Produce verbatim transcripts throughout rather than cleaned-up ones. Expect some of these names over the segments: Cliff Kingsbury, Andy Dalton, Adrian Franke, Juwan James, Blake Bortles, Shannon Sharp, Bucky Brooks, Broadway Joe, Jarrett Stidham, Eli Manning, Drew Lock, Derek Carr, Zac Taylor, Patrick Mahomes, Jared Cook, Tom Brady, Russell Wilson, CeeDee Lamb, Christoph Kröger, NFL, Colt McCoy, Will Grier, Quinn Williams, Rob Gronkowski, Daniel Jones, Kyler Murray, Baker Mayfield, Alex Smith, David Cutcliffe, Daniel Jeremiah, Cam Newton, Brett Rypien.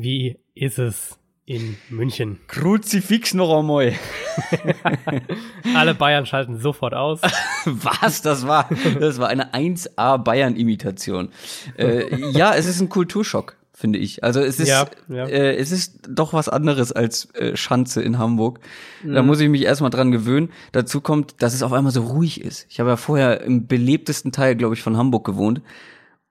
Wie ist es in München? Kruzifix noch einmal. Alle Bayern schalten sofort aus. Was? Das war, das war eine eins A Bayern-Imitation. Äh, ja, es ist ein Kulturschock, finde ich. Also es ist, ja, ja. Äh, es ist doch was anderes als äh, Schanze in Hamburg. Mhm. Da muss ich mich erstmal dran gewöhnen. Dazu kommt, dass es auf einmal so ruhig ist. Ich habe ja vorher im belebtesten Teil, glaube ich, von Hamburg gewohnt.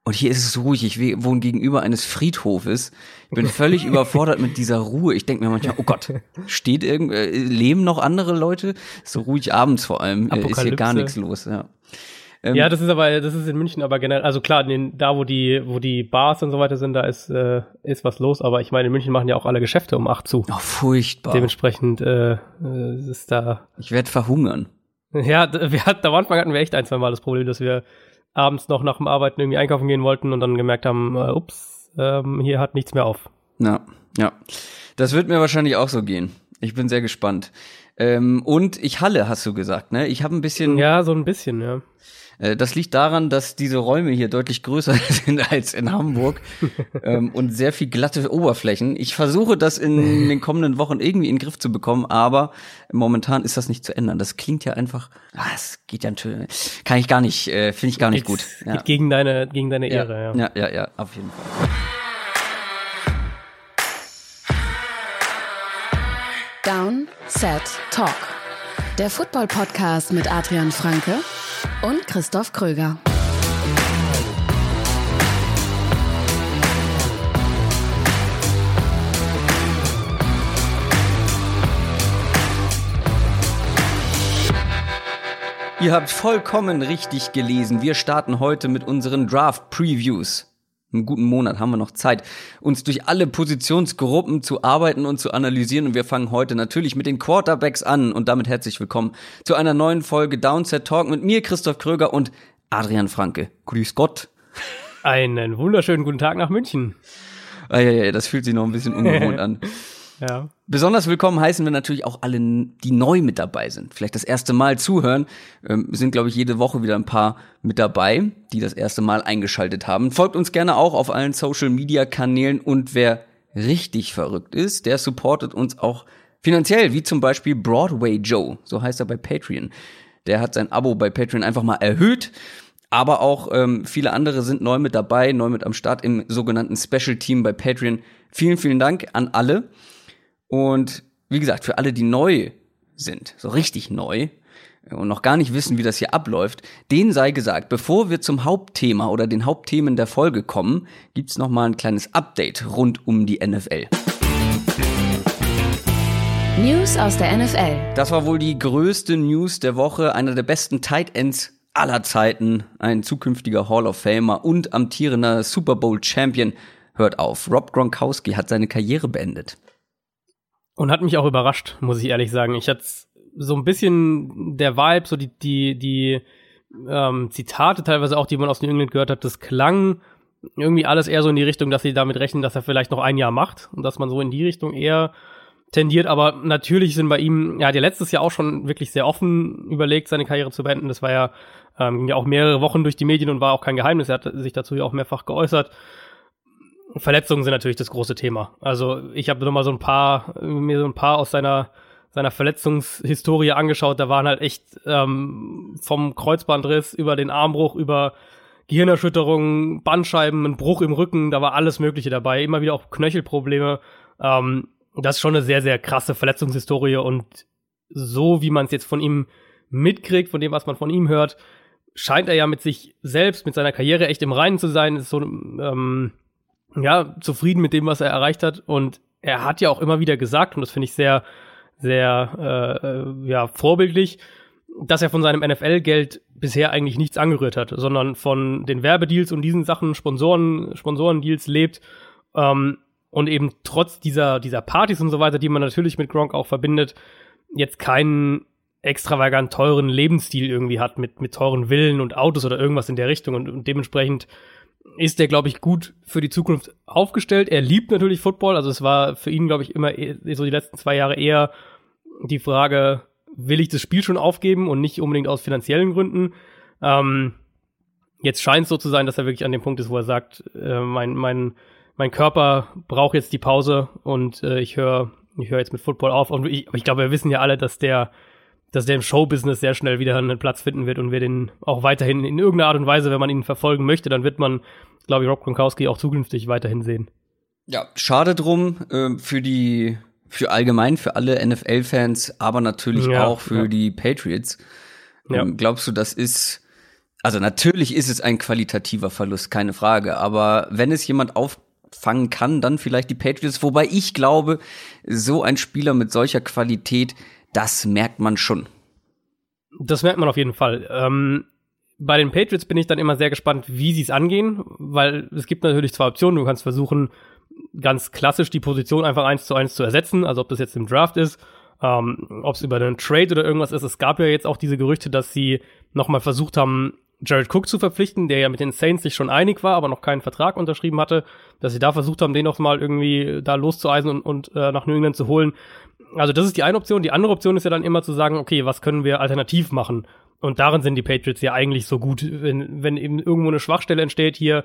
Und hier ist es ruhig. Ich wohne gegenüber eines Friedhofes. Ich bin völlig überfordert mit dieser Ruhe. Ich denke mir manchmal, oh Gott, steht irgend, äh, leben noch andere Leute? So ruhig abends vor allem, äh, ist hier gar nichts los. Ja. Ähm, ja, das ist aber, das ist in München aber generell, also klar, den, da wo die, wo die Bars und so weiter sind, da ist, äh, ist was los. Aber ich meine, in München machen ja auch alle Geschäfte um acht zu. Oh, furchtbar. Dementsprechend äh, ist da. Ich werde verhungern. Ja, wir hatten, am Anfang hatten wir echt ein, zwei Mal das Problem, dass wir abends noch nach dem Arbeiten irgendwie einkaufen gehen wollten und dann gemerkt haben, äh, ups, ähm, hier hat nichts mehr auf. Ja, ja. Das wird mir wahrscheinlich auch so gehen. Ich bin sehr gespannt. Ähm, und ich halle, hast du gesagt, ne? Ich habe ein bisschen... Ja, so ein bisschen, ja. Äh, das liegt daran, dass diese Räume hier deutlich größer sind als in Hamburg ähm, und sehr viel glatte Oberflächen. Ich versuche, das in den kommenden Wochen irgendwie in den Griff zu bekommen, aber momentan ist das nicht zu ändern. Das klingt ja einfach... Ah, es geht ja natürlich... Kann ich gar nicht, äh, finde ich gar nicht gut. Ja. Geht gegen deine, gegen deine ja. Ehre, ja. Ja, ja, ja, auf jeden Fall. Down, Set, Talk. Der Football-Podcast mit Adrian Franke und Christoph Kröger. Ihr habt vollkommen richtig gelesen. Wir starten heute mit unseren Draft-Previews. Einen guten Monat haben wir noch Zeit, uns durch alle Positionsgruppen zu arbeiten und zu analysieren. Und wir fangen heute natürlich mit den Quarterbacks an. Und damit herzlich willkommen zu einer neuen Folge Downset Talk mit mir, Christoph Kröger und Adrian Franke. Grüß Gott. Einen wunderschönen guten Tag nach München. Ah, ja, ja, das fühlt sich noch ein bisschen ungewohnt an. Ja. Besonders willkommen heißen wir natürlich auch alle, die neu mit dabei sind. Vielleicht das erste Mal zuhören. Ähm, sind, glaube ich, jede Woche wieder ein paar mit dabei, die das erste Mal eingeschaltet haben. Folgt uns gerne auch auf allen Social-Media-Kanälen. Und wer richtig verrückt ist, der supportet uns auch finanziell, wie zum Beispiel Broadway Joe. So heißt er bei Patreon. Der hat sein Abo bei Patreon einfach mal erhöht. Aber auch ähm, viele andere sind neu mit dabei, neu mit am Start im sogenannten Special-Team bei Patreon. Vielen, vielen Dank an alle. Und wie gesagt, für alle, die neu sind, so richtig neu und noch gar nicht wissen, wie das hier abläuft, denen sei gesagt, bevor wir zum Hauptthema oder den Hauptthemen der Folge kommen, gibt's nochmal ein kleines Update rund um die N F L. News aus der N F L. Das war wohl die größte News der Woche, einer der besten Tight Ends aller Zeiten, ein zukünftiger Hall of Famer und amtierender Super Bowl Champion. Hört auf, Rob Gronkowski hat seine Karriere beendet. Und hat mich auch überrascht, muss ich ehrlich sagen. Ich hatte so ein bisschen der Vibe, so die die die ähm, Zitate teilweise auch, die man aus New England gehört hat, das klang irgendwie alles eher so in die Richtung, dass sie damit rechnen, dass er vielleicht noch ein Jahr macht und dass man so in die Richtung eher tendiert. Aber natürlich sind bei ihm, er hat ja letztes Jahr auch schon wirklich sehr offen überlegt, seine Karriere zu beenden. Das war ja, ähm, ja auch mehrere Wochen durch die Medien und war auch kein Geheimnis. Er hat sich dazu ja auch mehrfach geäußert. Verletzungen sind natürlich das große Thema. Also ich habe noch mal so ein paar, mir so ein paar aus seiner seiner Verletzungshistorie angeschaut. Da waren halt echt ähm, vom Kreuzbandriss über den Armbruch, über Gehirnerschütterungen, Bandscheiben, ein Bruch im Rücken. Da war alles Mögliche dabei. Immer wieder auch Knöchelprobleme. Ähm, das ist schon eine sehr, sehr krasse Verletzungshistorie. Und so wie man es jetzt von ihm mitkriegt, von dem, was man von ihm hört, scheint er ja mit sich selbst, mit seiner Karriere echt im Reinen zu sein. Das ist so ähm, ja, zufrieden mit dem, was er erreicht hat. Und er hat ja auch immer wieder gesagt, und das finde ich sehr, sehr äh, ja, vorbildlich, dass er von seinem N F L-Geld bisher eigentlich nichts angerührt hat, sondern von den Werbedeals und diesen Sachen, Sponsoren, Sponsorendeals lebt. Ähm, und eben trotz dieser, dieser Partys und so weiter, die man natürlich mit Gronk auch verbindet, jetzt keinen extravagant teuren Lebensstil irgendwie hat, mit, mit teuren Villen und Autos oder irgendwas in der Richtung. Und, und dementsprechend ist der, glaube ich, gut für die Zukunft aufgestellt. Er liebt natürlich Football. Also es war für ihn, glaube ich, immer so die letzten zwei Jahre eher die Frage, will ich das Spiel schon aufgeben und nicht unbedingt aus finanziellen Gründen. Ähm, jetzt scheint es so zu sein, dass er wirklich an dem Punkt ist, wo er sagt, äh, mein, mein, mein Körper braucht jetzt die Pause und äh, ich höre ich höre jetzt mit Football auf. Und ich, aber ich glaube, wir wissen ja alle, dass der dass der im Showbusiness sehr schnell wieder einen Platz finden wird und wir den auch weiterhin in irgendeiner Art und Weise, wenn man ihn verfolgen möchte, dann wird man, glaube ich, Rob Gronkowski auch zukünftig weiterhin sehen. Ja, schade drum äh, für die, für allgemein, für alle N F L-Fans, aber natürlich ja, auch für ja. die Patriots. Ja. Ähm, glaubst du, das ist, also natürlich ist es ein qualitativer Verlust, keine Frage, aber wenn es jemand auffangen kann, dann vielleicht die Patriots, wobei ich glaube, so ein Spieler mit solcher Qualität, das merkt man schon. Das merkt man auf jeden Fall. Ähm, bei den Patriots bin ich dann immer sehr gespannt, wie sie es angehen, weil es gibt natürlich zwei Optionen. Du kannst versuchen, ganz klassisch die Position einfach eins zu eins zu ersetzen, also ob das jetzt im Draft ist, ähm, ob es über einen Trade oder irgendwas ist. Es gab ja jetzt auch diese Gerüchte, dass sie nochmal versucht haben, Jared Cook zu verpflichten, der ja mit den Saints sich schon einig war, aber noch keinen Vertrag unterschrieben hatte, dass sie da versucht haben, den nochmal irgendwie da loszueisen und, und äh, nach New England zu holen. Also das ist die eine Option. Die andere Option ist ja dann immer zu sagen, okay, was können wir alternativ machen? Und darin sind die Patriots ja eigentlich so gut, wenn, wenn eben irgendwo eine Schwachstelle entsteht, hier,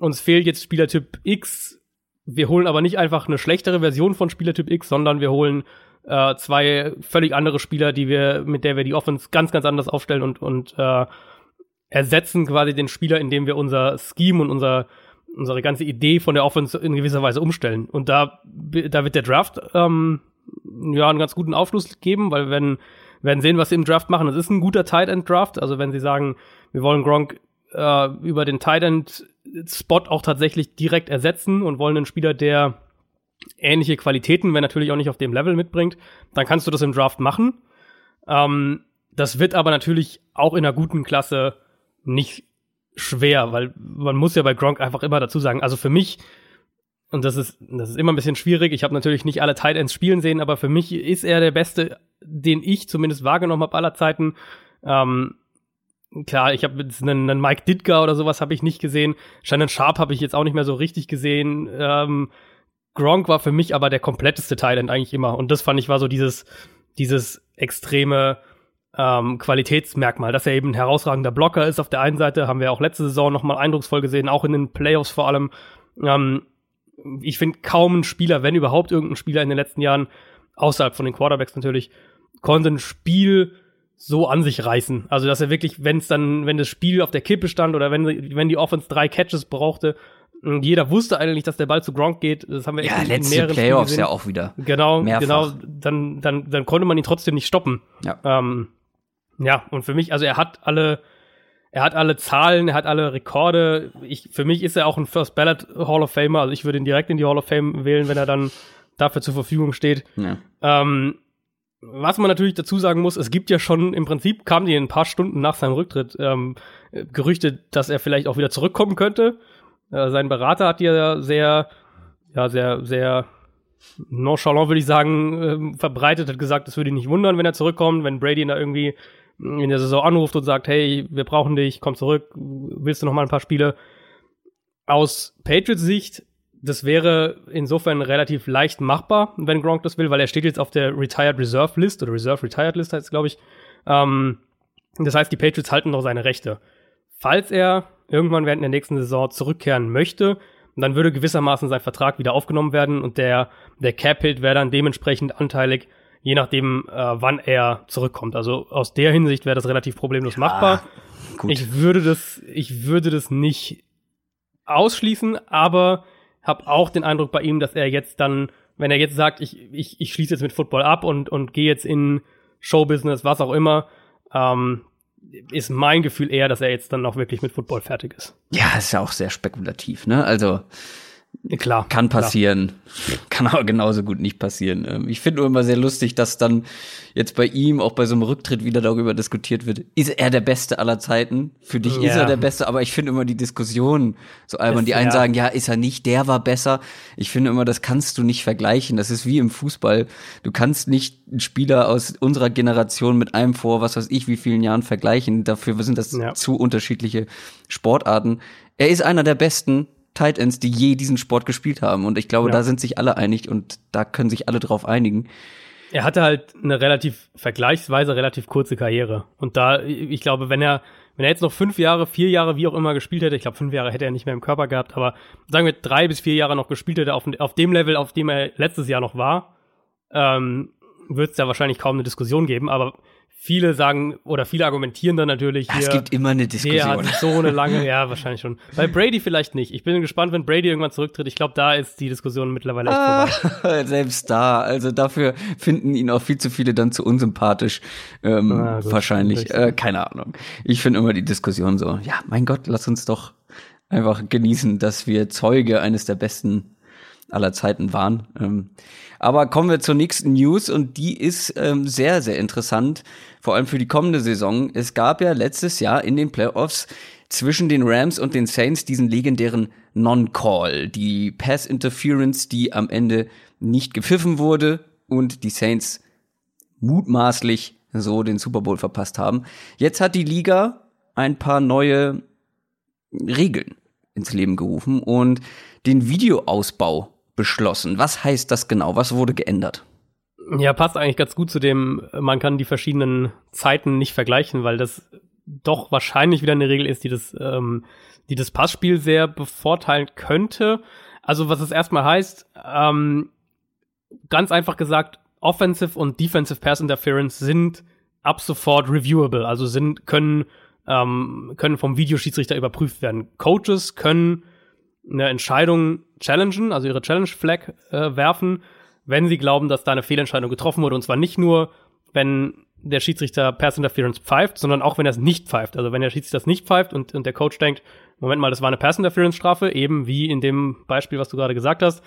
uns fehlt jetzt Spielertyp X, wir holen aber nicht einfach eine schlechtere Version von Spielertyp X, sondern wir holen äh, zwei völlig andere Spieler, die wir, mit der wir die Offense ganz, ganz anders aufstellen und, und äh, ersetzen quasi den Spieler, indem wir unser Scheme und unser unsere ganze Idee von der Offense in gewisser Weise umstellen. Und da, da wird der Draft ähm, ja einen ganz guten Aufschluss geben, weil wenn werden sehen, was sie im Draft machen. Es ist ein guter Tight End Draft. Also wenn sie sagen, wir wollen Gronk äh, über den Tight End Spot auch tatsächlich direkt ersetzen und wollen einen Spieler, der ähnliche Qualitäten, wenn natürlich auch nicht auf dem Level mitbringt, dann kannst du das im Draft machen. Ähm, das wird aber natürlich auch in einer guten Klasse nicht schwer, weil man muss ja bei Gronk einfach immer dazu sagen, also für mich, und das ist das ist immer ein bisschen schwierig, ich habe natürlich nicht alle Tight Ends spielen sehen, aber für mich ist er der Beste, den ich zumindest wahrgenommen habe aller Zeiten. Ähm, Klar, ich habe jetzt einen, einen Mike Ditka oder sowas habe ich nicht gesehen. Shannon Sharp habe ich jetzt auch nicht mehr so richtig gesehen. Ähm, Gronk war für mich aber der kompletteste Tight End eigentlich immer. Und das fand ich war so dieses dieses extreme ähm, Qualitätsmerkmal, dass er eben ein herausragender Blocker ist. Auf der einen Seite haben wir auch letzte Saison nochmal eindrucksvoll gesehen, auch in den Playoffs vor allem. Ähm, ich finde kaum einen Spieler, wenn überhaupt irgendein Spieler in den letzten Jahren, außerhalb von den Quarterbacks natürlich, konnte ein Spiel so an sich reißen. Also, dass er wirklich, wenn es dann, wenn das Spiel auf der Kippe stand oder wenn, wenn die Offense drei Catches brauchte, jeder wusste eigentlich, dass der Ball zu Gronk geht. Das haben wir ja, echt in mehreren Playoffs gesehen. Ja auch wieder. Genau, mehrfach. Genau. Dann, dann, dann konnte man ihn trotzdem nicht stoppen. Ja. Ähm, ja, und für mich, also er hat alle, er hat alle Zahlen, er hat alle Rekorde. Ich, für mich ist er auch ein First Ballot Hall of Famer. Also ich würde ihn direkt in die Hall of Fame wählen, wenn er dann dafür zur Verfügung steht. Ja. Ähm, Was man natürlich dazu sagen muss, es gibt ja schon, im Prinzip kamen die ein paar Stunden nach seinem Rücktritt ähm, Gerüchte, dass er vielleicht auch wieder zurückkommen könnte. Äh, sein Berater hat ja sehr, ja sehr, sehr nonchalant, würde ich sagen, äh, verbreitet, hat gesagt, es würde ihn nicht wundern, wenn er zurückkommt, wenn Brady ihn da irgendwie in der Saison anruft und sagt, hey, wir brauchen dich, komm zurück, willst du noch mal ein paar Spiele? Aus Patriots-Sicht, das wäre insofern relativ leicht machbar, wenn Gronk das will, weil er steht jetzt auf der Retired Reserve List oder Reserve Retired List heißt es, glaube ich. Ähm, das heißt, die Patriots halten noch seine Rechte. Falls er irgendwann während der nächsten Saison zurückkehren möchte, dann würde gewissermaßen sein Vertrag wieder aufgenommen werden und der, der Cap-Hit wäre dann dementsprechend anteilig, je nachdem, äh, wann er zurückkommt. Also aus der Hinsicht wäre das relativ problemlos ja, machbar. Gut. Ich würde das, ich würde das nicht ausschließen, aber habe auch den Eindruck bei ihm, dass er jetzt dann, wenn er jetzt sagt, ich ich ich schließe jetzt mit Football ab und und gehe jetzt in Showbusiness, was auch immer, ähm, ist mein Gefühl eher, dass er jetzt dann auch wirklich mit Football fertig ist. Ja, ist ja auch sehr spekulativ, ne? Also klar, kann passieren, klar. Kann aber genauso gut nicht passieren. Ich finde nur immer sehr lustig, dass dann jetzt bei ihm auch bei so einem Rücktritt wieder darüber diskutiert wird. Ist er der Beste aller Zeiten? Für dich ja. Ist er der Beste, aber ich finde immer die Diskussion so albern. Die einen ja. sagen, ja, ist er nicht, der war besser. Ich finde immer, das kannst du nicht vergleichen. Das ist wie im Fußball. Du kannst nicht einen Spieler aus unserer Generation mit einem vor, was weiß ich, wie vielen Jahren vergleichen. Dafür sind das ja. zu unterschiedliche Sportarten. Er ist einer der Besten Tight Ends, die je diesen Sport gespielt haben. Und ich glaube, ja. da sind sich alle einig und da können sich alle drauf einigen. Er hatte halt eine relativ, vergleichsweise relativ kurze Karriere. Und da, ich glaube, wenn er, Wenn er jetzt noch fünf Jahre, vier Jahre, wie auch immer gespielt hätte, ich glaube, fünf Jahre hätte er nicht mehr im Körper gehabt, aber sagen wir drei bis vier Jahre noch gespielt hätte auf, auf dem Level, auf dem er letztes Jahr noch war, ähm, wird es da wahrscheinlich kaum eine Diskussion geben, aber viele sagen, oder viele argumentieren dann natürlich hier. Es gibt immer eine Diskussion. Der hat so eine lange, ja, wahrscheinlich schon. Bei Brady vielleicht nicht. Ich bin gespannt, wenn Brady irgendwann zurücktritt. Ich glaube, da ist die Diskussion mittlerweile echt ah, vorbei. Selbst da. Also dafür finden ihn auch viel zu viele dann zu unsympathisch. Ähm, ah, gut, wahrscheinlich. Äh, keine Ahnung. Ich finde immer die Diskussion so, ja, mein Gott, lass uns doch einfach genießen, dass wir Zeuge eines der besten aller Zeiten waren. Ähm, aber kommen wir zur nächsten News und die ist ähm, sehr, sehr interessant, vor allem für die kommende Saison. Es gab ja letztes Jahr in den Playoffs zwischen den Rams und den Saints diesen legendären Non-Call, die Pass-Interference, die am Ende nicht gepfiffen wurde und die Saints mutmaßlich so den Super Bowl verpasst haben. Jetzt hat die Liga ein paar neue Regeln ins Leben gerufen und den Videoausbau beschlossen. Was heißt das genau? Was wurde geändert? Ja, passt eigentlich ganz gut zu dem, man kann die verschiedenen Zeiten nicht vergleichen, weil das doch wahrscheinlich wieder eine Regel ist, die das, ähm, die das Passspiel sehr bevorteilen könnte. Also was es erstmal heißt, ähm, ganz einfach gesagt, Offensive und Defensive Pass Interference sind ab sofort reviewable, also sind, können, ähm, können vom Videoschiedsrichter überprüft werden. Coaches können eine Entscheidung challengen, also ihre Challenge-Flag äh, werfen, wenn sie glauben, dass da eine Fehlentscheidung getroffen wurde. Und zwar nicht nur, wenn der Schiedsrichter Pass-Interference pfeift, sondern auch, wenn er es nicht pfeift. Also wenn der Schiedsrichter es nicht pfeift und, und der Coach denkt, Moment mal, das war eine Pass-Interference-Strafe, eben wie in dem Beispiel, was du gerade gesagt hast,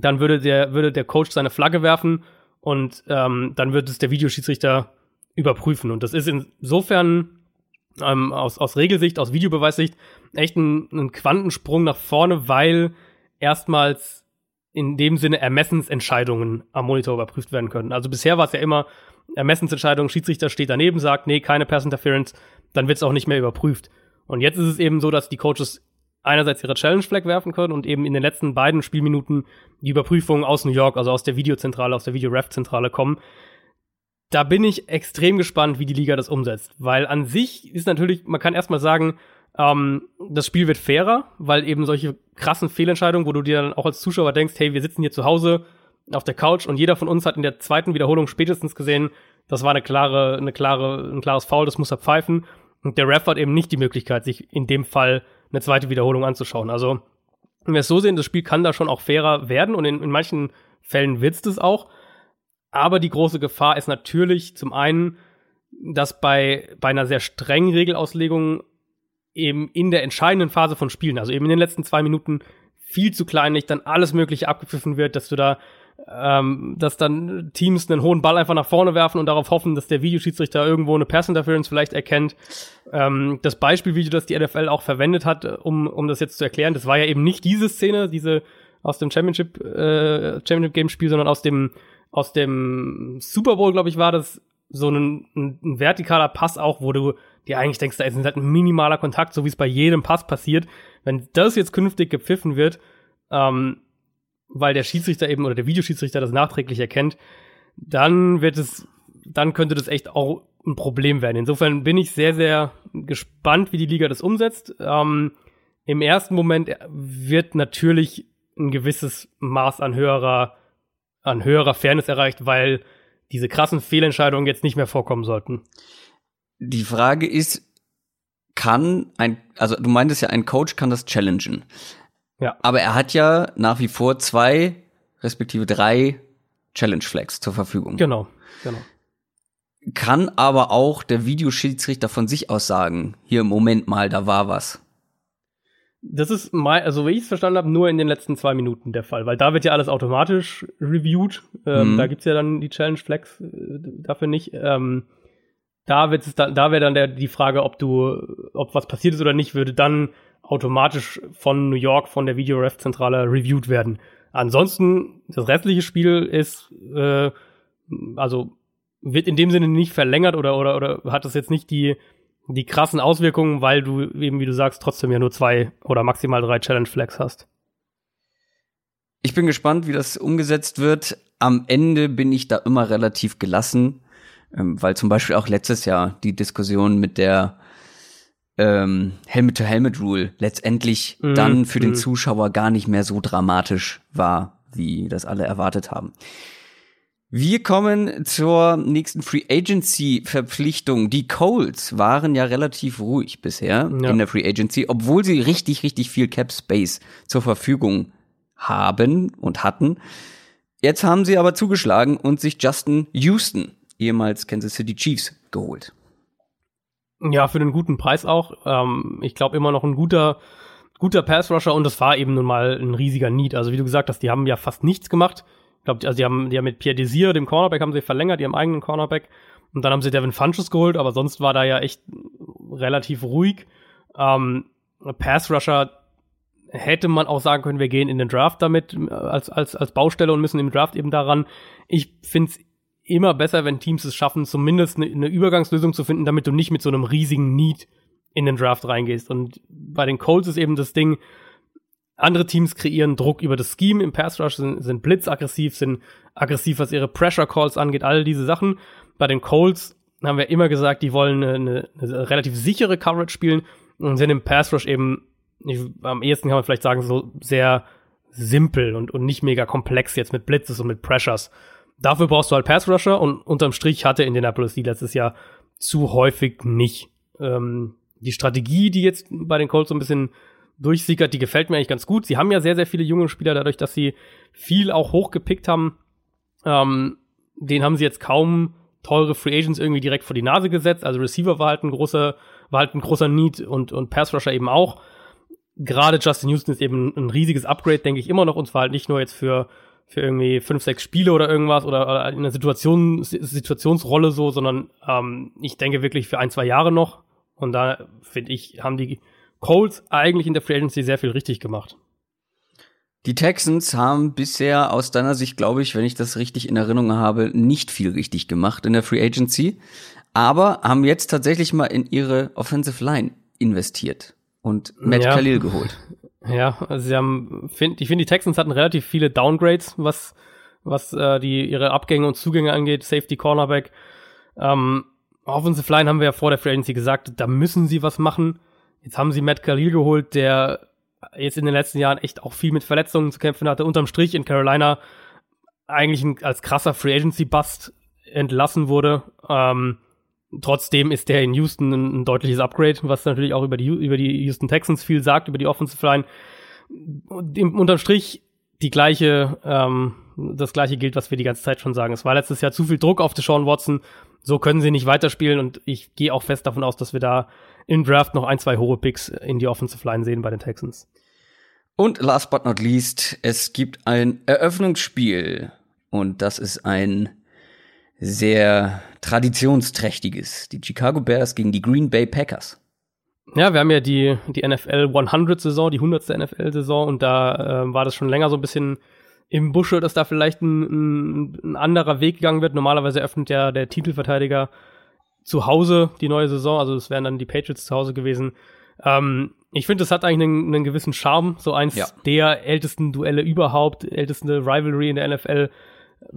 dann würde der, würde der Coach seine Flagge werfen und ähm, dann wird es der Videoschiedsrichter überprüfen. Und das ist insofern Ähm, aus, aus Regelsicht, aus Videobeweissicht echt ein, ein Quantensprung nach vorne, weil erstmals in dem Sinne Ermessensentscheidungen am Monitor überprüft werden können. Also bisher war es ja immer Ermessensentscheidung, Schiedsrichter steht daneben, sagt, nee, keine Pass Interference, dann wird es auch nicht mehr überprüft. Und jetzt ist es eben so, dass die Coaches einerseits ihre Challenge Flag werfen können und eben in den letzten beiden Spielminuten die Überprüfungen aus New York, also aus der Videozentrale, aus der Videoref-Zentrale kommen. Da bin ich extrem gespannt, wie die Liga das umsetzt, weil an sich ist natürlich, man kann erstmal sagen, ähm, das Spiel wird fairer, weil eben solche krassen Fehlentscheidungen, wo du dir dann auch als Zuschauer denkst, hey, wir sitzen hier zu Hause auf der Couch und jeder von uns hat in der zweiten Wiederholung spätestens gesehen, das war eine klare, eine klare, ein klares Foul, das muss er pfeifen, und der Ref hat eben nicht die Möglichkeit, sich in dem Fall eine zweite Wiederholung anzuschauen. Also, wenn wir es so sehen, das Spiel kann da schon auch fairer werden und in, in manchen Fällen wird es das auch. Aber die große Gefahr ist natürlich zum einen, dass bei, bei einer sehr strengen Regelauslegung eben in der entscheidenden Phase von Spielen, also eben in den letzten zwei Minuten, viel zu kleinlich dann alles Mögliche abgepfiffen wird, dass du da, ähm, dass dann Teams einen hohen Ball einfach nach vorne werfen und darauf hoffen, dass der Videoschiedsrichter irgendwo eine Pass-Interference vielleicht erkennt. Ähm, das Beispielvideo, das die N F L auch verwendet hat, um, um das jetzt zu erklären, das war ja eben nicht diese Szene, diese aus dem Championship, äh, Championship-Game-Spiel, sondern aus dem Aus dem Super Bowl, glaube ich, war das so ein, ein, ein vertikaler Pass auch, wo du dir eigentlich denkst, da ist halt ein minimaler Kontakt, so wie es bei jedem Pass passiert. Wenn das jetzt künftig gepfiffen wird, ähm, weil der Schiedsrichter eben oder der Videoschiedsrichter das nachträglich erkennt, dann wird es, dann könnte das echt auch ein Problem werden. Insofern bin ich sehr, sehr gespannt, wie die Liga das umsetzt. Ähm, im ersten Moment wird natürlich ein gewisses Maß an höherer an höherer Fairness erreicht, weil diese krassen Fehlentscheidungen jetzt nicht mehr vorkommen sollten. Die Frage ist, kann ein, also du meintest ja, ein Coach kann das challengen. Ja. Aber er hat ja nach wie vor zwei, respektive drei Challenge Flags zur Verfügung. Genau, genau. Kann aber auch der Videoschiedsrichter von sich aus sagen, hier, Moment mal, da war was. Das ist, mein, also wie ich es verstanden habe, nur in den letzten zwei Minuten der Fall, weil da wird ja alles automatisch reviewed. Ähm, mhm. Da gibt's ja dann die Challenge Flags äh, dafür nicht. Ähm, da wird's dann, da wäre dann der, die Frage, ob du, ob was passiert ist oder nicht, würde dann automatisch von New York, von der Videoref-Zentrale reviewed werden. Ansonsten, das restliche Spiel ist, äh, also wird in dem Sinne nicht verlängert oder oder oder hat das jetzt nicht die die krassen Auswirkungen, weil du eben, wie du sagst, trotzdem ja nur zwei oder maximal drei Challenge Flags hast. Ich bin gespannt, wie das umgesetzt wird. Am Ende bin ich da immer relativ gelassen, weil zum Beispiel auch letztes Jahr die Diskussion mit der ähm, Helmet-to-Helmet-Rule letztendlich mm, dann für mm. den Zuschauer gar nicht mehr so dramatisch war, wie das alle erwartet haben. Wir kommen zur nächsten Free-Agency-Verpflichtung. Die Colts waren ja relativ ruhig bisher ja. in der Free-Agency, obwohl sie richtig, richtig viel Cap-Space zur Verfügung haben und hatten. Jetzt haben sie aber zugeschlagen und sich Justin Houston, ehemals Kansas City Chiefs, geholt. Ja, für einen guten Preis auch. Ähm, ich glaube, immer noch ein guter guter Pass-Rusher, und das war eben nun mal ein riesiger Need. Also wie du gesagt hast, die haben ja fast nichts gemacht. Ich glaube, also die haben, die haben mit Pierre Desir, dem Cornerback, haben sie verlängert, ihrem eigenen Cornerback. Und dann haben sie Devin Funchess geholt, aber sonst war da ja echt relativ ruhig. Ähm, Pass-Rusher hätte man auch sagen können, wir gehen in den Draft damit als, als, als Baustelle und müssen im Draft eben daran. Ich finde es immer besser, wenn Teams es schaffen, zumindest eine, eine Übergangslösung zu finden, damit du nicht mit so einem riesigen Need in den Draft reingehst. Und bei den Colts ist eben das Ding, andere Teams kreieren Druck über das Scheme im Pass Rush, sind, sind blitzaggressiv, sind aggressiv, was ihre Pressure Calls angeht, all diese Sachen. Bei den Colts haben wir immer gesagt, die wollen eine, eine relativ sichere Coverage spielen und sind im Pass Rush eben, ich, am ehesten kann man vielleicht sagen, so sehr simpel und, und nicht mega komplex jetzt mit Blitzes und mit Pressures. Dafür brauchst du halt Pass Rusher, und unterm Strich hatte Indianapolis die letztes Jahr zu häufig nicht. Ähm, die Strategie, die jetzt bei den Colts so ein bisschen durchsickert, die gefällt mir eigentlich ganz gut. Sie haben ja sehr, sehr viele junge Spieler, dadurch, dass sie viel auch hochgepickt haben. Ähm, den haben sie jetzt kaum teure Free Agents irgendwie direkt vor die Nase gesetzt. Also Receiver war halt ein großer, war halt ein großer Need, und, und Pass Rusher eben auch. Gerade Justin Houston ist eben ein riesiges Upgrade, denke ich immer noch, und zwar halt nicht nur jetzt für für irgendwie fünf, sechs Spiele oder irgendwas oder, oder in einer Situation, Situationsrolle so, sondern ähm, ich denke wirklich für ein, zwei Jahre noch. Und da, finde ich, haben die Colts eigentlich in der Free Agency sehr viel richtig gemacht. Die Texans haben bisher aus deiner Sicht, glaube ich, wenn ich das richtig in Erinnerung habe, nicht viel richtig gemacht in der Free Agency, aber haben jetzt tatsächlich mal in ihre Offensive Line investiert und Matt ja. Khalil geholt. Ja, also sie haben, find, ich finde, die Texans hatten relativ viele Downgrades, was was äh, die ihre Abgänge und Zugänge angeht, Safety, Cornerback. Ähm, Offensive Line haben wir ja vor der Free Agency gesagt, da müssen sie was machen. Jetzt haben sie Matt Khalil geholt, der jetzt in den letzten Jahren echt auch viel mit Verletzungen zu kämpfen hatte. Unterm Strich in Carolina eigentlich ein, als krasser Free Agency Bust entlassen wurde. Ähm, Trotzdem ist der in Houston ein, ein deutliches Upgrade, was natürlich auch über die, über die Houston Texans viel sagt, über die Offensive Line. Im, unterm Strich die gleiche, ähm, das gleiche gilt, was wir die ganze Zeit schon sagen. Es war letztes Jahr zu viel Druck auf Deshaun Watson. So können sie nicht weiterspielen, und ich gehe auch fest davon aus, dass wir da im Draft noch ein, zwei hohe Picks in die Offensive Line sehen bei den Texans. Und last but not least, es gibt ein Eröffnungsspiel, und das ist ein sehr traditionsträchtiges. Die Chicago Bears gegen die Green Bay Packers. Ja, wir haben ja die, die N F L hundert-Saison, die hundertste N F L-Saison, und da äh, war das schon länger so ein bisschen im Busche, dass da vielleicht ein, ein, ein anderer Weg gegangen wird. Normalerweise öffnet ja der Titelverteidiger zu Hause die neue Saison, also es wären dann die Patriots zu Hause gewesen. Ähm, ich finde, das hat eigentlich einen, einen gewissen Charme, so eins ja. der ältesten Duelle überhaupt, älteste Rivalry in der N F L.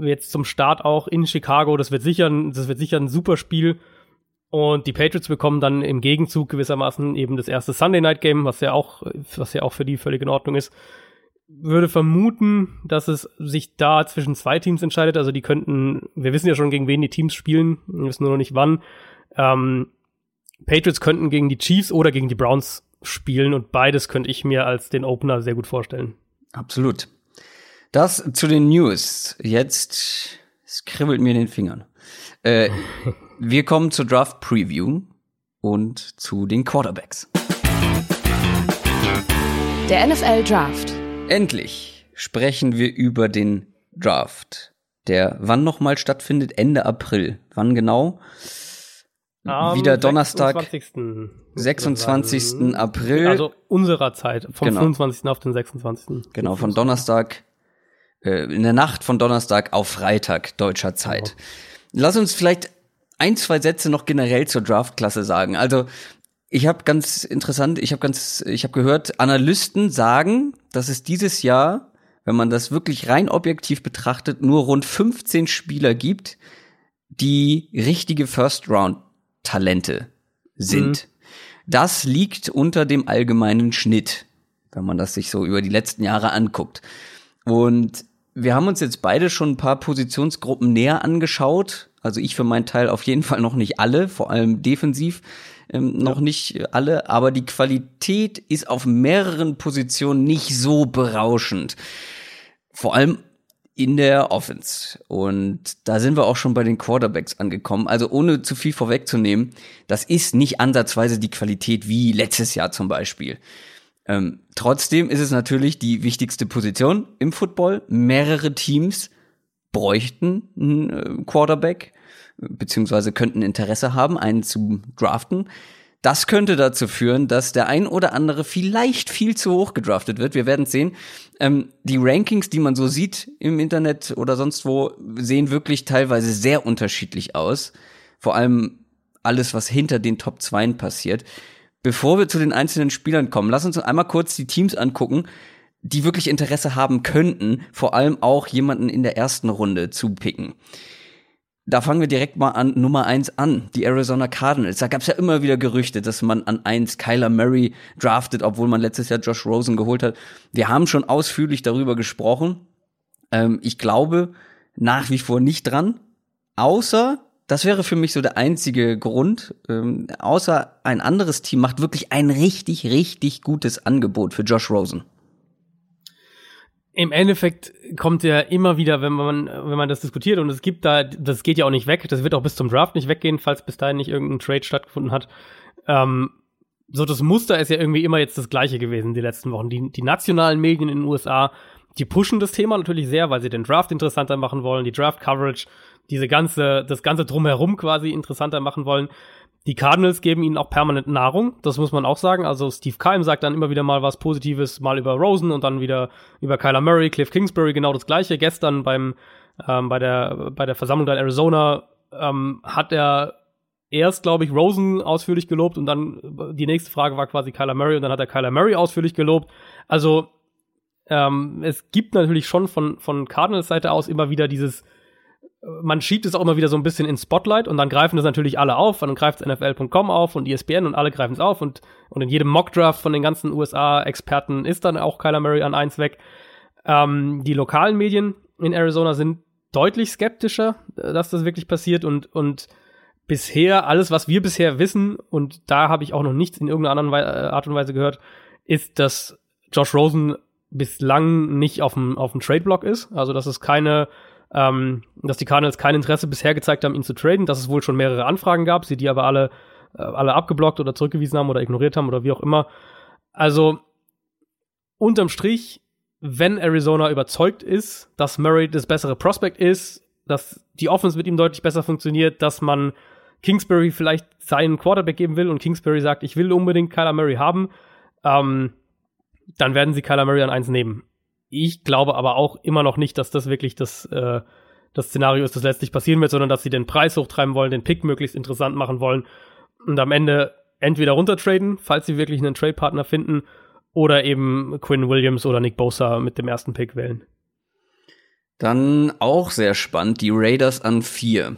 Jetzt zum Start auch in Chicago, das wird sicher, das wird sicher ein super Spiel. Und die Patriots bekommen dann im Gegenzug gewissermaßen eben das erste Sunday Night Game, was ja auch, was ja auch für die völlig in Ordnung ist. Würde vermuten, dass es sich da zwischen zwei Teams entscheidet. Also die könnten, wir wissen ja schon, gegen wen die Teams spielen, wir wissen nur noch nicht wann. Ähm, Patriots könnten gegen die Chiefs oder gegen die Browns spielen, und beides könnte ich mir als den Opener sehr gut vorstellen. Absolut. Das zu den News. Jetzt kribbelt mir in den Fingern. Äh, wir kommen zur Draft Preview und zu den Quarterbacks. Der N F L Draft. Endlich sprechen wir über den Draft, der wann nochmal stattfindet? Ende April. Wann genau? Am Wieder Donnerstag, sechsundzwanzigsten April. Also unserer Zeit, vom genau. fünfundzwanzigsten auf den sechsundzwanzigsten Genau, von Donnerstag. In der Nacht von Donnerstag auf Freitag deutscher Zeit. Genau. Lass uns vielleicht ein, zwei Sätze noch generell zur Draftklasse sagen. Also ich habe ganz interessant, ich habe ganz, ich habe gehört, Analysten sagen, dass es dieses Jahr, wenn man das wirklich rein objektiv betrachtet, nur rund fünfzehn Spieler gibt, die richtige First-Round-Talente sind. Mhm. Das liegt unter dem allgemeinen Schnitt, wenn man das sich so über die letzten Jahre anguckt. Und wir haben uns jetzt beide schon ein paar Positionsgruppen näher angeschaut. Also ich für meinen Teil auf jeden Fall noch nicht alle, vor allem defensiv ähm, noch ja. nicht alle. Aber die Qualität ist auf mehreren Positionen nicht so berauschend. Vor allem in der Offense. Und da sind wir auch schon bei den Quarterbacks angekommen. Also ohne zu viel vorwegzunehmen, das ist nicht ansatzweise die Qualität wie letztes Jahr zum Beispiel. Ähm, trotzdem ist es natürlich die wichtigste Position im Football. Mehrere Teams bräuchten einen Quarterback, beziehungsweise könnten Interesse haben, einen zu draften. Das könnte dazu führen, dass der ein oder andere vielleicht viel zu hoch gedraftet wird. Wir werden es sehen. Ähm, die Rankings, die man so sieht im Internet oder sonst wo, sehen wirklich teilweise sehr unterschiedlich aus. Vor allem alles, was hinter den Top Zweien passiert. Bevor wir zu den einzelnen Spielern kommen, lass uns einmal kurz die Teams angucken, die wirklich Interesse haben könnten, vor allem auch jemanden in der ersten Runde zu picken. Da fangen wir direkt mal an Nummer eins an, die Arizona Cardinals. Da gab's ja immer wieder Gerüchte, dass man an eins Kyler Murray draftet, obwohl man letztes Jahr Josh Rosen geholt hat. Wir haben schon ausführlich darüber gesprochen. Ähm, ich glaube nach wie vor nicht dran, außer, das wäre für mich so der einzige Grund, ähm, außer ein anderes Team macht wirklich ein richtig, richtig gutes Angebot für Josh Rosen. Im Endeffekt kommt ja immer wieder, wenn man, wenn man das diskutiert, und es gibt da, das geht ja auch nicht weg, das wird auch bis zum Draft nicht weggehen, falls bis dahin nicht irgendein Trade stattgefunden hat. Ähm, so das Muster ist ja irgendwie immer jetzt das gleiche gewesen die letzten Wochen. Die, die nationalen Medien in den U S A, die pushen das Thema natürlich sehr, weil sie den Draft interessanter machen wollen, die Draft-Coverage, diese ganze, das ganze Drumherum quasi interessanter machen wollen. Die Cardinals geben ihnen auch permanent Nahrung, das muss man auch sagen. Also Steve Keim sagt dann immer wieder mal was Positives, mal über Rosen und dann wieder über Kyler Murray, Cliff Kingsbury, genau das Gleiche. Gestern beim ähm, bei der bei der Versammlung in Arizona ähm, hat er erst, glaube ich, Rosen ausführlich gelobt und dann die nächste Frage war quasi Kyler Murray und dann hat er Kyler Murray ausführlich gelobt. Also ähm, es gibt natürlich schon von von Cardinals Seite aus immer wieder dieses, man schiebt es auch immer wieder so ein bisschen ins Spotlight und dann greifen das natürlich alle auf, und dann greift es N F L Punkt com auf und E S P N und alle greifen es auf und, und in jedem Mockdraft von den ganzen U S A-Experten ist dann auch Kyler Murray an eins weg. Ähm, die lokalen Medien in Arizona sind deutlich skeptischer, dass das wirklich passiert und, und bisher, alles, was wir bisher wissen, und da habe ich auch noch nichts in irgendeiner anderen Art und Weise gehört, ist, dass Josh Rosen bislang nicht auf dem, auf dem Trade-Block ist, also dass es keine Ähm, dass die Cardinals kein Interesse bisher gezeigt haben, ihn zu traden, dass es wohl schon mehrere Anfragen gab, sie die aber alle äh, alle abgeblockt oder zurückgewiesen haben oder ignoriert haben oder wie auch immer. Also unterm Strich, wenn Arizona überzeugt ist, dass Murray das bessere Prospect ist, dass die Offense mit ihm deutlich besser funktioniert, dass man Kingsbury vielleicht seinen Quarterback geben will und Kingsbury sagt, ich will unbedingt Kyler Murray haben, ähm, dann werden sie Kyler Murray an eins nehmen. Ich glaube aber auch immer noch nicht, dass das wirklich das, äh, das Szenario ist, das letztlich passieren wird, sondern dass sie den Preis hochtreiben wollen, den Pick möglichst interessant machen wollen und am Ende entweder runtertraden, falls sie wirklich einen Trade-Partner finden, oder eben Quinn Williams oder Nick Bosa mit dem ersten Pick wählen. Dann auch sehr spannend, die Raiders an vier.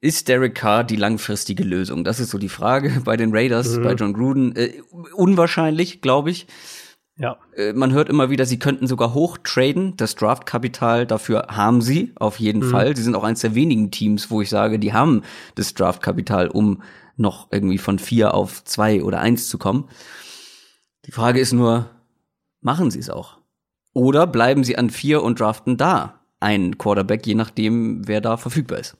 Ist Derek Carr die langfristige Lösung? Das ist so die Frage bei den Raiders, mhm. bei John Gruden. Äh, unwahrscheinlich, glaube ich. Ja. Man hört immer wieder, sie könnten sogar hochtraden. Das Draftkapital dafür haben sie auf jeden mhm. Fall. Sie sind auch eines der wenigen Teams, wo ich sage, die haben das Draftkapital, um noch irgendwie von vier auf zwei oder eins zu kommen. Die Frage ist nur, machen sie es auch? Oder bleiben sie an vier und draften da einen Quarterback, je nachdem, wer da verfügbar ist?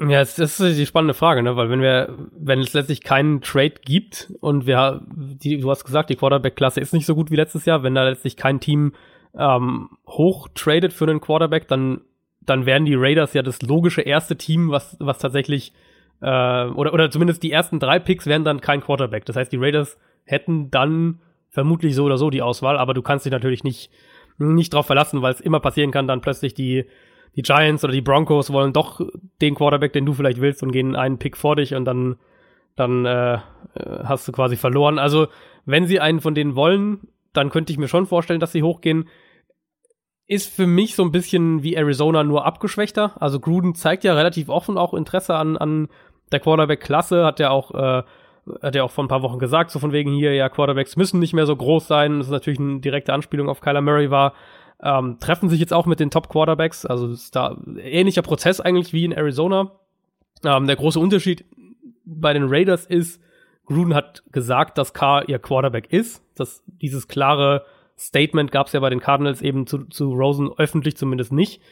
Ja, das ist die spannende Frage, ne? Weil wenn wir, wenn es letztlich keinen Trade gibt und wir, die, du hast gesagt, die Quarterback-Klasse ist nicht so gut wie letztes Jahr, wenn da letztlich kein Team ähm, hochtradet für einen Quarterback, dann dann wären die Raiders ja das logische erste Team, was was tatsächlich äh, oder oder zumindest die ersten drei Picks wären dann kein Quarterback. Das heißt, die Raiders hätten dann vermutlich so oder so die Auswahl, aber du kannst dich natürlich nicht nicht drauf verlassen, weil es immer passieren kann, dann plötzlich die Die Giants oder die Broncos wollen doch den Quarterback, den du vielleicht willst, und gehen einen Pick vor dich und dann dann äh, hast du quasi verloren. Also wenn sie einen von denen wollen, dann könnte ich mir schon vorstellen, dass sie hochgehen. Ist für mich so ein bisschen wie Arizona, nur abgeschwächter. Also Gruden zeigt ja relativ offen auch Interesse an an der Quarterback-Klasse, hat ja auch äh, hat ja auch vor ein paar Wochen gesagt, so von wegen hier, ja, Quarterbacks müssen nicht mehr so groß sein, das ist natürlich eine direkte Anspielung auf Kyler Murray war, ähm, treffen sich jetzt auch mit den Top-Quarterbacks, also ist da ähnlicher Prozess eigentlich wie in Arizona. Ähm, der große Unterschied bei den Raiders ist, Gruden hat gesagt, dass Carr ihr Quarterback ist. Das, dieses klare Statement gab es ja bei den Cardinals eben zu, zu Rosen öffentlich zumindest nicht.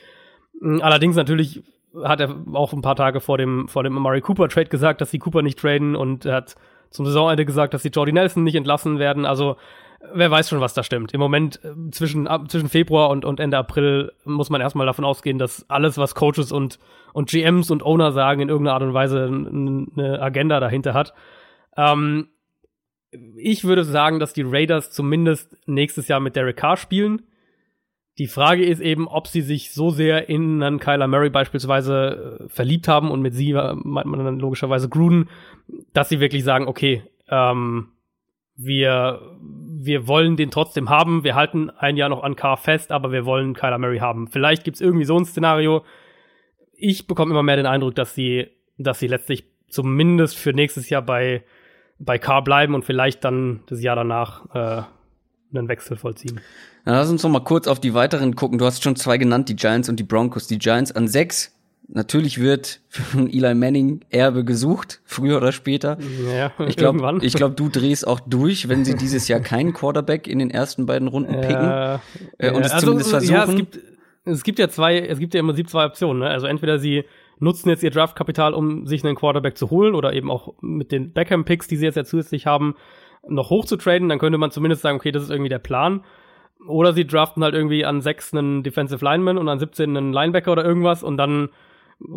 Allerdings natürlich hat er auch ein paar Tage vor dem, vor dem Amari Cooper Trade gesagt, dass sie Cooper nicht traden, und er hat zum Saisonende gesagt, dass sie Jordy Nelson nicht entlassen werden. Also wer weiß schon, was da stimmt. Im Moment zwischen, zwischen Februar und, und Ende April muss man erstmal davon ausgehen, dass alles, was Coaches und, und G Ms und Owner sagen, in irgendeiner Art und Weise eine Agenda dahinter hat. Ähm, ich würde sagen, dass die Raiders zumindest nächstes Jahr mit Derek Carr spielen. Die Frage ist eben, ob sie sich so sehr in einen Kyler Murray beispielsweise verliebt haben, und mit sie meint man dann logischerweise Gruden, dass sie wirklich sagen, okay, ähm, wir, wir wollen den trotzdem haben, wir halten ein Jahr noch an Carr fest, aber wir wollen Kyler Murray haben. Vielleicht gibt's irgendwie so ein Szenario. Ich bekomme immer mehr den Eindruck, dass sie, dass sie letztlich zumindest für nächstes Jahr bei bei Carr bleiben und vielleicht dann das Jahr danach äh, einen Wechsel vollziehen. Na, lass uns noch mal kurz auf die weiteren gucken. Du hast schon zwei genannt, die Giants und die Broncos. Die Giants an sechs. Natürlich wird von Eli Manning Erbe gesucht, früher oder später. Ja, ich glaub, irgendwann. Ich glaube, du drehst auch durch, wenn sie dieses Jahr keinen Quarterback in den ersten beiden Runden picken ja, äh, und ja. es also, zumindest versuchen. Ja, es, gibt, es gibt ja zwei, es gibt ja im Prinzip zwei Optionen. Ne? Also entweder sie nutzen jetzt ihr Draftkapital, um sich einen Quarterback zu holen, oder eben auch mit den Beckham-Picks, die sie jetzt ja zusätzlich haben, noch hoch zu traden, dann könnte man zumindest sagen, okay, das ist irgendwie der Plan. Oder sie draften halt irgendwie an sechs einen Defensive Lineman und an siebzehn einen Linebacker oder irgendwas, und dann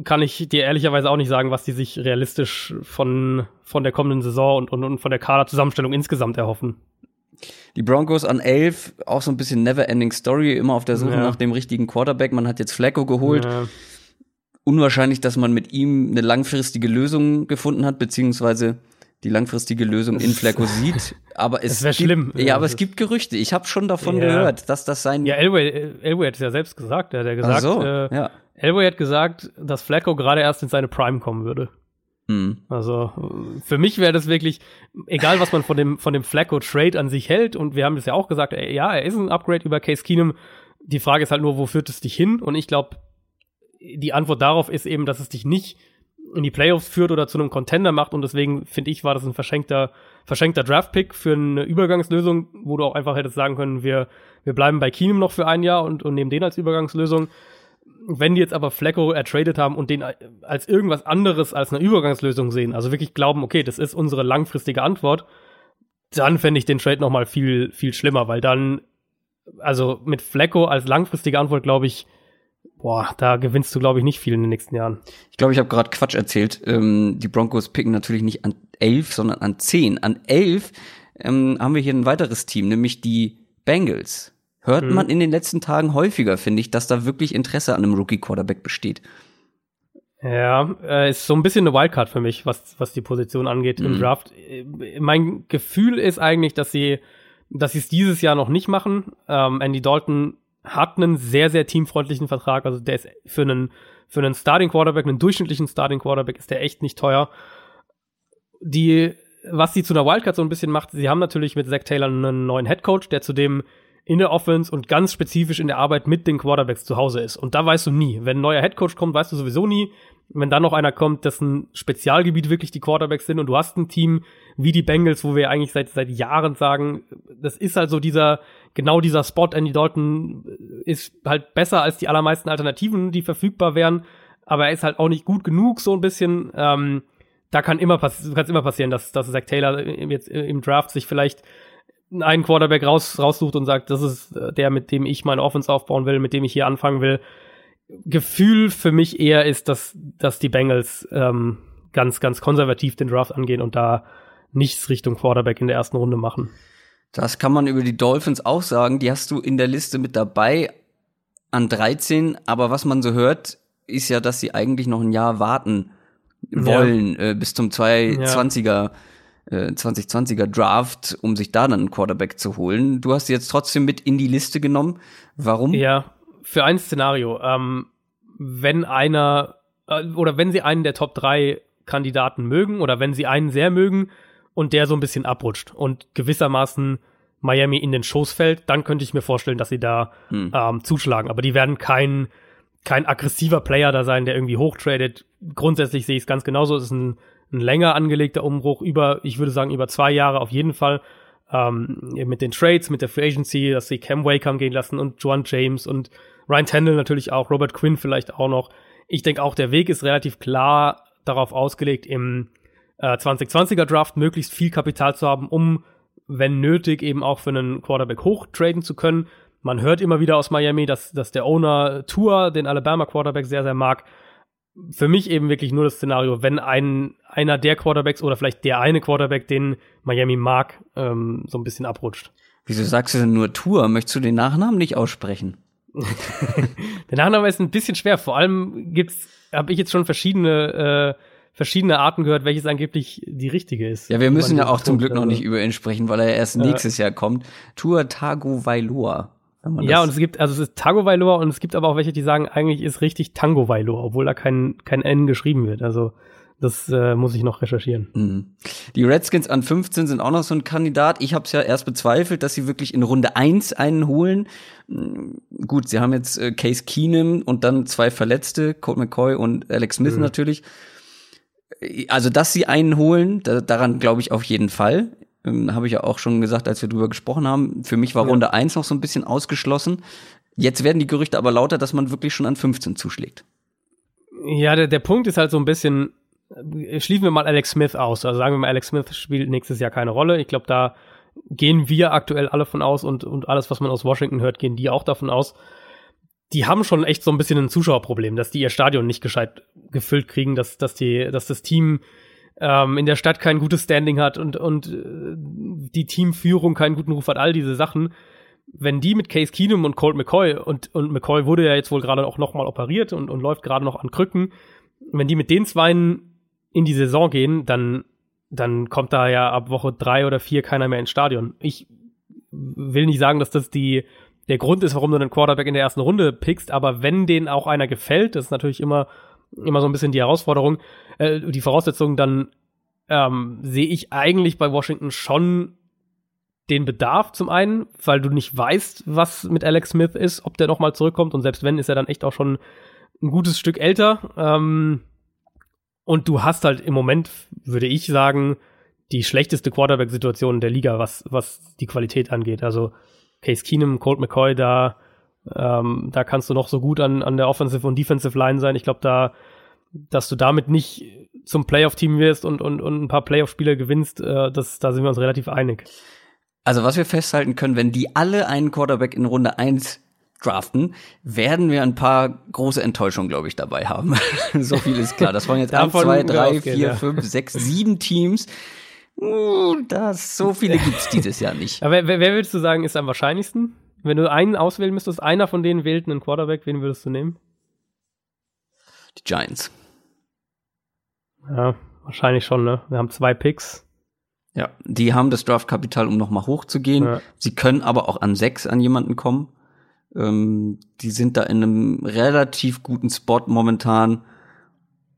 kann ich dir ehrlicherweise auch nicht sagen, was die sich realistisch von, von der kommenden Saison und, und, und von der Kaderzusammenstellung insgesamt erhoffen. Die Broncos an elf, auch so ein bisschen Never-Ending Story, immer auf der Suche ja. nach dem richtigen Quarterback. Man hat jetzt Flacco geholt. Ja. Unwahrscheinlich, dass man mit ihm eine langfristige Lösung gefunden hat, beziehungsweise die langfristige Lösung in Flacco sieht. Aber es wäre schlimm. Ja, aber es gibt Gerüchte. Ich habe schon davon ja. gehört, dass das sein... Ja, Elway, Elway hat es ja selbst gesagt. Er hat ja gesagt, so, äh, ja. Elway hat gesagt, dass Flacco gerade erst in seine Prime kommen würde. Mhm. Also für mich wäre das wirklich, egal was man von dem, von dem Flacco-Trade an sich hält, und wir haben es ja auch gesagt, ey, ja, er ist ein Upgrade über Case Keenum. Die Frage ist halt nur, wo führt es dich hin? Und ich glaube, die Antwort darauf ist eben, dass es dich nicht in die Playoffs führt oder zu einem Contender macht, und deswegen, finde ich, war das ein verschenkter, verschenkter Draft-Pick für eine Übergangslösung, wo du auch einfach hättest sagen können, wir, wir bleiben bei Keenum noch für ein Jahr und, und nehmen den als Übergangslösung. Wenn die jetzt aber Flacco ertradet haben und den als irgendwas anderes als eine Übergangslösung sehen, also wirklich glauben, okay, das ist unsere langfristige Antwort, dann fände ich den Trade nochmal viel, viel schlimmer, weil dann, also mit Flacco als langfristige Antwort, glaube ich, boah, da gewinnst du, glaube ich, nicht viel in den nächsten Jahren. Ich glaube, ich habe gerade Quatsch erzählt. Ähm, die Broncos picken natürlich nicht an elf, sondern an zehn. An elf ähm, haben wir hier ein weiteres Team, nämlich die Bengals. Hört mhm. man in den letzten Tagen häufiger, finde ich, dass da wirklich Interesse an einem Rookie-Quarterback besteht. Ja, äh, ist so ein bisschen eine Wildcard für mich, was, was die Position angeht mhm. im Draft. Mein Gefühl ist eigentlich, dass sie dass es dieses Jahr noch nicht machen. Ähm, Andy Dalton hat einen sehr, sehr teamfreundlichen Vertrag. Also der ist für einen, für einen Starting Quarterback, einen durchschnittlichen Starting Quarterback, ist der echt nicht teuer. Die, was sie zu einer Wildcard so ein bisschen macht, sie haben natürlich mit Zac Taylor einen neuen Headcoach, der zudem in der Offense und ganz spezifisch in der Arbeit mit den Quarterbacks zu Hause ist. Und da weißt du nie. Wenn ein neuer Headcoach kommt, weißt du sowieso nie. Wenn dann noch einer kommt, dessen Spezialgebiet wirklich die Quarterbacks sind, und du hast ein Team wie die Bengals, wo wir eigentlich seit, seit Jahren sagen, das ist halt so dieser, genau dieser Spot. Andy Dalton ist halt besser als die allermeisten Alternativen, die verfügbar wären, aber er ist halt auch nicht gut genug, so ein bisschen. Ähm, da kann immer, pass- kann's immer passieren, dass, dass Zac Taylor jetzt im Draft sich vielleicht einen Quarterback raus, raussucht und sagt, das ist der, mit dem ich meine Offense aufbauen will, mit dem ich hier anfangen will. Gefühl für mich eher ist, dass, dass die Bengals ähm, ganz, ganz konservativ den Draft angehen und da nichts Richtung Quarterback in der ersten Runde machen. Das kann man über die Dolphins auch sagen. Die hast du in der Liste mit dabei an dreizehn. Aber was man so hört, ist ja, dass sie eigentlich noch ein Jahr warten wollen ja. äh, bis zum zwanziger, äh, zwanzig zwanziger Draft, um sich da dann einen Quarterback zu holen. Du hast sie jetzt trotzdem mit in die Liste genommen. Warum? Ja. Für ein Szenario, ähm, wenn einer, äh, oder wenn sie einen der Top drei Kandidaten mögen, oder wenn sie einen sehr mögen und der so ein bisschen abrutscht und gewissermaßen Miami in den Schoß fällt, dann könnte ich mir vorstellen, dass sie da hm. ähm, zuschlagen. Aber die werden kein, kein aggressiver Player da sein, der irgendwie hochtradet. Grundsätzlich sehe ich es ganz genauso. Es ist ein, ein länger angelegter Umbruch über, ich würde sagen, über zwei Jahre auf jeden Fall. Ähm, mit den Trades, mit der Free Agency, dass sie Cam Wakeham gehen lassen und Juwan James und Ryan Tannehill natürlich auch, Robert Quinn vielleicht auch noch. Ich denke auch, der Weg ist relativ klar darauf ausgelegt, im äh, zwanzig zwanziger Draft möglichst viel Kapital zu haben, um, wenn nötig, eben auch für einen Quarterback hochtraden zu können. Man hört immer wieder aus Miami, dass, dass der Owner Tua, den Alabama-Quarterback, sehr, sehr mag. Für mich eben wirklich nur das Szenario, wenn ein, einer der Quarterbacks oder vielleicht der eine Quarterback, den Miami mag, ähm, so ein bisschen abrutscht. Wieso sagst du denn nur Tua? Möchtest du den Nachnamen nicht aussprechen? Der Nachname ist ein bisschen schwer. Vor allem gibt's, habe ich jetzt schon verschiedene, äh, verschiedene Arten gehört, welches angeblich die richtige ist. Ja, wir müssen ja auch zum Glück noch nicht über ihn sprechen, weil er ja erst nächstes äh, Jahr kommt. Tua Tagovailoa. Ja, und es gibt, also es ist Tagovailoa und es gibt aber auch welche, die sagen, eigentlich ist richtig Tangovailoa, obwohl da kein, kein N geschrieben wird. Also das äh, muss ich noch recherchieren. Mhm. Die Redskins an fünfzehn sind auch noch so ein Kandidat. Ich habe es ja erst bezweifelt, dass sie wirklich in Runde eins einen holen. Gut, sie haben jetzt äh, Case Keenum und dann zwei Verletzte, Colt McCoy und Alex Smith mhm. natürlich. Also, dass sie einen holen, da, daran glaube ich auf jeden Fall. Habe ich ja auch schon gesagt, als wir drüber gesprochen haben. Für mich war ja. Runde eins noch so ein bisschen ausgeschlossen. Jetzt werden die Gerüchte aber lauter, dass man wirklich schon an fünfzehn zuschlägt. Ja, der, der Punkt ist halt so ein bisschen, schließen wir mal Alex Smith aus. Also sagen wir mal, Alex Smith spielt nächstes Jahr keine Rolle. Ich glaube, da gehen wir aktuell alle von aus und, und alles, was man aus Washington hört, gehen die auch davon aus. Die haben schon echt so ein bisschen ein Zuschauerproblem, dass die ihr Stadion nicht gescheit gefüllt kriegen, dass, dass, die, dass das Team in der Stadt kein gutes Standing hat und, und die Teamführung keinen guten Ruf hat, all diese Sachen. Wenn die mit Case Keenum und Colt McCoy, und, und McCoy wurde ja jetzt wohl gerade auch nochmal operiert und, und läuft gerade noch an Krücken, wenn die mit den Zweien in die Saison gehen, dann, dann kommt da ja ab Woche drei oder vier keiner mehr ins Stadion. Ich will nicht sagen, dass das die, der Grund ist, warum du einen Quarterback in der ersten Runde pickst, aber wenn denen auch einer gefällt, das ist natürlich immer immer so ein bisschen die Herausforderung, äh, die Voraussetzung, dann ähm, sehe ich eigentlich bei Washington schon den Bedarf zum einen, weil du nicht weißt, was mit Alex Smith ist, ob der nochmal zurückkommt, und selbst wenn, ist er dann echt auch schon ein gutes Stück älter, ähm, und du hast halt im Moment, würde ich sagen, die schlechteste Quarterback-Situation der Liga, was, was die Qualität angeht, also Case Keenum, Colt McCoy, da Ähm, da kannst du noch so gut an, an der Offensive und Defensive Line sein. Ich glaube, da, dass du damit nicht zum Playoff-Team wirst und, und, und ein paar Playoff-Spiele gewinnst, äh, das, da sind wir uns relativ einig. Also was wir festhalten können, wenn die alle einen Quarterback in Runde eins draften, werden wir ein paar große Enttäuschungen, glaube ich, dabei haben. So viel ist klar. Das waren jetzt eins, zwei, drei, vier, fünf, sechs, sieben Teams. Uh, das, so viele gibt's dieses Jahr nicht. Aber wer, wer würdest du sagen, ist am wahrscheinlichsten? Wenn du einen auswählen müsstest, einer von denen wählt einen Quarterback, wen würdest du nehmen? Die Giants. Ja, wahrscheinlich schon, ne? Wir haben zwei Picks. Ja, die haben das Draftkapital, um nochmal hochzugehen. Ja. Sie können aber auch an sechs an jemanden kommen. Ähm, die sind da in einem relativ guten Spot momentan.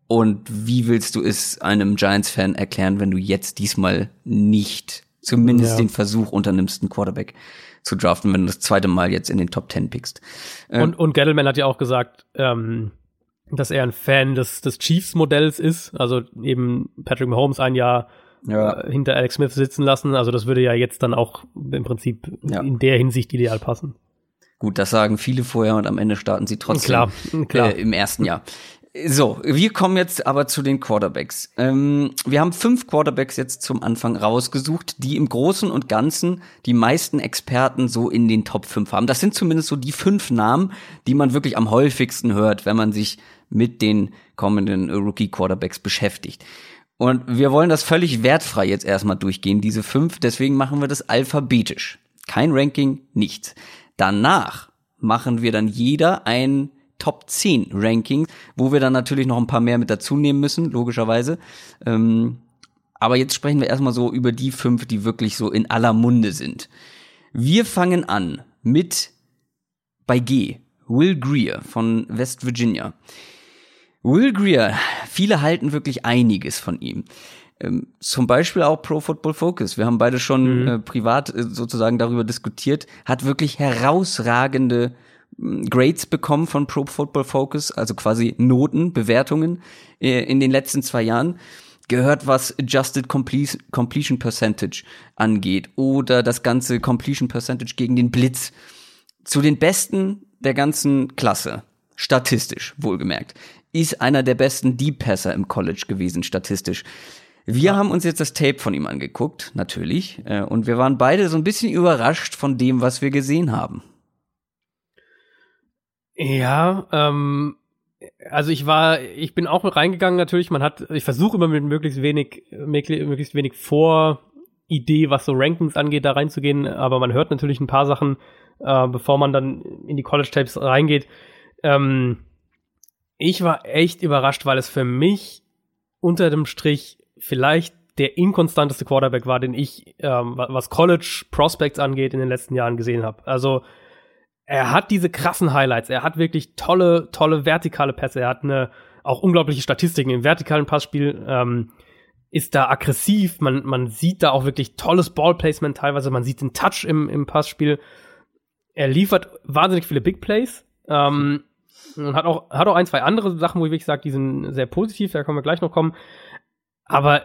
Und wie willst du es einem Giants-Fan erklären, wenn du jetzt diesmal nicht zumindest ja. den Versuch unternimmst, einen Quarterback zu draften, wenn du das zweite Mal jetzt in den Top Ten pickst. Ähm und, und Gettleman hat ja auch gesagt, ähm, dass er ein Fan des, des Chiefs-Modells ist, also eben Patrick Mahomes ein Jahr ja. äh, hinter Alex Smith sitzen lassen, also das würde ja jetzt dann auch im Prinzip ja. in der Hinsicht ideal passen. Gut, das sagen viele vorher und am Ende starten sie trotzdem klar, klar. Äh, im ersten Jahr. So, wir kommen jetzt aber zu den Quarterbacks. Ähm, wir haben fünf Quarterbacks jetzt zum Anfang rausgesucht, die im Großen und Ganzen die meisten Experten so in den Top fünf haben. Das sind zumindest so die fünf Namen, die man wirklich am häufigsten hört, wenn man sich mit den kommenden Rookie-Quarterbacks beschäftigt. Und wir wollen das völlig wertfrei jetzt erstmal durchgehen, diese fünf. Deswegen machen wir das alphabetisch. Kein Ranking, nichts. Danach machen wir dann jeder ein Top zehn Rankings, wo wir dann natürlich noch ein paar mehr mit dazu nehmen müssen, logischerweise. Ähm, aber jetzt sprechen wir erstmal so über die fünf, die wirklich so in aller Munde sind. Wir fangen an mit bei G, Will Grier von West Virginia. Will Grier, viele halten wirklich einiges von ihm. ähm, zum Beispiel auch Pro Football Focus, wir haben beide schon mhm. äh, privat äh, sozusagen darüber diskutiert, hat wirklich herausragende Grades bekommen von Pro Football Focus, also quasi Noten, Bewertungen äh, in den letzten zwei Jahren. Gehört, was Adjusted Completion Percentage angeht oder das ganze Completion Percentage gegen den Blitz. Zu den Besten der ganzen Klasse, statistisch wohlgemerkt, ist einer der besten Deep-Passer im College gewesen, statistisch. Wir ja. haben uns jetzt das Tape von ihm angeguckt, natürlich, und wir waren beide so ein bisschen überrascht von dem, was wir gesehen haben. Ja, ähm, also ich war, ich bin auch reingegangen natürlich, man hat, ich versuche immer mit möglichst wenig, möglichst wenig Voridee, was so Rankings angeht, da reinzugehen, aber man hört natürlich ein paar Sachen, äh, bevor man dann in die College-Tapes reingeht. Ähm, ich war echt überrascht, weil es für mich unter dem Strich vielleicht der inkonstanteste Quarterback war, den ich, ähm, was College-Prospects angeht, in den letzten Jahren gesehen habe. Also er hat diese krassen Highlights, er hat wirklich tolle, tolle vertikale Pässe, er hat eine auch unglaubliche Statistiken im vertikalen Passspiel, ähm, ist da aggressiv, man man sieht da auch wirklich tolles Ballplacement teilweise, man sieht den Touch im im Passspiel, er liefert wahnsinnig viele Big Plays, ähm, und hat auch hat auch ein, zwei andere Sachen, wo ich wirklich sage, die sind sehr positiv, da können wir gleich noch kommen, aber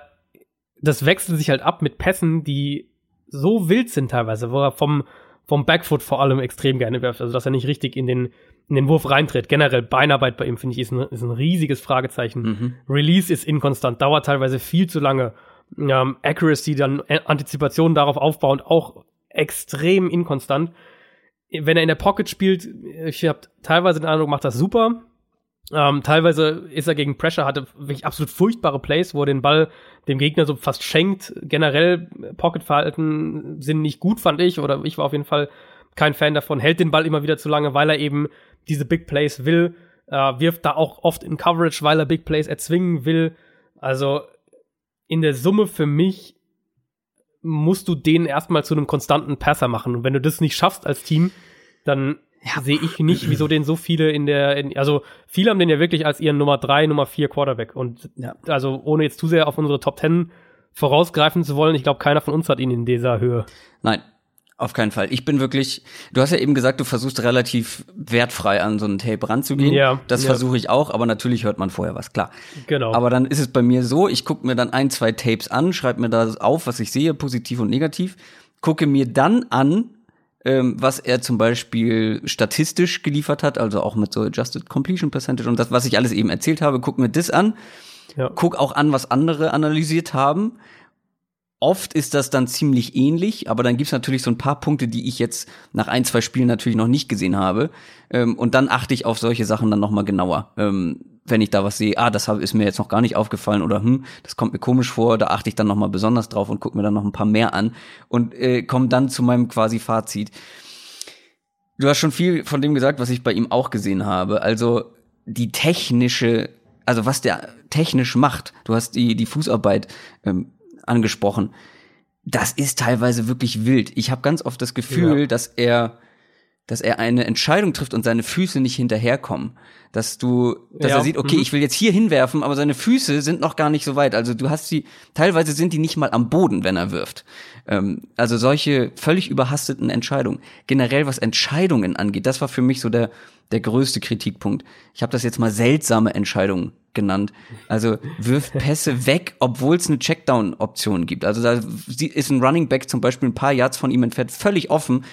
das wechselt sich halt ab mit Pässen, die so wild sind teilweise, wo er vom vom Backfoot vor allem extrem gerne werft, also dass er nicht richtig in den, in den Wurf reintritt. Generell Beinarbeit bei ihm, finde ich, ist ein, ist ein riesiges Fragezeichen. Mhm. Release ist inkonstant, dauert teilweise viel zu lange. Ähm, Accuracy, dann Antizipation darauf aufbauend, auch extrem inkonstant. Wenn er in der Pocket spielt, ich habe teilweise den Eindruck, macht das super. Ähm, teilweise ist er gegen Pressure, hatte wirklich absolut furchtbare Plays, wo er den Ball dem Gegner so fast schenkt. Generell Pocket-Verhalten sind nicht gut, fand ich, oder ich war auf jeden Fall kein Fan davon, hält den Ball immer wieder zu lange, weil er eben diese Big Plays will, äh, wirft da auch oft in Coverage, weil er Big Plays erzwingen will. Also in der Summe für mich musst du den erstmal zu einem konstanten Passer machen. Und wenn du das nicht schaffst als Team, dann ja, sehe ich nicht, wieso den so viele in der, in, also viele haben den ja wirklich als ihren Nummer drei, Nummer vier Quarterback. Und ja. also ohne jetzt zu sehr auf unsere Top Ten vorausgreifen zu wollen, ich glaube, keiner von uns hat ihn in dieser Höhe. Nein, auf keinen Fall. Ich bin wirklich, du hast ja eben gesagt, du versuchst relativ wertfrei an so einen Tape ranzugehen. Ja, das ja. versuche ich auch, aber natürlich hört man vorher was, klar. Genau. Aber dann ist es bei mir so, ich gucke mir dann ein, zwei Tapes an, schreibe mir da auf, was ich sehe, positiv und negativ, gucke mir dann an, was er zum Beispiel statistisch geliefert hat, also auch mit so Adjusted Completion Percentage und das, was ich alles eben erzählt habe, guck mir das an, ja. guck auch an, was andere analysiert haben. Oft ist das dann ziemlich ähnlich, aber dann gibt's natürlich so ein paar Punkte, die ich jetzt nach ein, zwei Spielen natürlich noch nicht gesehen habe. Und dann achte ich auf solche Sachen dann nochmal genauer. Wenn ich da was sehe, ah, das ist mir jetzt noch gar nicht aufgefallen oder hm, das kommt mir komisch vor, da achte ich dann nochmal besonders drauf und gucke mir dann noch ein paar mehr an und äh, komme dann zu meinem quasi Fazit. Du hast schon viel von dem gesagt, was ich bei ihm auch gesehen habe. Also die technische, also was der technisch macht, du hast die, die Fußarbeit ähm, angesprochen, das ist teilweise wirklich wild. Ich habe ganz oft das Gefühl, ja. dass er dass er eine Entscheidung trifft und seine Füße nicht hinterherkommen. Dass du, dass ja. er sieht, okay, mhm. ich will jetzt hier hinwerfen, aber seine Füße sind noch gar nicht so weit. Also du hast sie, teilweise sind die nicht mal am Boden, wenn er wirft. Ähm, also solche völlig überhasteten Entscheidungen. Generell, was Entscheidungen angeht, das war für mich so der, der größte Kritikpunkt. Ich habe das jetzt mal seltsame Entscheidungen genannt. Also wirft Pässe weg, obwohl es eine Checkdown-Option gibt. Also da ist ein Running Back zum Beispiel ein paar Yards von ihm entfernt, völlig offen,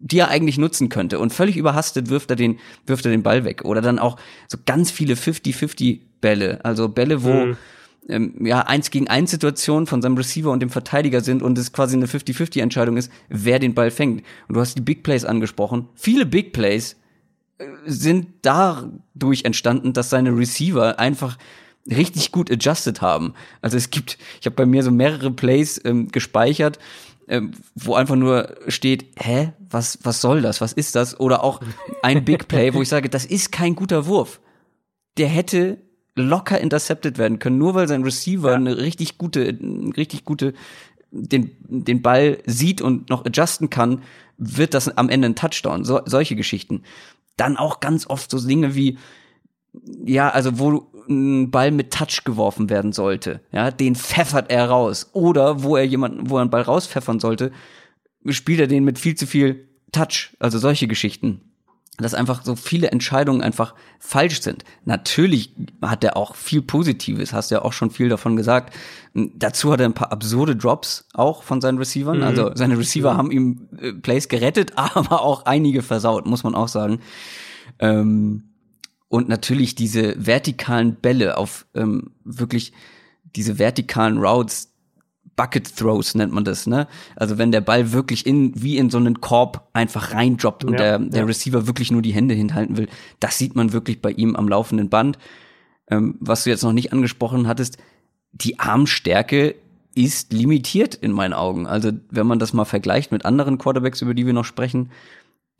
die er eigentlich nutzen könnte. Und völlig überhastet wirft er den, wirft er den Ball weg. Oder dann auch so ganz viele fifty-fifty-Bälle. Also Bälle, wo mhm. ähm, ja eins gegen eins Situationen von seinem Receiver und dem Verteidiger sind und es quasi eine fifty-fifty-Entscheidung ist, wer den Ball fängt. Und du hast die Big Plays angesprochen. Viele Big Plays äh, sind dadurch entstanden, dass seine Receiver einfach richtig gut adjusted haben. Also es gibt, ich habe bei mir so mehrere Plays ähm, gespeichert, wo einfach nur steht, hä, was was soll das, was ist das? Oder auch ein Big Play, wo ich sage, das ist kein guter Wurf. Der hätte locker intercepted werden können, nur weil sein Receiver ja. eine richtig gute, richtig gute, den den Ball sieht und noch adjusten kann, wird das am Ende ein Touchdown. So, solche Geschichten. Dann auch ganz oft so Dinge wie, ja, also wo ein Ball mit Touch geworfen werden sollte, ja, den pfeffert er raus. Oder wo er jemanden, wo er einen Ball rauspfeffern sollte, spielt er den mit viel zu viel Touch. Also solche Geschichten. Dass einfach so viele Entscheidungen einfach falsch sind. Natürlich hat er auch viel Positives, hast ja auch schon viel davon gesagt. Dazu hat er ein paar absurde Drops auch von seinen Receivern. Mhm. Also seine Receiver haben ihm äh, Plays gerettet, aber auch einige versaut, muss man auch sagen. Ähm, und natürlich diese vertikalen Bälle auf ähm, wirklich diese vertikalen Routes, Bucket Throws nennt man das, ne? Also wenn der Ball wirklich in wie in so einen Korb einfach reindroppt und ja, der, der ja. Receiver wirklich nur die Hände hinhalten will, das sieht man wirklich bei ihm am laufenden Band. Ähm, was du jetzt noch nicht angesprochen hattest, die Armstärke ist limitiert in meinen Augen. Also wenn man das mal vergleicht mit anderen Quarterbacks, über die wir noch sprechen,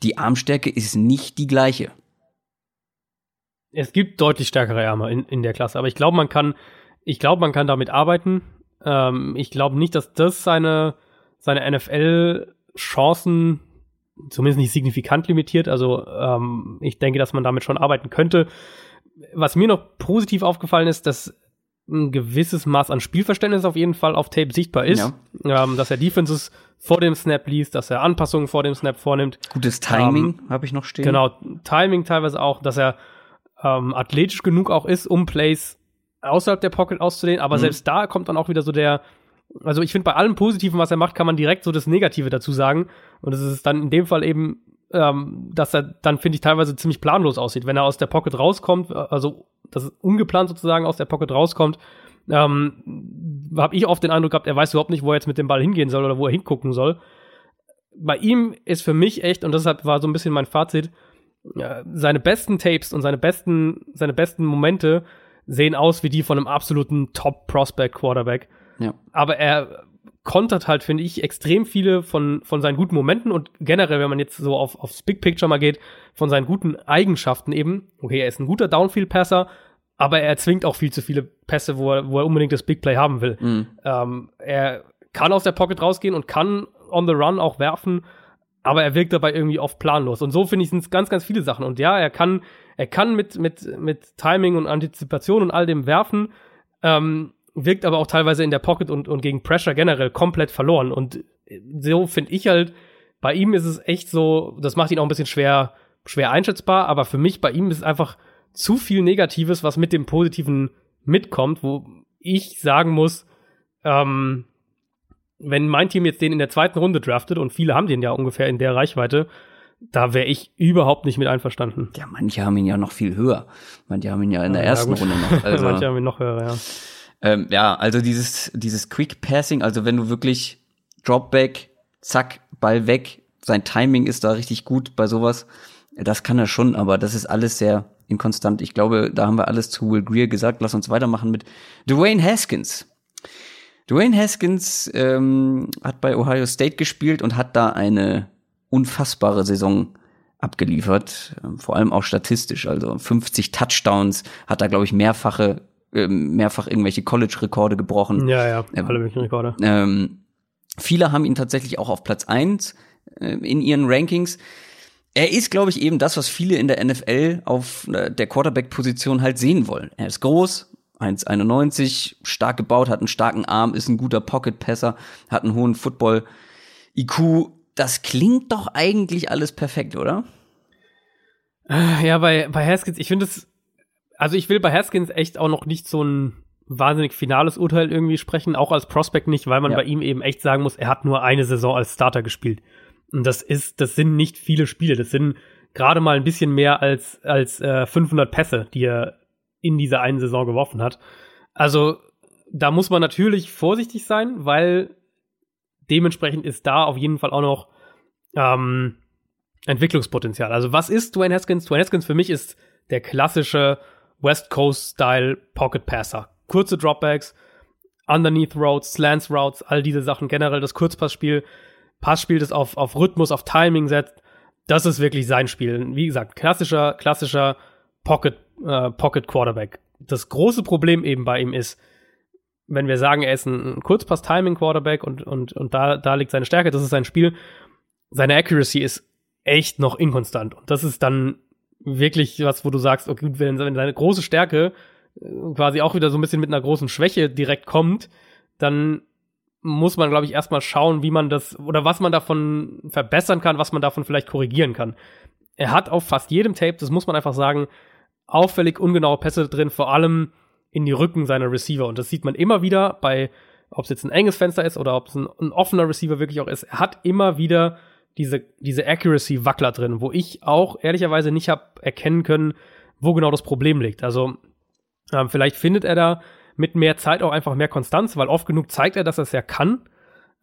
die Armstärke ist nicht die gleiche. Es gibt deutlich stärkere Arme in, in der Klasse, aber ich glaube, man kann, ich glaube, man kann damit arbeiten. Ähm, ich glaube nicht, dass das seine, seine N F L-Chancen zumindest nicht signifikant limitiert. Also ähm, ich denke, dass man damit schon arbeiten könnte. Was mir noch positiv aufgefallen ist, dass ein gewisses Maß an Spielverständnis auf jeden Fall auf Tape sichtbar ist. Ja. Ähm, dass er Defenses vor dem Snap liest, dass er Anpassungen vor dem Snap vornimmt. Gutes Timing ähm, habe ich noch stehen. Genau, Timing teilweise auch, dass er ähm, athletisch genug auch ist, um Plays außerhalb der Pocket auszudehnen, aber mhm. selbst da kommt dann auch wieder so der, also ich finde, bei allem Positiven, was er macht, kann man direkt so das Negative dazu sagen. Und es ist dann in dem Fall eben, ähm, dass er dann, finde ich, teilweise ziemlich planlos aussieht. Wenn er aus der Pocket rauskommt, also das ist ungeplant sozusagen aus der Pocket rauskommt, ähm, habe ich oft den Eindruck gehabt, er weiß überhaupt nicht, wo er jetzt mit dem Ball hingehen soll oder wo er hingucken soll. Bei ihm ist für mich echt, und deshalb war so ein bisschen mein Fazit, äh, seine besten Tapes und seine besten, seine besten Momente sehen aus wie die von einem absoluten Top-Prospect-Quarterback. Ja. Aber er kontert halt, finde ich, extrem viele von, von seinen guten Momenten und generell, wenn man jetzt so auf, aufs Big Picture mal geht, von seinen guten Eigenschaften eben. Okay, er ist ein guter Downfield-Passer, aber er erzwingt auch viel zu viele Pässe, wo er, wo er unbedingt das Big Play haben will. Mhm. Ähm, er kann aus der Pocket rausgehen und kann on the run auch werfen, aber er wirkt dabei irgendwie oft planlos. Und so, finde ich, sind es ganz, ganz viele Sachen. Und ja, er kann Er kann mit, mit, mit Timing und Antizipation und all dem werfen, ähm, wirkt aber auch teilweise in der Pocket und, und gegen Pressure generell komplett verloren. Und so finde ich halt, bei ihm ist es echt so, das macht ihn auch ein bisschen schwer, schwer einschätzbar, aber für mich, bei ihm ist es einfach zu viel Negatives, was mit dem Positiven mitkommt, wo ich sagen muss, ähm, wenn mein Team jetzt den in der zweiten Runde draftet, und viele haben den ja ungefähr in der Reichweite, da wäre ich überhaupt nicht mit einverstanden. Ja, manche haben ihn ja noch viel höher. Manche haben ihn ja in der ja, ersten gut. Runde noch. Also, manche haben ihn noch höher, ja. Ähm, ja, also dieses, dieses Quick Passing, also wenn du wirklich Dropback, zack, Ball weg, sein Timing ist da richtig gut bei sowas. Das kann er schon, aber das ist alles sehr inkonstant. Ich glaube, da haben wir alles zu Will Grier gesagt. Lass uns weitermachen mit Dwayne Haskins. Dwayne Haskins ähm, hat bei Ohio State gespielt und hat da eine unfassbare Saison abgeliefert, vor allem auch statistisch, also fünfzig Touchdowns, hat da, glaube ich, mehrfache, mehrfach irgendwelche College-Rekorde gebrochen. Ja, ja, alle möglichen Rekorde. Ähm, viele haben ihn tatsächlich auch auf Platz eins äh, in ihren Rankings. Er ist, glaube ich, eben das, was viele in der N F L auf der Quarterback-Position halt sehen wollen. Er ist groß, eins Komma einundneunzig, stark gebaut, hat einen starken Arm, ist ein guter Pocket-Passer, hat einen hohen Football-I Q. Das klingt doch eigentlich alles perfekt, oder? Ja, bei, bei Haskins, ich finde es, also ich will bei Haskins echt auch noch nicht so ein wahnsinnig finales Urteil irgendwie sprechen, auch als Prospect nicht, weil man ja. bei ihm eben echt sagen muss, er hat nur eine Saison als Starter gespielt. Und das ist, das sind nicht viele Spiele, das sind gerade mal ein bisschen mehr als, als äh, fünfhundert Pässe, die er in dieser einen Saison geworfen hat. Also da muss man natürlich vorsichtig sein, weil dementsprechend ist da auf jeden Fall auch noch ähm, Entwicklungspotenzial. Also was ist Dwayne Haskins? Dwayne Haskins für mich ist der klassische West Coast-Style Pocket Passer. Kurze Dropbacks, Underneath Routes, Slants Routes, all diese Sachen. Generell das Kurzpassspiel, Passspiel, das auf, auf Rhythmus, auf Timing setzt. Das ist wirklich sein Spiel. Wie gesagt, klassischer, klassischer Pocket, äh, Pocket Quarterback. Das große Problem eben bei ihm ist, wenn wir sagen, er ist ein Kurzpass-Timing-Quarterback und, und, und da, da liegt seine Stärke, das ist sein Spiel, seine Accuracy ist echt noch inkonstant. Und das ist dann wirklich was, wo du sagst, okay, wenn seine große Stärke quasi auch wieder so ein bisschen mit einer großen Schwäche direkt kommt, dann muss man, glaube ich, erstmal schauen, wie man das oder was man davon verbessern kann, was man davon vielleicht korrigieren kann. Er hat auf fast jedem Tape, das muss man einfach sagen, auffällig ungenaue Pässe drin, vor allem in die Rücken seiner Receiver. Und das sieht man immer wieder bei, ob es jetzt ein enges Fenster ist oder ob es ein, ein offener Receiver wirklich auch ist. Er hat immer wieder diese, diese Accuracy-Wackler drin, wo ich auch ehrlicherweise nicht habe erkennen können, wo genau das Problem liegt. Also äh, vielleicht findet er da mit mehr Zeit auch einfach mehr Konstanz, weil oft genug zeigt er, dass er es ja kann.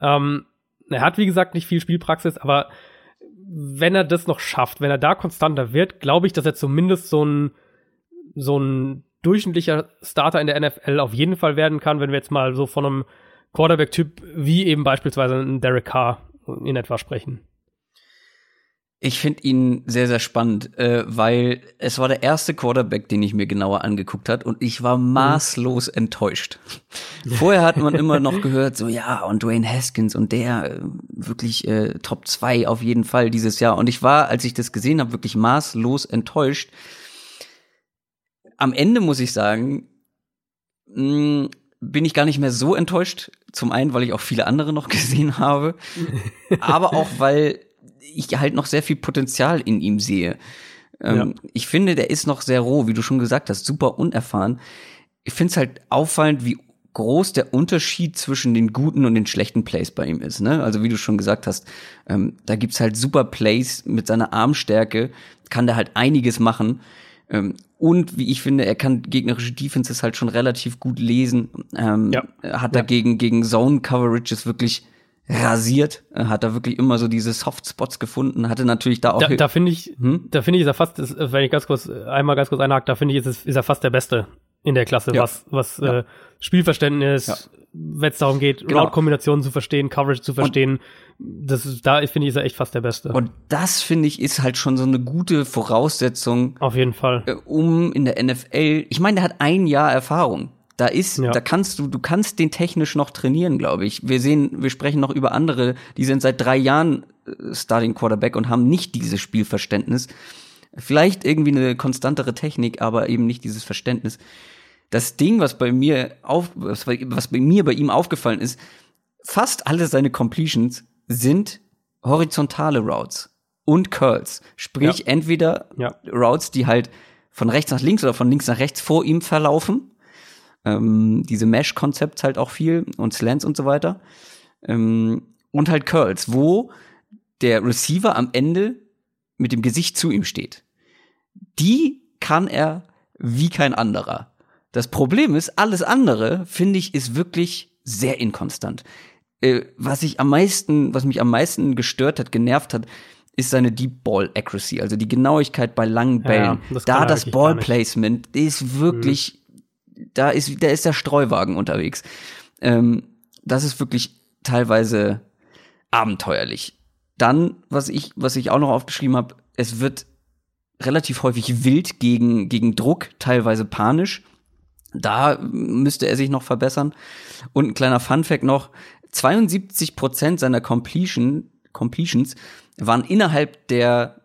Ähm, er hat, wie gesagt, nicht viel Spielpraxis, aber wenn er das noch schafft, wenn er da konstanter wird, glaube ich, dass er zumindest so ein, so ein durchschnittlicher Starter in der N F L auf jeden Fall werden kann, wenn wir jetzt mal so von einem Quarterback-Typ wie eben beispielsweise einen Derek Carr in etwa sprechen. Ich finde ihn sehr, sehr spannend, äh, weil es war der erste Quarterback, den ich mir genauer angeguckt hat, und ich war maßlos enttäuscht. Vorher hat man immer noch gehört, so ja, und Dwayne Haskins und der äh, wirklich äh, Top zwei auf jeden Fall dieses Jahr. Und ich war, als ich das gesehen habe, wirklich maßlos enttäuscht. Am Ende muss ich sagen, mh, bin ich gar nicht mehr so enttäuscht. Zum einen, weil ich auch viele andere noch gesehen habe, aber auch, weil ich halt noch sehr viel Potenzial in ihm sehe. Ähm, ja. Ich finde, der ist noch sehr roh, wie du schon gesagt hast, super unerfahren. Ich finde es halt auffallend, wie groß der Unterschied zwischen den guten und den schlechten Plays bei ihm ist, ne? Also wie du schon gesagt hast, ähm, da gibt's halt super Plays mit seiner Armstärke, kann der halt einiges machen. Ähm, und wie ich finde, er kann gegnerische Defenses halt schon relativ gut lesen, ähm, ja. hat ja. dagegen gegen Zone-Coverages wirklich rasiert, hat da wirklich immer so diese Softspots gefunden, hatte natürlich da auch... Da, da finde ich, hm? da finde ich, ist er fast, ist, wenn ich ganz kurz, einmal ganz kurz einhake, da finde ich, ist, es, ist er fast der Beste in der Klasse, ja. was, was ja. Äh, Spielverständnis, ja. wenn es darum geht, genau. Route-Kombinationen zu verstehen, Coverage zu verstehen, und das ist, da finde ich, ist er echt fast der Beste. Und das, finde ich, ist halt schon so eine gute Voraussetzung. Auf jeden Fall. Äh, um in der N F L, ich meine, der hat ein Jahr Erfahrung. Da ist, ja. da kannst du, du kannst den technisch noch trainieren, glaube ich. Wir sehen, wir sprechen noch über andere, die sind seit drei Jahren Starting Quarterback und haben nicht dieses Spielverständnis. Vielleicht irgendwie eine konstantere Technik, aber eben nicht dieses Verständnis. Das Ding, was bei mir auf, was bei, was bei mir bei ihm aufgefallen ist, fast alle seine Completions sind horizontale Routes und Curls. Sprich, ja. entweder ja. Routes, die halt von rechts nach links oder von links nach rechts vor ihm verlaufen. Ähm, diese Mesh-Konzepts halt auch viel und Slants und so weiter. Ähm, und halt Curls, wo der Receiver am Ende mit dem Gesicht zu ihm steht. Die kann er wie kein anderer. Das Problem ist, alles andere, finde ich, ist wirklich sehr inkonstant. Äh, was ich am meisten, was mich am meisten gestört hat, genervt hat, ist seine Deep Ball Accuracy, also die Genauigkeit bei langen Bällen. Ja, das da das Ball Placement ist wirklich mhm. Da ist, da ist der Streuwagen unterwegs. Ähm, das ist wirklich teilweise abenteuerlich. Dann, was ich, was ich auch noch aufgeschrieben habe, es wird relativ häufig wild gegen, gegen Druck, teilweise panisch. Da müsste er sich noch verbessern. Und ein kleiner Funfact noch, zweiundsiebzig Prozent seiner Completion, Completions waren innerhalb der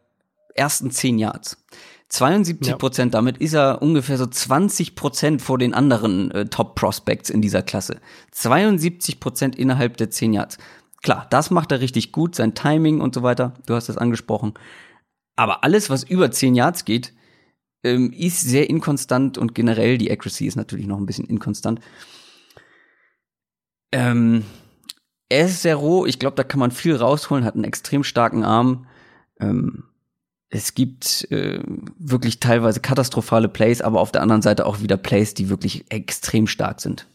ersten zehn Yards. zweiundsiebzig Prozent, ja. damit ist er ungefähr so zwanzig Prozent vor den anderen äh, Top-Prospects in dieser Klasse. zweiundsiebzig Prozent innerhalb der zehn Yards. Klar, das macht er richtig gut, sein Timing und so weiter, du hast das angesprochen. Aber alles, was über zehn Yards geht, ähm, ist sehr inkonstant, und generell die Accuracy ist natürlich noch ein bisschen inkonstant. Ähm, er ist sehr roh, ich glaube, da kann man viel rausholen, hat einen extrem starken Arm, ähm, Es gibt äh, wirklich teilweise katastrophale Plays, aber auf der anderen Seite auch wieder Plays, die wirklich extrem stark sind.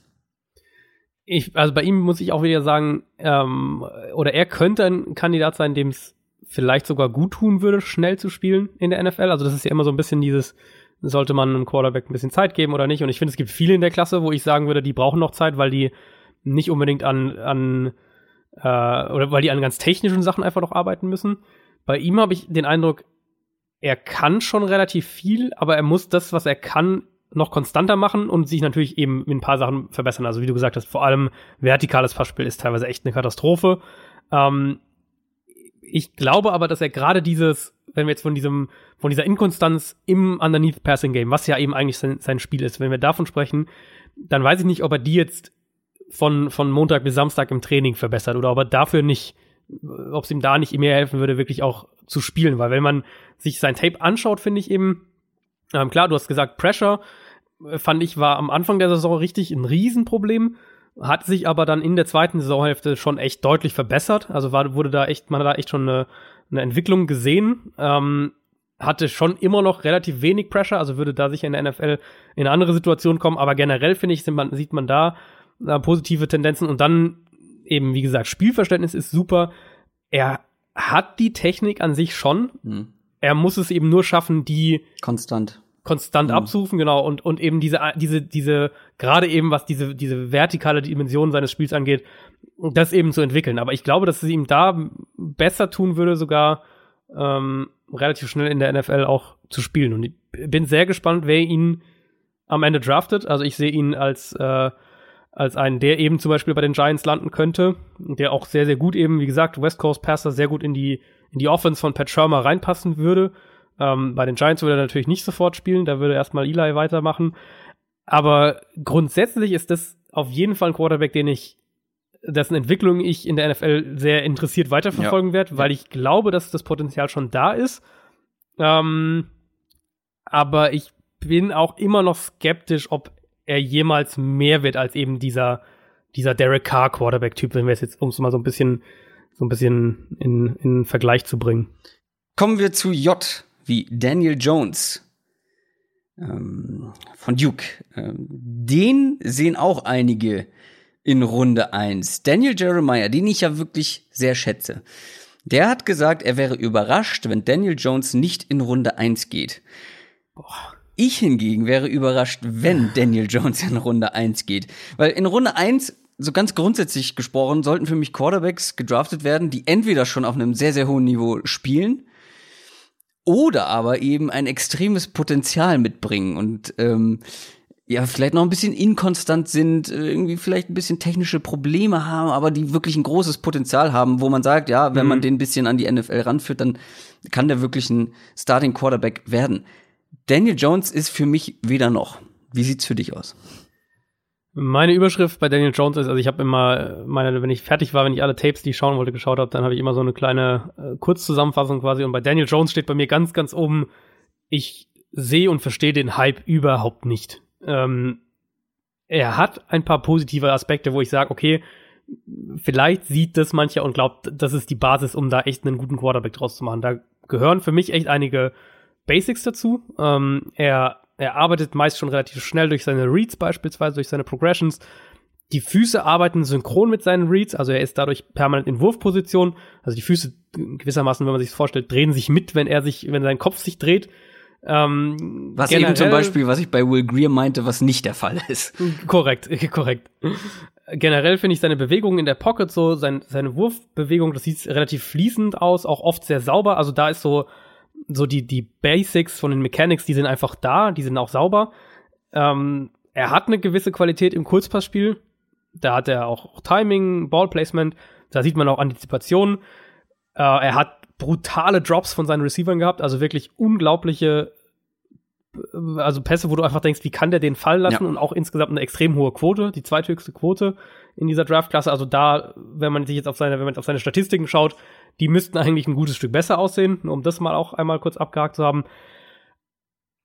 Ich, also bei ihm muss ich auch wieder sagen, ähm, oder er könnte ein Kandidat sein, dem es vielleicht sogar gut tun würde, schnell zu spielen in der N F L. Also das ist ja immer so ein bisschen dieses, sollte man einem Quarterback ein bisschen Zeit geben oder nicht? Und ich finde, es gibt viele in der Klasse, wo ich sagen würde, die brauchen noch Zeit, weil die nicht unbedingt an, an äh, oder weil die an ganz technischen Sachen einfach noch arbeiten müssen. Bei ihm habe ich den Eindruck, er kann schon relativ viel, aber er muss das, was er kann, noch konstanter machen und sich natürlich eben mit ein paar Sachen verbessern. Also wie du gesagt hast, vor allem vertikales Passspiel ist teilweise echt eine Katastrophe. Ähm, Ich glaube aber, dass er gerade dieses, wenn wir jetzt von diesem, von dieser Inkonstanz im Underneath Passing Game, was ja eben eigentlich sein, sein Spiel ist, wenn wir davon sprechen, dann weiß ich nicht, ob er die jetzt von, von Montag bis Samstag im Training verbessert oder ob er dafür nicht, ob es ihm da nicht mehr helfen würde, wirklich auch zu spielen, weil wenn man sich sein Tape anschaut, finde ich eben, ähm, klar, du hast gesagt, Pressure, fand ich, war am Anfang der Saison richtig ein Riesenproblem, hat sich aber dann in der zweiten Saisonhälfte schon echt deutlich verbessert, also war, wurde da echt, man hat da echt schon eine, eine Entwicklung gesehen, ähm, hatte schon immer noch relativ wenig Pressure, also würde da sicher in der N F L in eine andere Situation kommen, aber generell, finde ich, sind man, sieht man da äh, positive Tendenzen und dann eben, wie gesagt, Spielverständnis ist super, er hat die Technik an sich schon, mhm. er muss es eben nur schaffen, die konstant konstant mhm. abzurufen, genau, und und eben diese diese diese gerade eben was diese diese vertikale Dimension seines Spiels angeht, das eben zu entwickeln. Aber ich glaube, dass es ihm da besser tun würde, sogar ähm, relativ schnell in der N F L auch zu spielen. Und ich bin sehr gespannt, wer ihn am Ende draftet. Also ich sehe ihn als äh, als einen, der eben zum Beispiel bei den Giants landen könnte, der auch sehr sehr gut eben, wie gesagt, West Coast Passer sehr gut in die in die Offense von Pat Shurmur reinpassen würde. Ähm, bei den Giants würde er natürlich nicht sofort spielen, da würde erstmal Eli weitermachen, aber grundsätzlich ist das auf jeden Fall ein Quarterback, den ich, dessen Entwicklung ich in der N F L sehr interessiert weiterverfolgen ja. werde, weil ich glaube, dass das Potenzial schon da ist, ähm, aber ich bin auch immer noch skeptisch, ob er jemals mehr wird als eben dieser, dieser Derek Carr Quarterback-Typ, wenn wir es jetzt, um es mal so ein bisschen, so ein bisschen in, in Vergleich zu bringen. Kommen wir zu J, wie Daniel Jones ähm, von Duke. Ähm, den sehen auch einige in Runde eins. Daniel Jeremiah, den ich ja wirklich sehr schätze, der hat gesagt, er wäre überrascht, wenn Daniel Jones nicht in Runde eins geht. Boah. Ich hingegen wäre überrascht, wenn Daniel Jones in Runde eins geht. Weil in Runde eins, so ganz grundsätzlich gesprochen, sollten für mich Quarterbacks gedraftet werden, die entweder schon auf einem sehr, sehr hohen Niveau spielen, oder aber eben ein extremes Potenzial mitbringen und ähm, ja, vielleicht noch ein bisschen inkonstant sind, irgendwie vielleicht ein bisschen technische Probleme haben, aber die wirklich ein großes Potenzial haben, wo man sagt, ja, wenn mhm. man den ein bisschen an die N F L ranführt, dann kann der wirklich ein Starting Quarterback werden. Daniel Jones ist für mich weder noch. Wie sieht's für dich aus? Meine Überschrift bei Daniel Jones ist, also ich habe immer, meine, wenn ich fertig war, wenn ich alle Tapes, die ich schauen wollte, geschaut habe, dann habe ich immer so eine kleine äh, Kurzzusammenfassung quasi. Und bei Daniel Jones steht bei mir ganz, ganz oben, ich sehe und verstehe den Hype überhaupt nicht. Ähm, er hat ein paar positive Aspekte, wo ich sage, okay, vielleicht sieht das mancher und glaubt, das ist die Basis, um da echt einen guten Quarterback draus zu machen. Da gehören für mich echt einige Basics dazu. Ähm, er Er arbeitet meist schon relativ schnell durch seine Reads beispielsweise, durch seine Progressions. Die Füße arbeiten synchron mit seinen Reads, also er ist dadurch permanent in Wurfposition. Also die Füße gewissermaßen, wenn man sich es vorstellt, drehen sich mit, wenn er sich, wenn sein Kopf sich dreht. Ähm, was generell, eben zum Beispiel, was ich bei Will Grier meinte, was nicht der Fall ist. Korrekt, korrekt. Generell finde ich seine Bewegungen in der Pocket so, sein, seine Wurfbewegung, das sieht relativ fließend aus, auch oft sehr sauber. Also da ist so So die, die Basics von den Mechanics, die sind einfach da, die sind auch sauber. Ähm, er hat eine gewisse Qualität im Kurzpassspiel. Da hat er auch Timing, Ballplacement. Da sieht man auch Antizipation. Äh, er hat brutale Drops von seinen Receivern gehabt. Also wirklich unglaubliche also Pässe, wo du einfach denkst, wie kann der den fallen lassen? Ja. Und auch insgesamt eine extrem hohe Quote, die zweithöchste Quote in dieser Draftklasse. Also da, wenn man sich jetzt auf seine, wenn man auf seine Statistiken schaut, die müssten eigentlich ein gutes Stück besser aussehen, um das mal auch einmal kurz abgehakt zu haben.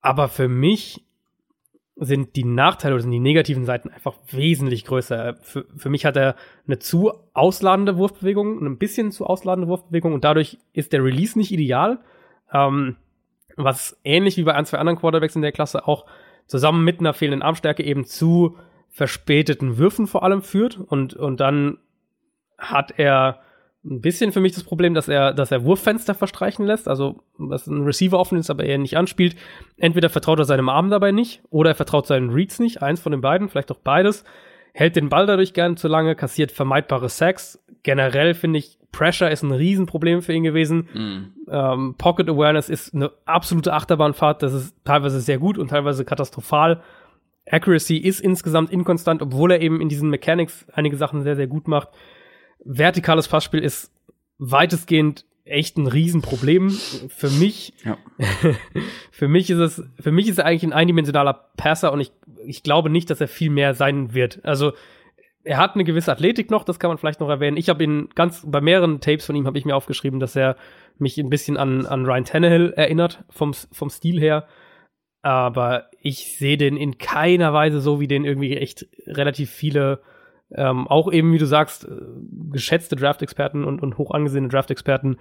Aber für mich sind die Nachteile oder sind die negativen Seiten einfach wesentlich größer. Für, für mich hat er eine zu ausladende Wurfbewegung, ein bisschen zu ausladende Wurfbewegung und dadurch ist der Release nicht ideal. Ähm, was ähnlich wie bei ein, zwei anderen Quarterbacks in der Klasse auch zusammen mit einer fehlenden Armstärke eben zu verspäteten Würfen vor allem führt. Und, und dann hat er ein bisschen für mich das Problem, dass er, dass er Wurffenster verstreichen lässt, also dass ein Receiver offen ist, aber er nicht anspielt. Entweder vertraut er seinem Arm dabei nicht oder er vertraut seinen Reads nicht, eins von den beiden, vielleicht auch beides, hält den Ball dadurch gern zu lange, kassiert vermeidbare Sacks. Generell finde ich, Pressure ist ein Riesenproblem für ihn gewesen. Mhm. Ähm, Pocket Awareness ist eine absolute Achterbahnfahrt, das ist teilweise sehr gut und teilweise katastrophal. Accuracy ist insgesamt inkonstant, obwohl er eben in diesen Mechanics einige Sachen sehr, sehr gut macht. Vertikales Passspiel ist weitestgehend echt ein Riesenproblem für mich. Ja. für mich ist es, für mich ist er eigentlich ein eindimensionaler Passer und ich, ich glaube nicht, dass er viel mehr sein wird. Also er hat eine gewisse Athletik noch, das kann man vielleicht noch erwähnen. Ich habe ihn ganz, bei mehreren Tapes von ihm habe ich mir aufgeschrieben, dass er mich ein bisschen an, an Ryan Tannehill erinnert, vom, vom Stil her. Aber ich sehe den in keiner Weise so, wie den irgendwie echt relativ viele, ähm, auch eben, wie du sagst, geschätzte Draft-Experten und, und hoch angesehene Draft-Experten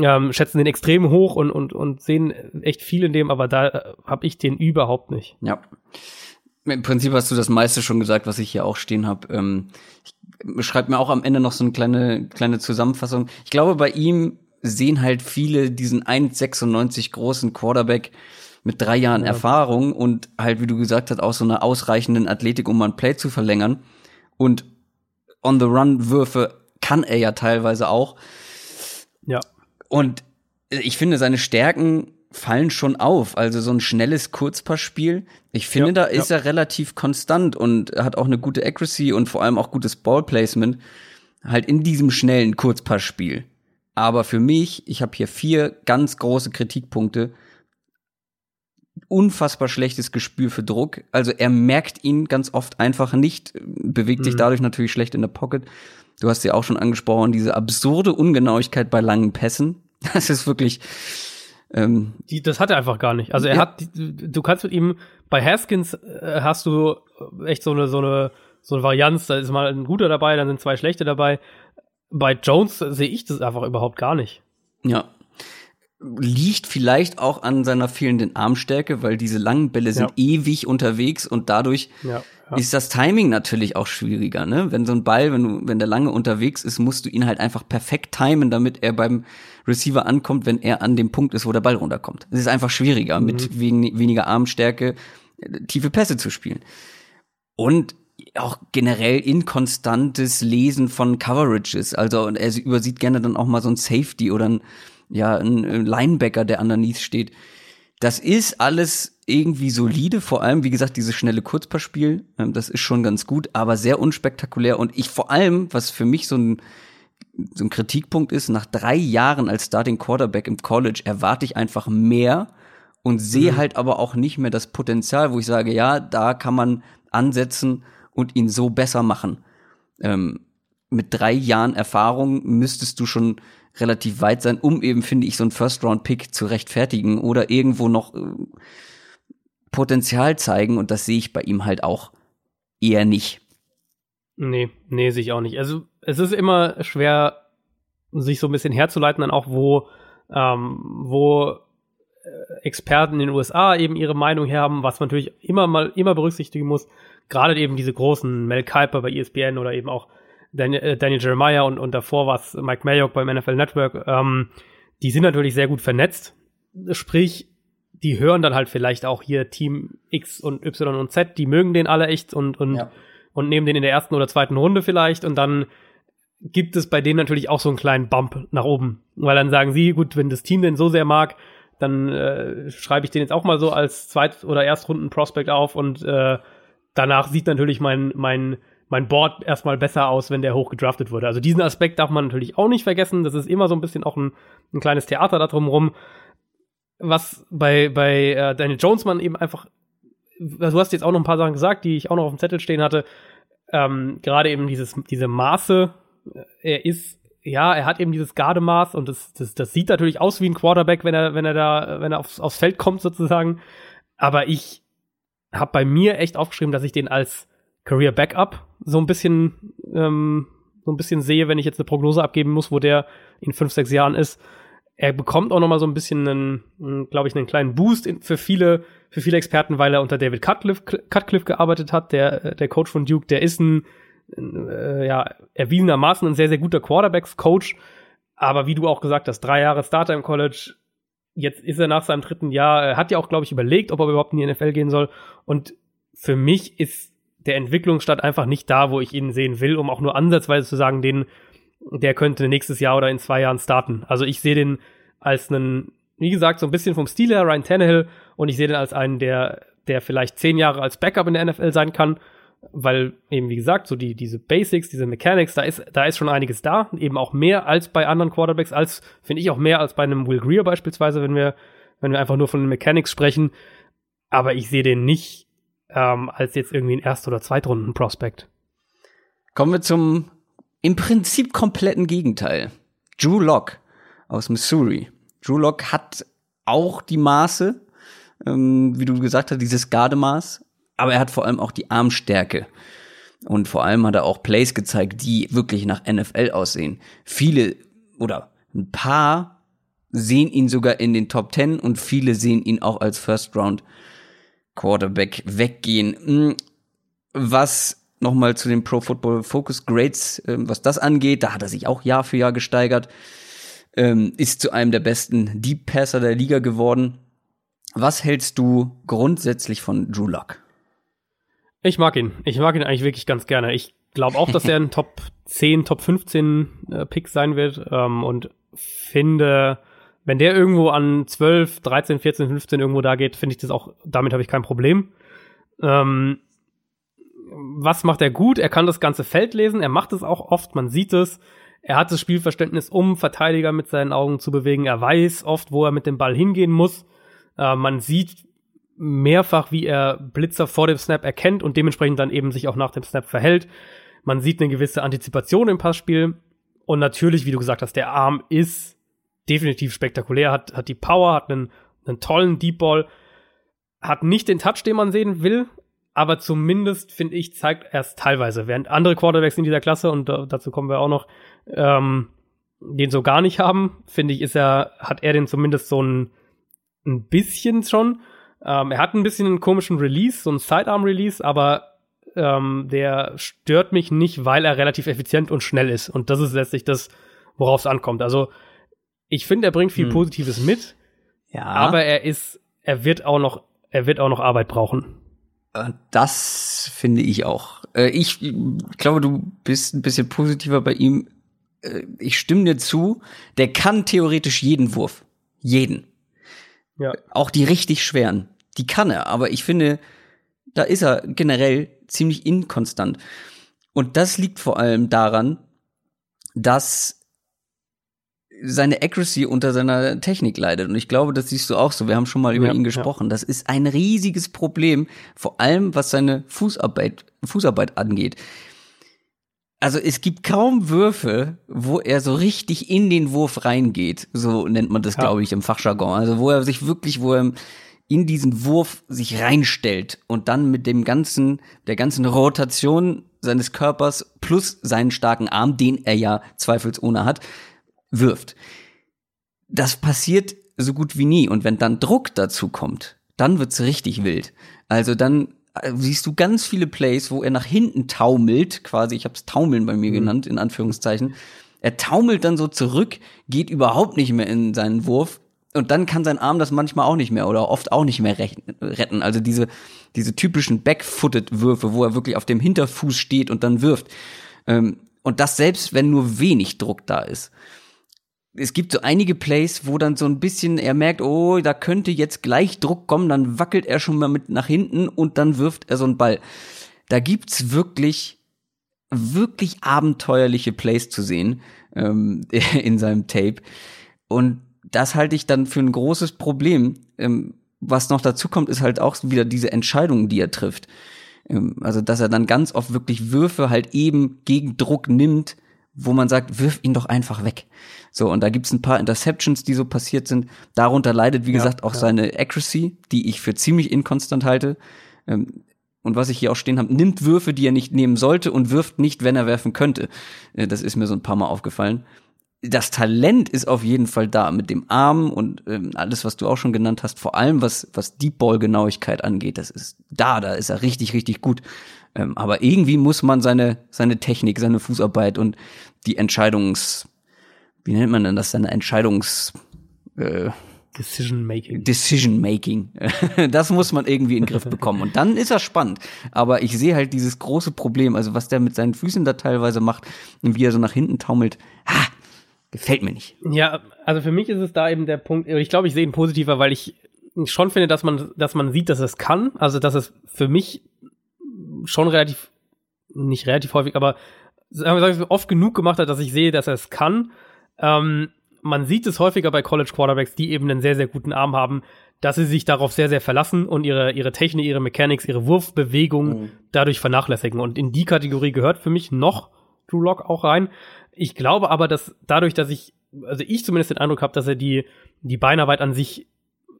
ähm, schätzen den extrem hoch und, und, und sehen echt viel in dem, aber da habe ich den überhaupt nicht. Ja. Im Prinzip hast du das meiste schon gesagt, was ich hier auch stehen habe. Ähm, ich schreibe mir auch am Ende noch so eine kleine, kleine Zusammenfassung. Ich glaube, bei ihm sehen halt viele diesen eins Komma sechsundneunzig großen Quarterback mit drei Jahren ja. Erfahrung und halt, wie du gesagt hast, auch so einer ausreichenden Athletik, um mal ein Play zu verlängern. Und On-the-Run-Würfe kann er ja teilweise auch. Ja. Und ich finde, seine Stärken fallen schon auf. Also so ein schnelles Kurzpassspiel. Ich finde, ja, da ist ja. er relativ konstant und hat auch eine gute Accuracy und vor allem auch gutes Ballplacement halt in diesem schnellen Kurzpassspiel. Aber für mich, ich habe hier vier ganz große Kritikpunkte. Unfassbar schlechtes Gespür für Druck. Also er merkt ihn ganz oft einfach nicht, bewegt sich mhm. dadurch natürlich schlecht in der Pocket. Du hast ja auch schon angesprochen, diese absurde Ungenauigkeit bei langen Pässen. Das ist wirklich Ähm, die, das hat er einfach gar nicht. Also er ja. hat, du kannst mit ihm, bei Haskins äh, hast du echt so eine, so eine, so eine Varianz, da ist mal ein guter dabei, dann sind zwei schlechte dabei. Bei Jones äh, sehe ich das einfach überhaupt gar nicht. Ja. Liegt vielleicht auch an seiner fehlenden Armstärke, weil diese langen Bälle sind ja. ewig unterwegs und dadurch ja, ja. ist das Timing natürlich auch schwieriger, ne? Wenn so ein Ball, wenn du, wenn der lange unterwegs ist, musst du ihn halt einfach perfekt timen, damit er beim Receiver ankommt, wenn er an dem Punkt ist, wo der Ball runterkommt. Es ist einfach schwieriger, mhm. mit wegen, weniger Armstärke tiefe Pässe zu spielen. Und auch generell inkonstantes Lesen von Coverages. Also er übersieht gerne dann auch mal so ein Safety oder ein ja, ein Linebacker, der underneath steht. Das ist alles irgendwie solide, vor allem, wie gesagt, dieses schnelle Kurzpassspiel, das ist schon ganz gut, aber sehr unspektakulär. Und ich vor allem, was für mich so ein, so ein Kritikpunkt ist, nach drei Jahren als Starting Quarterback im College erwarte ich einfach mehr und sehe mhm. halt aber auch nicht mehr das Potenzial, wo ich sage, ja, da kann man ansetzen und ihn so besser machen. Ähm, mit drei Jahren Erfahrung müsstest du schon relativ weit sein, um eben, finde ich, so einen First-Round-Pick zu rechtfertigen oder irgendwo noch äh, Potenzial zeigen. Und das sehe ich bei ihm halt auch eher nicht. Nee, nee, sehe ich auch nicht. Also es ist immer schwer, sich so ein bisschen herzuleiten, dann auch, wo, ähm, wo Experten in den U S A eben ihre Meinung haben, was man natürlich immer mal immer berücksichtigen muss. Gerade eben diese großen Mel Kiper bei E S P N oder eben auch Daniel, Daniel Jeremiah und, und davor war es Mike Mayock beim N F L Network, ähm, die sind natürlich sehr gut vernetzt. Sprich, die hören dann halt vielleicht auch hier Team X und Y und Z, die mögen den alle echt und, und, ja. und nehmen den in der ersten oder zweiten Runde vielleicht und dann gibt es bei denen natürlich auch so einen kleinen Bump nach oben. Weil dann sagen sie, gut, wenn das Team den so sehr mag, dann äh, schreibe ich den jetzt auch mal so als Zweit- oder Erstrunden-Prospect auf und äh, danach sieht natürlich mein, mein mein Board erstmal besser aus, wenn der hoch gedraftet wurde. Also diesen Aspekt darf man natürlich auch nicht vergessen. Das ist immer so ein bisschen auch ein, ein kleines Theater da drumherum. Was bei, bei äh, Daniel Jones man eben einfach, also du hast jetzt auch noch ein paar Sachen gesagt, die ich auch noch auf dem Zettel stehen hatte. Ähm, gerade eben dieses, diese Maße. Er ist, ja, er hat eben dieses Gardemaß und das, das, das sieht natürlich aus wie ein Quarterback, wenn er, wenn er da, wenn er aufs, aufs Feld kommt sozusagen. Aber ich habe bei mir echt aufgeschrieben, dass ich den als Career Backup so ein bisschen ähm, so ein bisschen sehe, wenn ich jetzt eine Prognose abgeben muss, wo der in fünf, sechs Jahren ist. Er bekommt auch noch mal so ein bisschen einen, glaube ich, einen kleinen Boost in, für viele für viele Experten, weil er unter David Cutcliffe, Cutcliffe gearbeitet hat, der der Coach von Duke, der ist ein äh, ja erwiesenermaßen ein sehr sehr guter Quarterbacks-Coach, aber wie du auch gesagt hast, drei Jahre Starter im College. Jetzt ist er nach seinem dritten Jahr, er hat ja auch, glaube ich, überlegt, ob er überhaupt in die N F L gehen soll. Und für mich ist der Entwicklungsstand einfach nicht da, wo ich ihn sehen will, um auch nur ansatzweise zu sagen, den, der könnte nächstes Jahr oder in zwei Jahren starten. Also ich sehe den als einen, wie gesagt, so ein bisschen vom Stil her, Ryan Tannehill, und ich sehe den als einen, der, der vielleicht zehn Jahre als Backup in der N F L sein kann weil eben, wie gesagt, so die diese Basics, diese Mechanics, da ist da ist schon einiges da, eben auch mehr als bei anderen Quarterbacks, als finde ich auch mehr als bei einem Will Grier beispielsweise, wenn wir wenn wir einfach nur von den Mechanics sprechen. Aber ich sehe den nicht ähm, als jetzt irgendwie ein Erst- oder Zweitrunden-Prospect. Kommen wir zum im Prinzip kompletten Gegenteil. Drew Lock aus Missouri. Drew Lock hat auch die Maße, ähm, wie du gesagt hast, dieses Gardemaß, aber er hat vor allem auch die Armstärke. Und vor allem hat er auch Plays gezeigt, die wirklich nach N F L aussehen. Viele oder ein paar sehen ihn sogar in den Top Ten und viele sehen ihn auch als First-Round-Quarterback weggehen. Was nochmal zu den Pro Football Focus Grades, äh, was das angeht, da hat er sich auch Jahr für Jahr gesteigert. Ähm, ist zu einem der besten Deep Passer der Liga geworden. Was hältst du grundsätzlich von Drew Lock? Ich mag ihn. Ich mag ihn eigentlich wirklich ganz gerne. Ich glaube auch, dass er ein Top zehn, Top fünfzehn äh, Pick sein wird, ähm, und finde, wenn der irgendwo an zwölf, dreizehn, vierzehn, fünfzehn irgendwo da geht, finde ich das auch, damit habe ich kein Problem. Ähm, was macht er gut? Er kann das ganze Feld lesen, er macht es auch oft, man sieht es. Er hat das Spielverständnis, um Verteidiger mit seinen Augen zu bewegen. Er weiß oft, wo er mit dem Ball hingehen muss. Äh, man sieht mehrfach, wie er Blitzer vor dem Snap erkennt und dementsprechend dann eben sich auch nach dem Snap verhält. Man sieht eine gewisse Antizipation im Passspiel. Und natürlich, wie du gesagt hast, der Arm ist definitiv spektakulär, hat, hat die Power, hat einen, einen tollen Deep Ball, hat nicht den Touch, den man sehen will, aber zumindest, finde ich, zeigt er es teilweise. Während andere Quarterbacks in dieser Klasse, und dazu kommen wir auch noch, ähm, den so gar nicht haben, finde ich, ist er, hat er den zumindest so ein, ein bisschen schon. Ähm, er hat ein bisschen einen komischen Release, so einen Sidearm-Release, aber ähm, der stört mich nicht, weil er relativ effizient und schnell ist. Und das ist letztlich das, worauf es ankommt. Also, ich finde, er bringt viel hm. Positives mit, ja. aber er ist, er wird auch noch, er wird auch noch Arbeit brauchen. Das finde ich auch. Ich glaube, du bist ein bisschen positiver bei ihm. Ich stimme dir zu. Der kann theoretisch jeden Wurf. Jeden. Ja. Auch die richtig schweren. Die kann er. Aber ich finde, da ist er generell ziemlich inkonstant. Und das liegt vor allem daran, dass seine Accuracy unter seiner Technik leidet. Und ich glaube, das siehst du auch so. Wir haben schon mal über ja, ihn gesprochen. Ja. Das ist ein riesiges Problem, vor allem was seine Fußarbeit, Fußarbeit angeht. Also es gibt kaum Würfe, wo er so richtig in den Wurf reingeht. So nennt man das, ja. glaube ich, im Fachjargon. Also wo er sich wirklich, wo er in diesen Wurf sich reinstellt und dann mit dem ganzen, der ganzen Rotation seines Körpers plus seinen starken Arm, den er ja zweifelsohne hat, wirft. Das passiert so gut wie nie. Und wenn dann Druck dazu kommt, dann wird's richtig wild. Also dann siehst du ganz viele Plays, wo er nach hinten taumelt, quasi, ich habe es Taumeln bei mir mhm. genannt, in Anführungszeichen. Er taumelt dann so zurück, geht überhaupt nicht mehr in seinen Wurf. Und dann kann sein Arm das manchmal auch nicht mehr oder oft auch nicht mehr retten. Also diese, diese typischen Backfooted-Würfe, wo er wirklich auf dem Hinterfuß steht und dann wirft. Und das selbst, wenn nur wenig Druck da ist. Es gibt so einige Plays, wo dann so ein bisschen er merkt, oh, da könnte jetzt gleich Druck kommen, dann wackelt er schon mal mit nach hinten und dann wirft er so einen Ball. Da gibt's wirklich, wirklich abenteuerliche Plays zu sehen ähm, in seinem Tape. Und das halte ich dann für ein großes Problem. Ähm, was noch dazu kommt, ist halt auch wieder diese Entscheidungen, die er trifft. Ähm, also, dass er dann ganz oft wirklich Würfe halt eben gegen Druck nimmt, wo man sagt, wirf ihn doch einfach weg. So, und da gibt's ein paar Interceptions, die so passiert sind. Darunter leidet, wie ja, gesagt, auch ja. seine Accuracy, die ich für ziemlich inkonstant halte. Und was ich hier auch stehen habe, nimmt Würfe, die er nicht nehmen sollte und wirft nicht, wenn er werfen könnte. Das ist mir so ein paar Mal aufgefallen. Das Talent ist auf jeden Fall da mit dem Arm und alles, was du auch schon genannt hast. Vor allem, was, was Deep Ball Genauigkeit angeht, das ist da, da ist er richtig, richtig gut. Ähm, aber irgendwie muss man seine seine Technik, seine Fußarbeit und die Entscheidungs, wie nennt man denn das, seine Entscheidungs äh, Decision Making Decision Making, das muss man irgendwie in den Griff bekommen und dann ist das spannend. Aber ich sehe halt dieses große Problem, also was der mit seinen Füßen da teilweise macht und wie er so nach hinten taumelt, ha, gefällt mir nicht. Ja, also für mich ist es da eben der Punkt. Ich glaube, ich sehe ihn positiver, weil ich schon finde, dass man dass man sieht, dass es kann, also dass es für mich schon relativ nicht relativ häufig, aber oft genug gemacht hat, dass ich sehe, dass er es kann. Ähm, man sieht es häufiger bei College-Quarterbacks, die eben einen sehr, sehr guten Arm haben, dass sie sich darauf sehr, sehr verlassen und ihre, ihre Technik, ihre Mechanics, ihre Wurfbewegung mhm. dadurch vernachlässigen. Und in die Kategorie gehört für mich noch Drew Lock auch rein. Ich glaube aber, dass dadurch, dass ich, also ich zumindest den Eindruck habe, dass er die, die Beinarbeit an sich,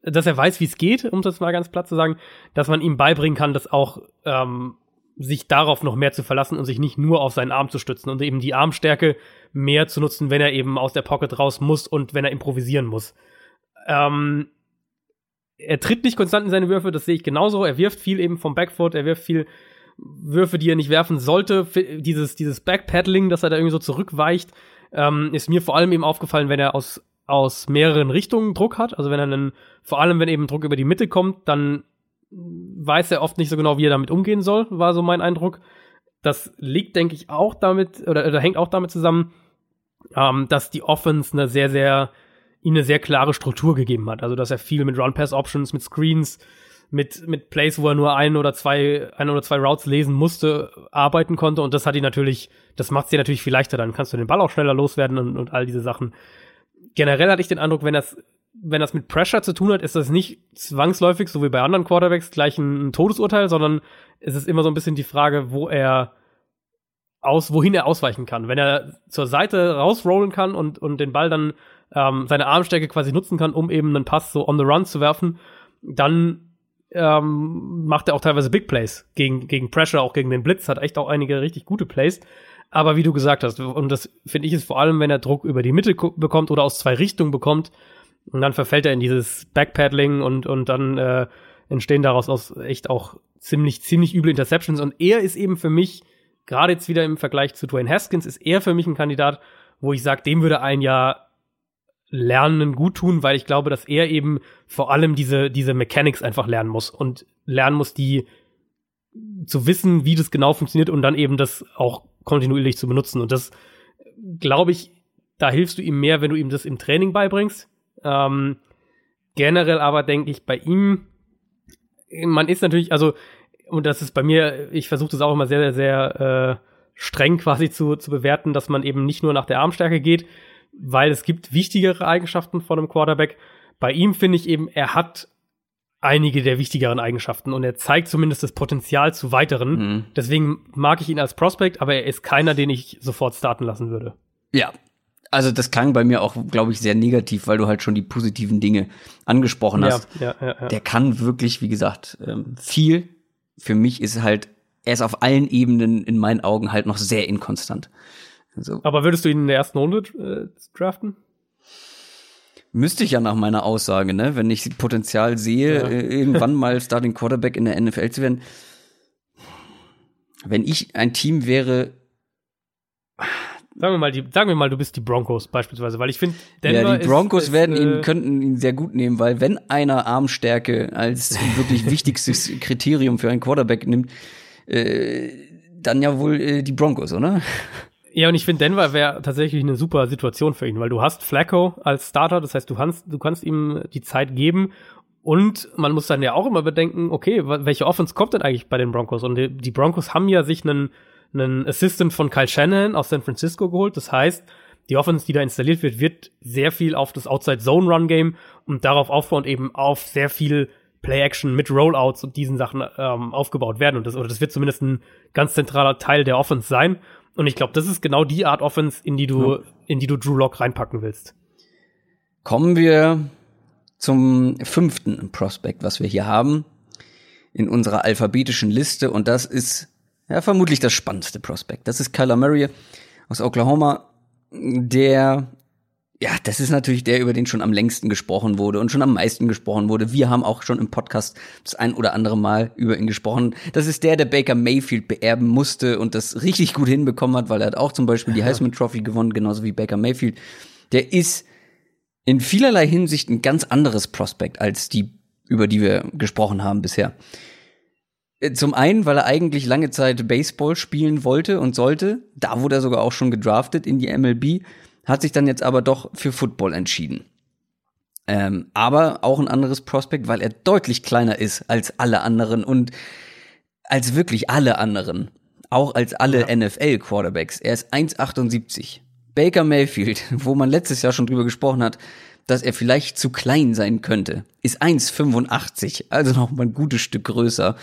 dass er weiß, wie es geht, um das mal ganz platt zu sagen, dass man ihm beibringen kann, dass auch ähm, sich darauf noch mehr zu verlassen und sich nicht nur auf seinen Arm zu stützen und eben die Armstärke mehr zu nutzen, wenn er eben aus der Pocket raus muss und wenn er improvisieren muss. Ähm, er tritt nicht konstant in seine Würfe, das sehe ich genauso. Er wirft viel eben vom Backfoot, er wirft viel Würfe, die er nicht werfen sollte. Dieses, dieses Backpedaling, dass er da irgendwie so zurückweicht, ähm, ist mir vor allem eben aufgefallen, wenn er aus, aus mehreren Richtungen Druck hat. Also wenn er einen, vor allem wenn eben Druck über die Mitte kommt, dann weiß er oft nicht so genau, wie er damit umgehen soll, war so mein Eindruck. Das liegt, denke ich, auch damit, oder, oder hängt auch damit zusammen, ähm, dass die Offense eine sehr, sehr, ihm eine sehr klare Struktur gegeben hat. Also, dass er viel mit Run-Pass-Options, mit Screens, mit, mit Plays, wo er nur ein oder zwei, ein oder zwei Routes lesen musste, arbeiten konnte. Und das hat ihn natürlich, das macht es dir natürlich viel leichter. Dann kannst du den Ball auch schneller loswerden und, und all diese Sachen. Generell hatte ich den Eindruck, wenn das wenn das mit Pressure zu tun hat, ist das nicht zwangsläufig, so wie bei anderen Quarterbacks, gleich ein, ein Todesurteil, sondern es ist immer so ein bisschen die Frage, wo er aus, wohin er ausweichen kann. Wenn er zur Seite rausrollen kann und, und den Ball dann ähm, seine Armstärke quasi nutzen kann, um eben einen Pass so on the run zu werfen, dann ähm, macht er auch teilweise Big Plays gegen, gegen Pressure, auch gegen den Blitz, hat echt auch einige richtig gute Plays. Aber wie du gesagt hast, und das finde ich ist vor allem, wenn er Druck über die Mitte k- bekommt oder aus zwei Richtungen bekommt, und dann verfällt er in dieses Backpedaling und, und dann äh, entstehen daraus aus echt auch ziemlich, ziemlich üble Interceptions. Und er ist eben für mich, gerade jetzt wieder im Vergleich zu Dwayne Haskins, ist er für mich ein Kandidat, wo ich sage, dem würde ein Jahr Lernen gut tun, weil ich glaube, dass er eben vor allem diese, diese Mechanics einfach lernen muss und lernen muss, die zu wissen, wie das genau funktioniert und dann eben das auch kontinuierlich zu benutzen. Und das, glaube ich, da hilfst du ihm mehr, wenn du ihm das im Training beibringst. Ähm, generell aber denke ich bei ihm, man ist natürlich, also, und das ist bei mir, ich versuche das auch immer sehr, sehr, sehr äh, streng quasi zu, zu bewerten, dass man eben nicht nur nach der Armstärke geht, weil es gibt wichtigere Eigenschaften von einem Quarterback. Bei ihm finde ich eben, er hat einige der wichtigeren Eigenschaften und er zeigt zumindest das Potenzial zu weiteren. Mhm. Deswegen mag ich ihn als Prospect, aber er ist keiner, den ich sofort starten lassen würde. Ja. Also das klang bei mir auch, glaube ich, sehr negativ, weil du halt schon die positiven Dinge angesprochen hast. Ja, ja, ja, ja. Der kann wirklich, wie gesagt, viel. Für mich ist halt, er ist auf allen Ebenen in meinen Augen halt noch sehr inkonstant. Also, aber würdest du ihn in der ersten Runde äh, draften? Müsste ich ja nach meiner Aussage, ne? Wenn ich Potenzial sehe, ja. äh, irgendwann mal Starting Quarterback in der N F L zu werden. Wenn ich ein Team wäre... Sagen wir mal, die, sagen wir mal, du bist die Broncos beispielsweise, weil ich finde, ja, die Broncos ist, ist, werden ihn, könnten ihn sehr gut nehmen, weil wenn einer Armstärke als wirklich wichtigstes Kriterium für einen Quarterback nimmt, äh, dann ja wohl äh, die Broncos, oder? Ja, und ich finde, Denver wäre tatsächlich eine super Situation für ihn, weil du hast Flacco als Starter, das heißt, du kannst, du kannst ihm die Zeit geben und man muss dann ja auch immer bedenken, okay, welche Offense kommt denn eigentlich bei den Broncos? Und die, die Broncos haben ja sich einen einen Assistant von Kyle Shanahan aus San Francisco geholt. Das heißt, die Offense, die da installiert wird, wird sehr viel auf das Outside-Zone-Run-Game und darauf aufbauend eben auf sehr viel Play-Action mit Rollouts und diesen Sachen ähm, aufgebaut werden. Und das, oder das wird zumindest ein ganz zentraler Teil der Offense sein. Und ich glaube, das ist genau die Art Offense, in die du, mhm. in die du Drew Lock reinpacken willst. Kommen wir zum fünften Prospect, was wir hier haben in unserer alphabetischen Liste. Und das ist ja, vermutlich das spannendste Prospect. Das ist Kyler Murray aus Oklahoma, der, ja, das ist natürlich der, über den schon am längsten gesprochen wurde und schon am meisten gesprochen wurde. Wir haben auch schon im Podcast das ein oder andere Mal über ihn gesprochen. Das ist der, der Baker Mayfield beerben musste und das richtig gut hinbekommen hat, weil er hat auch zum Beispiel die Heisman Trophy gewonnen, genauso wie Baker Mayfield. Der ist in vielerlei Hinsicht ein ganz anderes Prospect als die, über die wir gesprochen haben bisher. Zum einen, weil er eigentlich lange Zeit Baseball spielen wollte und sollte. Da wurde er sogar auch schon gedraftet in die M L B, hat sich dann jetzt aber doch für Football entschieden. Ähm, aber auch ein anderes Prospect, weil er deutlich kleiner ist als alle anderen und als wirklich alle anderen. Auch als alle ja. N F L-Quarterbacks. Er ist eins Komma achtundsiebzig. Baker Mayfield, wo man letztes Jahr schon drüber gesprochen hat, dass er vielleicht zu klein sein könnte, ist eins Komma fünfundachtzig. Also noch mal ein gutes Stück größer.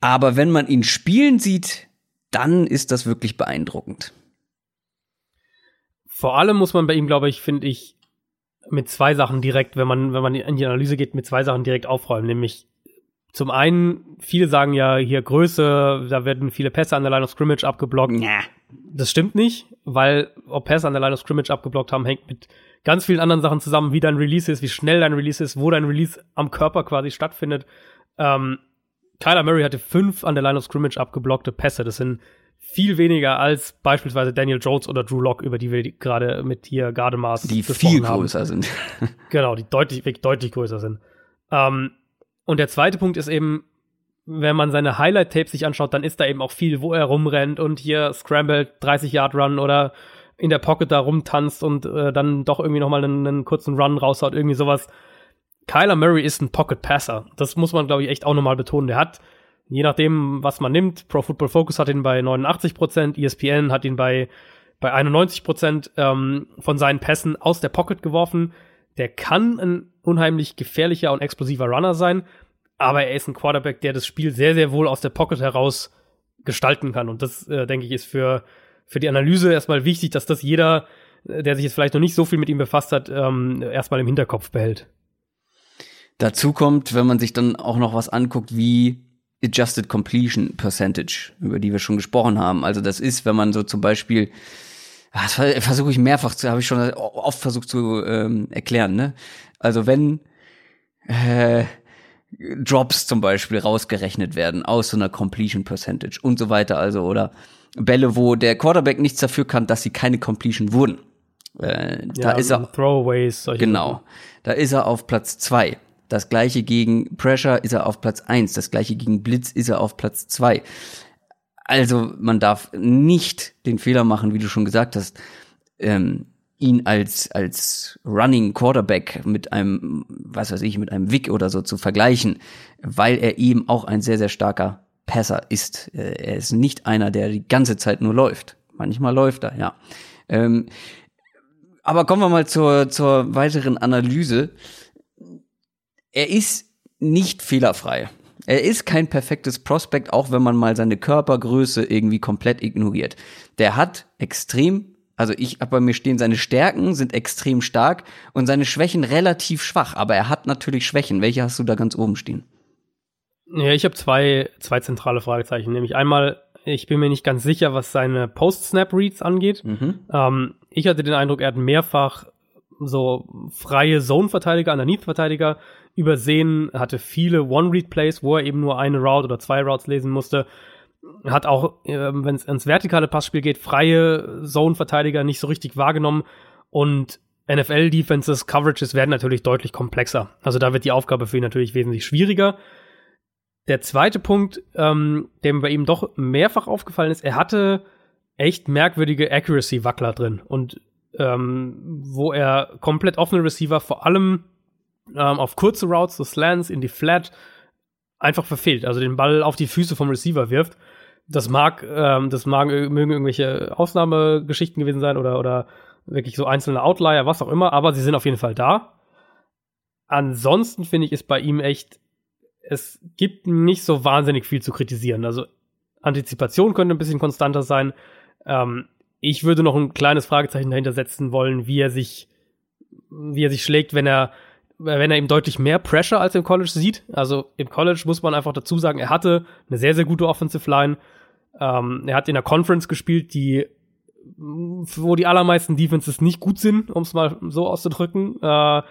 Aber wenn man ihn spielen sieht, dann ist das wirklich beeindruckend. Vor allem muss man bei ihm, glaube ich, finde ich, mit zwei Sachen direkt, wenn man, wenn man in die Analyse geht, mit zwei Sachen direkt aufräumen. Nämlich zum einen, viele sagen ja hier Größe, da werden viele Pässe an der Line of Scrimmage abgeblockt. Ja. Das stimmt nicht, weil ob Pässe an der Line of Scrimmage abgeblockt haben, hängt mit ganz vielen anderen Sachen zusammen, wie dein Release ist, wie schnell dein Release ist, wo dein Release am Körper quasi stattfindet. Ähm, Kyler Murray hatte fünf an der Line of Scrimmage abgeblockte Pässe. Das sind viel weniger als beispielsweise Daniel Jones oder Drew Lock, über die wir gerade mit hier Gardemaß gesprochen haben. Die viel größer sind. Genau, die deutlich, wirklich deutlich größer sind. Ähm, und der zweite Punkt ist eben, wenn man seine Highlight-Tapes sich anschaut, dann ist da eben auch viel, wo er rumrennt und hier scrambled, dreißig-Yard-Run oder in der Pocket da rumtanzt und äh, dann doch irgendwie nochmal einen, einen kurzen Run raushaut, irgendwie sowas. Kyler Murray ist ein Pocket-Passer. Das muss man, glaube ich, echt auch nochmal betonen. Der hat, je nachdem, was man nimmt, Pro Football Focus hat ihn bei neunundachtzig Prozent, E S P N hat ihn bei, bei einundneunzig Prozent ähm, von seinen Pässen aus der Pocket geworfen. Der kann ein unheimlich gefährlicher und explosiver Runner sein, aber er ist ein Quarterback, der das Spiel sehr, sehr wohl aus der Pocket heraus gestalten kann. Und das, äh, denke ich, ist für, für die Analyse erstmal wichtig, dass das jeder, der sich jetzt vielleicht noch nicht so viel mit ihm befasst hat, ähm, erstmal im Hinterkopf behält. Dazu kommt, wenn man sich dann auch noch was anguckt, wie Adjusted Completion Percentage, über die wir schon gesprochen haben. Also das ist, wenn man so zum Beispiel, das versuche ich mehrfach zu, habe ich schon oft versucht zu ähm, erklären, ne? Also wenn äh, Drops zum Beispiel rausgerechnet werden aus so einer Completion Percentage und so weiter, also oder Bälle, wo der Quarterback nichts dafür kann, dass sie keine Completion wurden. Äh, ja, da ist er, Throwaways, solche genau, da ist er auf Platz zwei. Das gleiche gegen Pressure ist er auf Platz eins. Das gleiche gegen Blitz ist er auf Platz zwei. Also man darf nicht den Fehler machen, wie du schon gesagt hast, ähm, ihn als als Running Quarterback mit einem, was weiß ich, mit einem Wick oder so zu vergleichen, weil er eben auch ein sehr, sehr starker Passer ist. Äh, er ist nicht einer, der die ganze Zeit nur läuft. Manchmal läuft er, ja. Ähm, aber kommen wir mal zur zur weiteren Analyse. Er ist nicht fehlerfrei. Er ist kein perfektes Prospect, auch wenn man mal seine Körpergröße irgendwie komplett ignoriert. Der hat extrem, also ich hab bei mir stehen, seine Stärken sind extrem stark und seine Schwächen relativ schwach. Aber er hat natürlich Schwächen. Welche hast du da ganz oben stehen? Ja, ich habe zwei, zwei zentrale Fragezeichen. Nämlich einmal, ich bin mir nicht ganz sicher, was seine Post-Snap-Reads angeht. Mhm. Ähm, ich hatte den Eindruck, er hat mehrfach so freie Zone-Verteidiger, Underneath-Verteidiger übersehen, hatte viele One-Read-Plays, wo er eben nur eine Route oder zwei Routes lesen musste, hat auch, wenn es ins vertikale Passspiel geht, freie Zone-Verteidiger nicht so richtig wahrgenommen und N F L-Defenses, Coverages werden natürlich deutlich komplexer. Also da wird die Aufgabe für ihn natürlich wesentlich schwieriger. Der zweite Punkt, ähm, dem bei ihm doch mehrfach aufgefallen ist, er hatte echt merkwürdige Accuracy-Wackler drin und Ähm, wo er komplett offene Receiver vor allem ähm, auf kurze Routes, so Slants, in die Flat, einfach verfehlt. Also den Ball auf die Füße vom Receiver wirft. Das mag, ähm, das mag, mögen irgendwelche Ausnahmegeschichten gewesen sein oder, oder wirklich so einzelne Outlier, was auch immer, aber sie sind auf jeden Fall da. Ansonsten finde ich, ist bei ihm echt, es gibt nicht so wahnsinnig viel zu kritisieren. Also Antizipation könnte ein bisschen konstanter sein. Ähm, Ich würde noch ein kleines Fragezeichen dahinter setzen wollen, wie er sich, wie er sich schlägt, wenn er, wenn er eben deutlich mehr Pressure als im College sieht. Also im College muss man einfach dazu sagen, er hatte eine sehr, sehr gute Offensive Line. Ähm, er hat in einer Conference gespielt, die, wo die allermeisten Defenses nicht gut sind, um es mal so auszudrücken. Äh,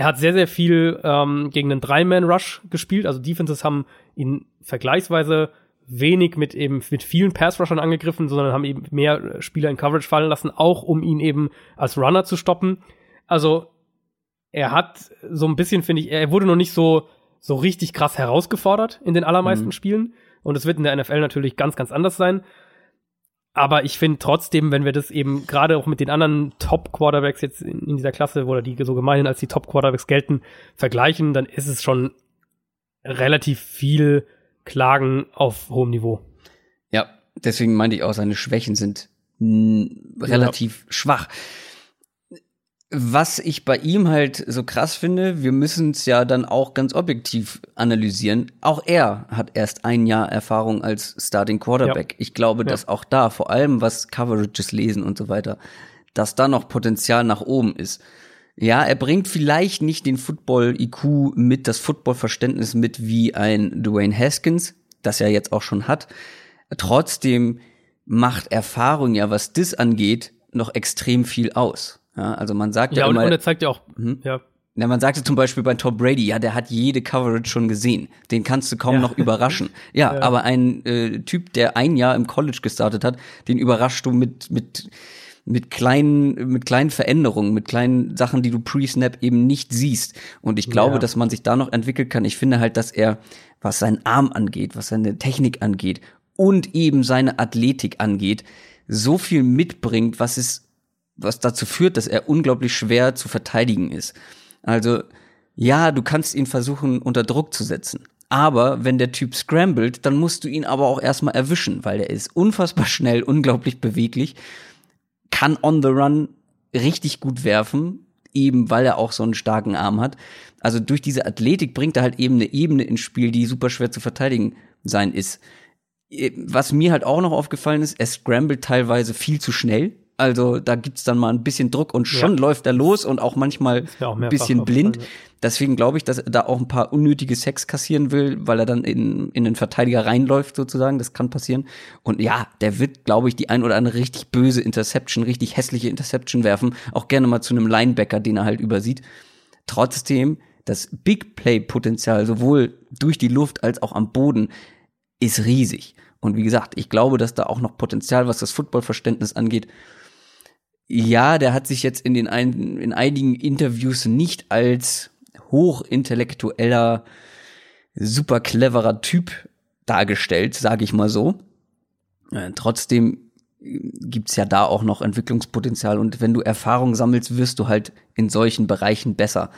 er hat sehr, sehr viel ähm, gegen einen Drei-Man-Rush gespielt. Also Defenses haben ihn vergleichsweise wenig mit eben mit vielen Pass-Rushern angegriffen, sondern haben eben mehr Spieler in Coverage fallen lassen, auch um ihn eben als Runner zu stoppen. Also er hat so ein bisschen, finde ich, er wurde noch nicht so so richtig krass herausgefordert in den allermeisten mhm. Spielen und es wird in der N F L natürlich ganz, ganz anders sein. Aber ich finde trotzdem, wenn wir das eben gerade auch mit den anderen Top-Quarterbacks jetzt in, in dieser Klasse, oder die so gemeinhin als die Top-Quarterbacks gelten, vergleichen, dann ist es schon relativ viel Klagen auf hohem Niveau. Ja, deswegen meinte ich auch, seine Schwächen sind n- relativ ja. schwach. Was ich bei ihm halt so krass finde, wir müssen es ja dann auch ganz objektiv analysieren. Auch er hat erst ein Jahr Erfahrung als Starting Quarterback. Ja. Ich glaube, ja. dass auch da, vor allem was Coverages lesen und so weiter, dass da noch Potenzial nach oben ist. Ja, er bringt vielleicht nicht den Football-I Q mit, das Football-Verständnis mit wie ein Dwayne Haskins, das er jetzt auch schon hat. Trotzdem macht Erfahrung ja, was das angeht, noch extrem viel aus. Ja, also man sagt ja, ja und, immer, und er zeigt ja auch, hm? ja. ja. Man sagte zum Beispiel bei Tom Brady, ja, der hat jede Coverage schon gesehen. Den kannst du kaum ja. noch überraschen. Ja, ja. aber ein äh, Typ, der ein Jahr im College gestartet hat, den überraschst du mit mit mit kleinen mit kleinen Veränderungen, mit kleinen Sachen, die du pre-Snap eben nicht siehst. Und ich glaube, ja. dass man sich da noch entwickeln kann. Ich finde halt, dass er, was seinen Arm angeht, was seine Technik angeht und eben seine Athletik angeht, so viel mitbringt, was es was dazu führt, dass er unglaublich schwer zu verteidigen ist. Also, ja, du kannst ihn versuchen, unter Druck zu setzen. Aber wenn der Typ scrambled, dann musst du ihn aber auch erstmal erwischen, weil er ist unfassbar schnell, unglaublich beweglich, kann on the run richtig gut werfen, eben weil er auch so einen starken Arm hat. Also durch diese Athletik bringt er halt eben eine Ebene ins Spiel, die super schwer zu verteidigen sein ist. Was mir halt auch noch aufgefallen ist, er scrambled teilweise viel zu schnell. Also da gibt's dann mal ein bisschen Druck und schon ja. läuft er los und auch manchmal ja auch ein bisschen blind. Deswegen glaube ich, dass er da auch ein paar unnötige Sacks kassieren will, weil er dann in, in den Verteidiger reinläuft sozusagen. Das kann passieren. Und ja, der wird, glaube ich, die ein oder andere richtig böse Interception, richtig hässliche Interception werfen. Auch gerne mal zu einem Linebacker, den er halt übersieht. Trotzdem, das Big-Play-Potenzial sowohl durch die Luft als auch am Boden ist riesig. Und wie gesagt, ich glaube, dass da auch noch Potenzial, was das Football-Verständnis angeht, ja, der hat sich jetzt in den ein, in einigen Interviews nicht als hochintellektueller, super cleverer Typ dargestellt, sage ich mal so. Äh, trotzdem gibt's ja da auch noch Entwicklungspotenzial und wenn du Erfahrung sammelst, wirst du halt in solchen Bereichen besser.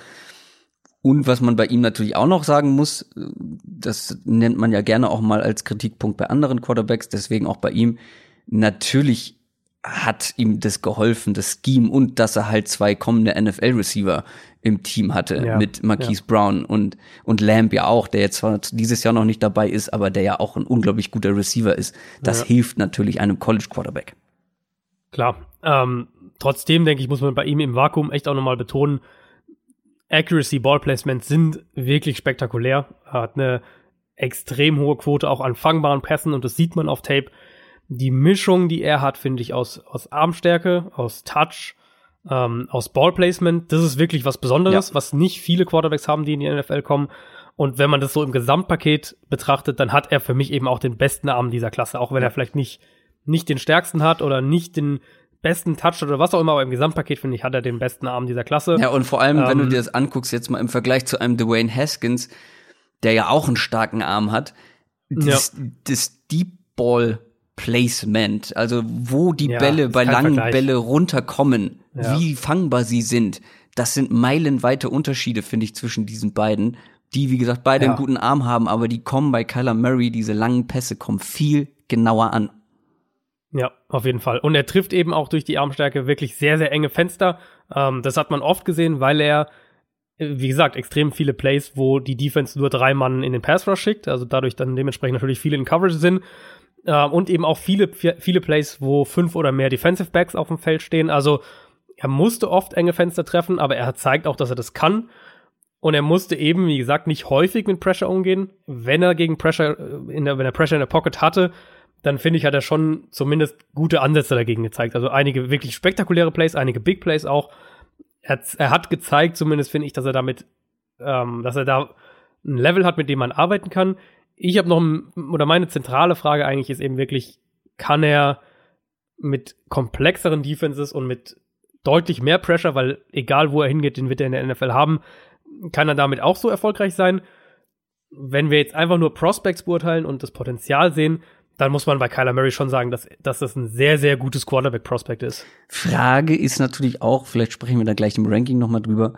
Und was man bei ihm natürlich auch noch sagen muss, das nennt man ja gerne auch mal als Kritikpunkt bei anderen Quarterbacks, deswegen auch bei ihm, natürlich hat ihm das geholfen, das Scheme und dass er halt zwei kommende N F L-Receiver im Team hatte ja, mit Marquise ja. Brown und und Lamb ja auch, der jetzt zwar dieses Jahr noch nicht dabei ist, aber der ja auch ein unglaublich guter Receiver ist. Das ja. hilft natürlich einem College-Quarterback. Klar. Ähm, trotzdem, denke ich, muss man bei ihm im Vakuum echt auch nochmal betonen, Accuracy-Ball-Placements sind wirklich spektakulär. Er hat eine extrem hohe Quote auch an fangbaren Pässen und das sieht man auf Tape. Die Mischung, die er hat, finde ich, aus, aus Armstärke, aus Touch, ähm, aus Ballplacement, das ist wirklich was Besonderes, ja. was nicht viele Quarterbacks haben, die in die N F L kommen. Und wenn man das so im Gesamtpaket betrachtet, dann hat er für mich eben auch den besten Arm dieser Klasse. Auch wenn er vielleicht nicht, nicht den stärksten hat oder nicht den besten Touch oder was auch immer, aber im Gesamtpaket, finde ich, hat er den besten Arm dieser Klasse. Ja, und vor allem, ähm, wenn du dir das anguckst, jetzt mal im Vergleich zu einem Dwayne Haskins, der ja auch einen starken Arm hat, das, ja. das Deep Ball Placement, also wo die ja, Bälle bei langen Vergleich. Bälle runterkommen, ja. wie fangbar sie sind, das sind meilenweite Unterschiede, finde ich, zwischen diesen beiden, die, wie gesagt, beide ja. einen guten Arm haben, aber die kommen bei Kyler Murray, diese langen Pässe kommen viel genauer an. Ja, auf jeden Fall. Und er trifft eben auch durch die Armstärke wirklich sehr, sehr enge Fenster. Ähm, das hat man oft gesehen, weil er, wie gesagt, extrem viele Plays, wo die Defense nur drei Mann in den Pass Rush schickt, also dadurch dann dementsprechend natürlich viele in Coverage sind. Uh, und eben auch viele viele Plays, wo fünf oder mehr Defensive Backs auf dem Feld stehen. Also er musste oft enge Fenster treffen, aber er zeigt auch, dass er das kann. Und er musste eben, wie gesagt, nicht häufig mit Pressure umgehen. Wenn er gegen Pressure, in der, wenn er Pressure in der Pocket hatte, dann finde ich, hat er schon zumindest gute Ansätze dagegen gezeigt. Also einige wirklich spektakuläre Plays, einige Big Plays auch. Er, er hat gezeigt, zumindest finde ich, dass er damit, ähm, dass er da ein Level hat, mit dem man arbeiten kann. Ich habe noch, oder meine zentrale Frage eigentlich ist eben wirklich, kann er mit komplexeren Defenses und mit deutlich mehr Pressure, weil egal wo er hingeht, den wird er in der N F L haben, kann er damit auch so erfolgreich sein? Wenn wir jetzt einfach nur Prospects beurteilen und das Potenzial sehen, dann muss man bei Kyler Murray schon sagen, dass, dass das ein sehr, sehr gutes Quarterback-Prospect ist. Frage ist natürlich auch, vielleicht sprechen wir da gleich im Ranking nochmal drüber,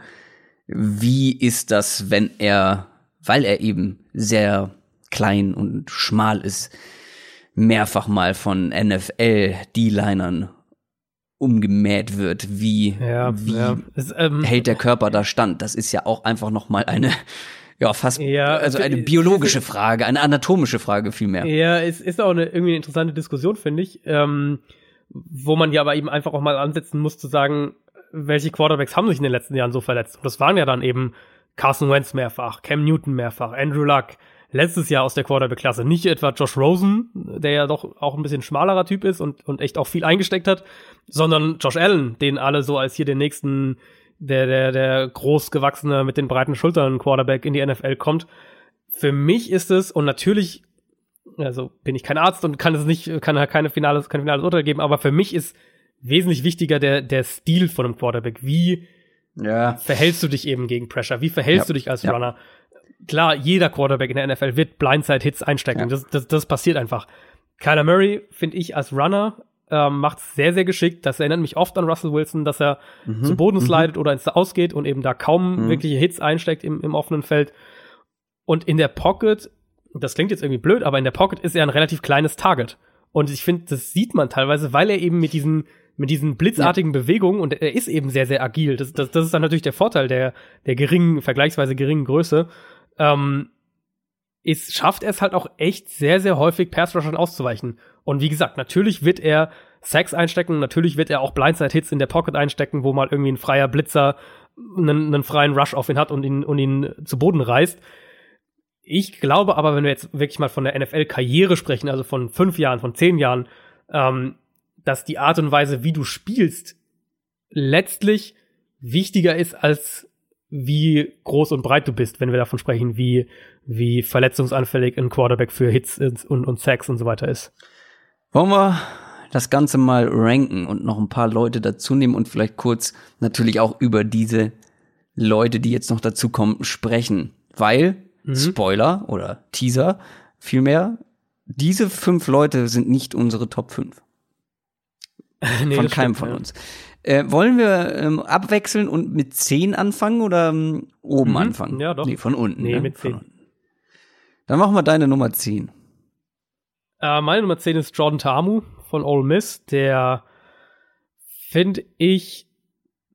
wie ist das, wenn er, weil er eben sehr klein und schmal ist, mehrfach mal von N F L-D-Linern umgemäht wird, wie, ja, wie ja. Es, ähm, hält der Körper da stand. Das ist ja auch einfach noch mal eine, ja fast, ja, also eine biologische Frage, eine anatomische Frage vielmehr. Ja, es ist auch eine irgendwie eine interessante Diskussion, finde ich, ähm, wo man ja aber eben einfach auch mal ansetzen muss zu sagen, welche Quarterbacks haben sich in den letzten Jahren so verletzt? Und das waren ja dann eben Carson Wentz mehrfach, Cam Newton mehrfach, Andrew Luck letztes Jahr aus der Quarterback-Klasse. Nicht etwa Josh Rosen, der ja doch auch ein bisschen schmalerer Typ ist und, und echt auch viel eingesteckt hat, sondern Josh Allen, den alle so als hier den nächsten, der, der, der großgewachsene mit den breiten Schultern Quarterback in die N F L kommt. Für mich ist es, und natürlich, also bin ich kein Arzt und kann es nicht, kann keine finales, kein finales Urteil geben, aber für mich ist wesentlich wichtiger der, der Stil von einem Quarterback. Wie ja. verhältst du dich eben gegen Pressure? Wie verhältst ja. du dich als ja. Runner? Klar, jeder Quarterback in der N F L wird Blindside-Hits einstecken. Ja. Das, das, das passiert einfach. Kyler Murray, finde ich, als Runner ähm, macht es sehr, sehr geschickt. Das erinnert mich oft an Russell Wilson, dass er mhm. zu Boden slidet mhm. oder ins Ausgeht und eben da kaum mhm. wirkliche Hits einsteckt im, im offenen Feld. Und in der Pocket, das klingt jetzt irgendwie blöd, aber in der Pocket ist er ein relativ kleines Target. Und ich finde, das sieht man teilweise, weil er eben mit diesen mit diesen blitzartigen ja. Bewegungen, und er ist eben sehr, sehr agil. Das, das, das ist dann natürlich der Vorteil der, der geringen, vergleichsweise geringen Größe. Ähm, es schafft er es halt auch echt sehr, sehr häufig, Pass-Rushern auszuweichen. Und wie gesagt, natürlich wird er Sacks einstecken, natürlich wird er auch Blindside-Hits in der Pocket einstecken, wo mal irgendwie ein freier Blitzer einen, einen freien Rush auf ihn hat und ihn, und ihn zu Boden reißt. Ich glaube aber, wenn wir jetzt wirklich mal von der N F L-Karriere sprechen, also von fünf Jahren, von zehn Jahren, ähm, dass die Art und Weise, wie du spielst, letztlich wichtiger ist, als wie groß und breit du bist, wenn wir davon sprechen, wie, wie verletzungsanfällig ein Quarterback für Hits und, und Sacks und so weiter ist. Wollen wir das Ganze mal ranken und noch ein paar Leute dazu nehmen und vielleicht kurz natürlich auch über diese Leute, die jetzt noch dazukommen, sprechen. Weil, mhm. Spoiler oder Teaser vielmehr, diese fünf Leute sind nicht unsere Top fünf. Nee, von keinem stimmt, von ja. uns. Äh, wollen wir ähm, abwechseln und mit zehn anfangen oder ähm, oben mhm. anfangen? Ja, doch. Nee, von unten. Nee, ne? Mit zehn. Dann machen wir deine Nummer zehn. Äh, meine Nummer zehn ist Jordan Ta'amu von Ole Miss, der, finde ich,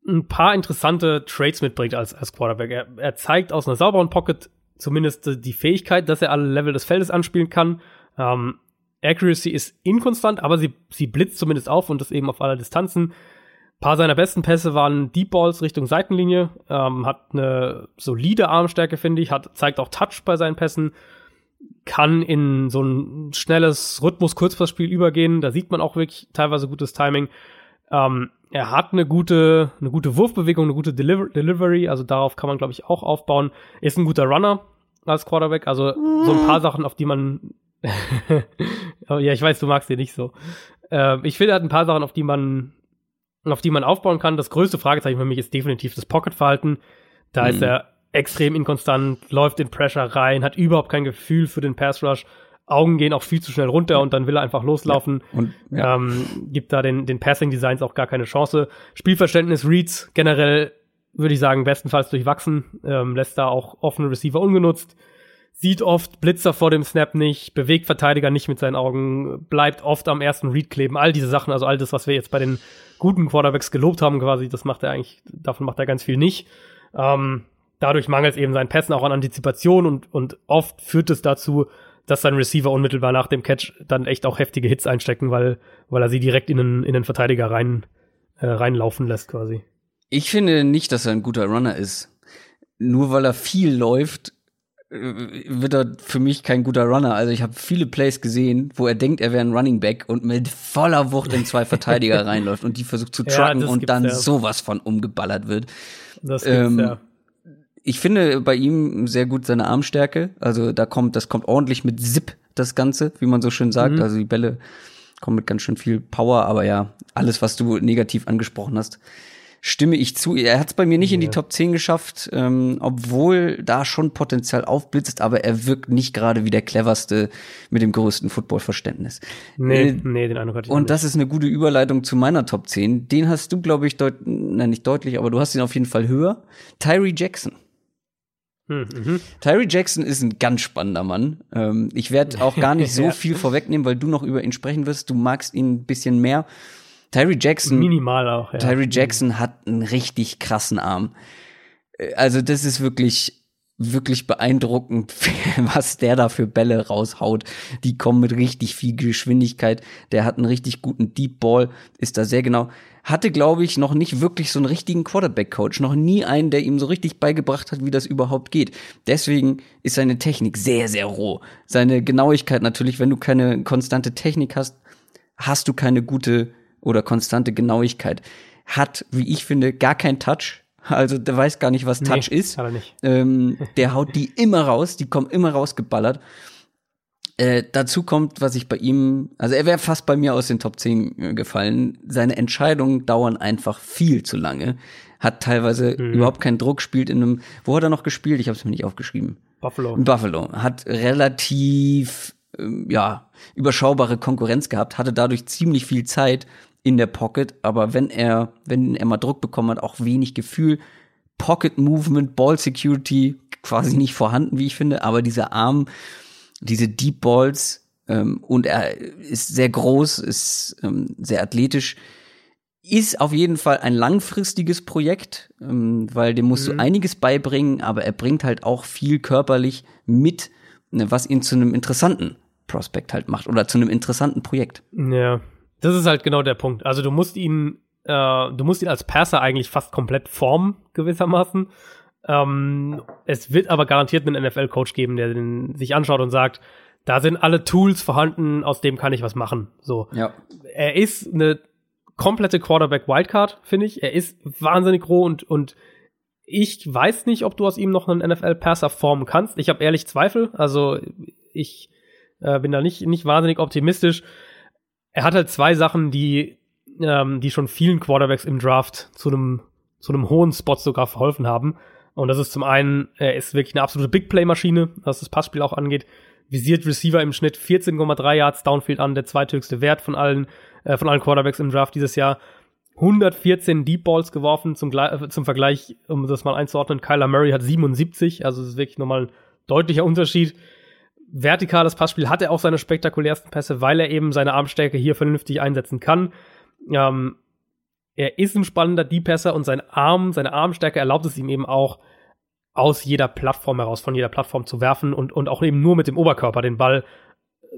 ein paar interessante Traits mitbringt als, als Quarterback. Er, er zeigt aus einer sauberen Pocket zumindest die Fähigkeit, dass er alle Level des Feldes anspielen kann. Ähm, Accuracy ist inkonstant, aber sie, sie blitzt zumindest auf und das eben auf aller Distanzen. Ein paar seiner besten Pässe waren Deep Balls Richtung Seitenlinie, ähm, hat eine solide Armstärke, finde ich, hat, zeigt auch Touch bei seinen Pässen, kann in so ein schnelles Rhythmus-Kurzpassspiel übergehen, da sieht man auch wirklich teilweise gutes Timing. Ähm, er hat eine gute, eine gute Wurfbewegung, eine gute Deliver- Delivery, also darauf kann man, glaube ich, auch aufbauen. Ist ein guter Runner als Quarterback, also so ein paar Sachen, auf die man ja, ich weiß, du magst ihn nicht so. Äh, ich finde, er hat ein paar Sachen, auf die man auf die man aufbauen kann. Das größte Fragezeichen für mich ist definitiv das Pocket-Verhalten. Da mhm. ist er extrem inkonstant, läuft in Pressure rein, hat überhaupt kein Gefühl für den Pass-Rush. Augen gehen auch viel zu schnell runter und dann will er einfach loslaufen. Ja. Und, ja. Ähm, gibt da den, den Passing-Designs auch gar keine Chance. Spielverständnis, Reads generell, würde ich sagen, bestenfalls durchwachsen. Ähm, lässt da auch offene Receiver ungenutzt. Sieht oft Blitzer vor dem Snap nicht, bewegt Verteidiger nicht mit seinen Augen, bleibt oft am ersten Read kleben. All diese Sachen, also all das, was wir jetzt bei den guten Quarterbacks gelobt haben quasi, das macht er eigentlich, davon macht er ganz viel nicht. Ähm, dadurch mangelt es eben seinen Pässen auch an Antizipation und, und oft führt es dazu, dass sein Receiver unmittelbar nach dem Catch dann echt auch heftige Hits einstecken, weil, weil er sie direkt in den, in den Verteidiger rein, äh, reinlaufen lässt quasi. Ich finde nicht, dass er ein guter Runner ist. Nur weil er viel läuft, wird er für mich kein guter Runner. Also ich habe viele Plays gesehen, wo er denkt, er wäre ein Running Back und mit voller Wucht in zwei Verteidiger reinläuft und die versucht zu trucken ja, und dann ja. sowas von umgeballert wird. Das gibt's, ähm, ja. Ich finde bei ihm sehr gut seine Armstärke. Also da kommt, das kommt ordentlich mit Zip, das Ganze, wie man so schön sagt. Mhm. Also die Bälle kommen mit ganz schön viel Power, aber ja, alles, was du negativ angesprochen hast, stimme ich zu. Er hat es bei mir nicht ja. in die Top zehn geschafft, ähm, obwohl da schon Potenzial aufblitzt, aber er wirkt nicht gerade wie der cleverste mit dem größten Football-Verständnis. Nee, äh, nee, den Eindruck hatte ich Und nicht. Das ist eine gute Überleitung zu meiner Top zehn. Den hast du, glaube ich, deut- nein, nicht deutlich, aber du hast ihn auf jeden Fall höher. Tyree Jackson. Mhm. Tyree Jackson ist ein ganz spannender Mann. Ähm, ich werde auch gar nicht so viel vorwegnehmen, weil du noch über ihn sprechen wirst. Du magst ihn ein bisschen mehr. Tyree Jackson. Minimal auch, ja. Tyree Jackson hat einen richtig krassen Arm. Also, das ist wirklich, wirklich beeindruckend, was der da für Bälle raushaut. Die kommen mit richtig viel Geschwindigkeit. Der hat einen richtig guten Deep Ball, ist da sehr genau. Hatte, glaube ich, noch nicht wirklich so einen richtigen Quarterback-Coach. Noch nie einen, der ihm so richtig beigebracht hat, wie das überhaupt geht. Deswegen ist seine Technik sehr, sehr roh. Seine Genauigkeit natürlich, wenn du keine konstante Technik hast, hast du keine gute oder konstante Genauigkeit. Hat, wie ich finde, gar keinen Touch. Also der weiß gar nicht, was Touch nee, ist. Hat er nicht. Ähm, der haut die immer raus. Die kommen immer rausgeballert. Äh, dazu kommt, was ich bei ihm, also er wäre fast bei mir aus den Top zehn gefallen. Seine Entscheidungen dauern einfach viel zu lange. Hat teilweise mhm. überhaupt keinen Druck, spielt in einem, wo hat er noch gespielt? Ich habe es mir nicht aufgeschrieben. Buffalo. In Buffalo. Hat relativ, ähm, ja, überschaubare Konkurrenz gehabt. Hatte dadurch ziemlich viel Zeit in der Pocket. Aber wenn er, wenn er mal Druck bekommen hat, auch wenig Gefühl. Pocket Movement, Ball Security, quasi nicht vorhanden, wie ich finde. Aber dieser Arm, diese Deep Balls, ähm, und er ist sehr groß, ist ähm, sehr athletisch, ist auf jeden Fall ein langfristiges Projekt, ähm, weil dem musst mhm. du einiges beibringen, aber er bringt halt auch viel körperlich mit, ne, was ihn zu einem interessanten Prospect halt macht oder zu einem interessanten Projekt. Ja, das ist halt genau der Punkt. Also du musst ihn, äh, du musst ihn als Passer eigentlich fast komplett formen, gewissermaßen. Ähm, es wird aber garantiert einen N F L-Coach geben, der den sich anschaut und sagt, da sind alle Tools vorhanden, aus dem kann ich was machen. So, ja. Er ist eine komplette Quarterback-Wildcard, finde ich. Er ist wahnsinnig roh und und ich weiß nicht, ob du aus ihm noch einen N F L-Passer formen kannst. Ich habe ehrlich Zweifel. Also ich äh, bin da nicht nicht wahnsinnig optimistisch. Er hat halt zwei Sachen, die ähm, die schon vielen Quarterbacks im Draft zu einem zu einem hohen Spot sogar verholfen haben. Und das ist zum einen, er ist wirklich eine absolute Big-Play-Maschine, was das Passspiel auch angeht. Visiert Receiver im Schnitt vierzehn Komma drei Yards Downfield an, der zweithöchste Wert von allen äh, von allen Quarterbacks im Draft dieses Jahr. hundertvierzehn Deep Balls geworfen, zum, äh, zum Vergleich, um das mal einzuordnen, Kyler Murray hat siebenundsiebzig, also das ist wirklich nochmal ein deutlicher Unterschied. Vertikales Passspiel hat er auch seine spektakulärsten Pässe, weil er eben seine Armstärke hier vernünftig einsetzen kann. Ähm, Er ist ein spannender Deep-Passer und sein Arm, seine Armstärke erlaubt es ihm eben auch, aus jeder Plattform heraus, von jeder Plattform zu werfen und, und auch eben nur mit dem Oberkörper den Ball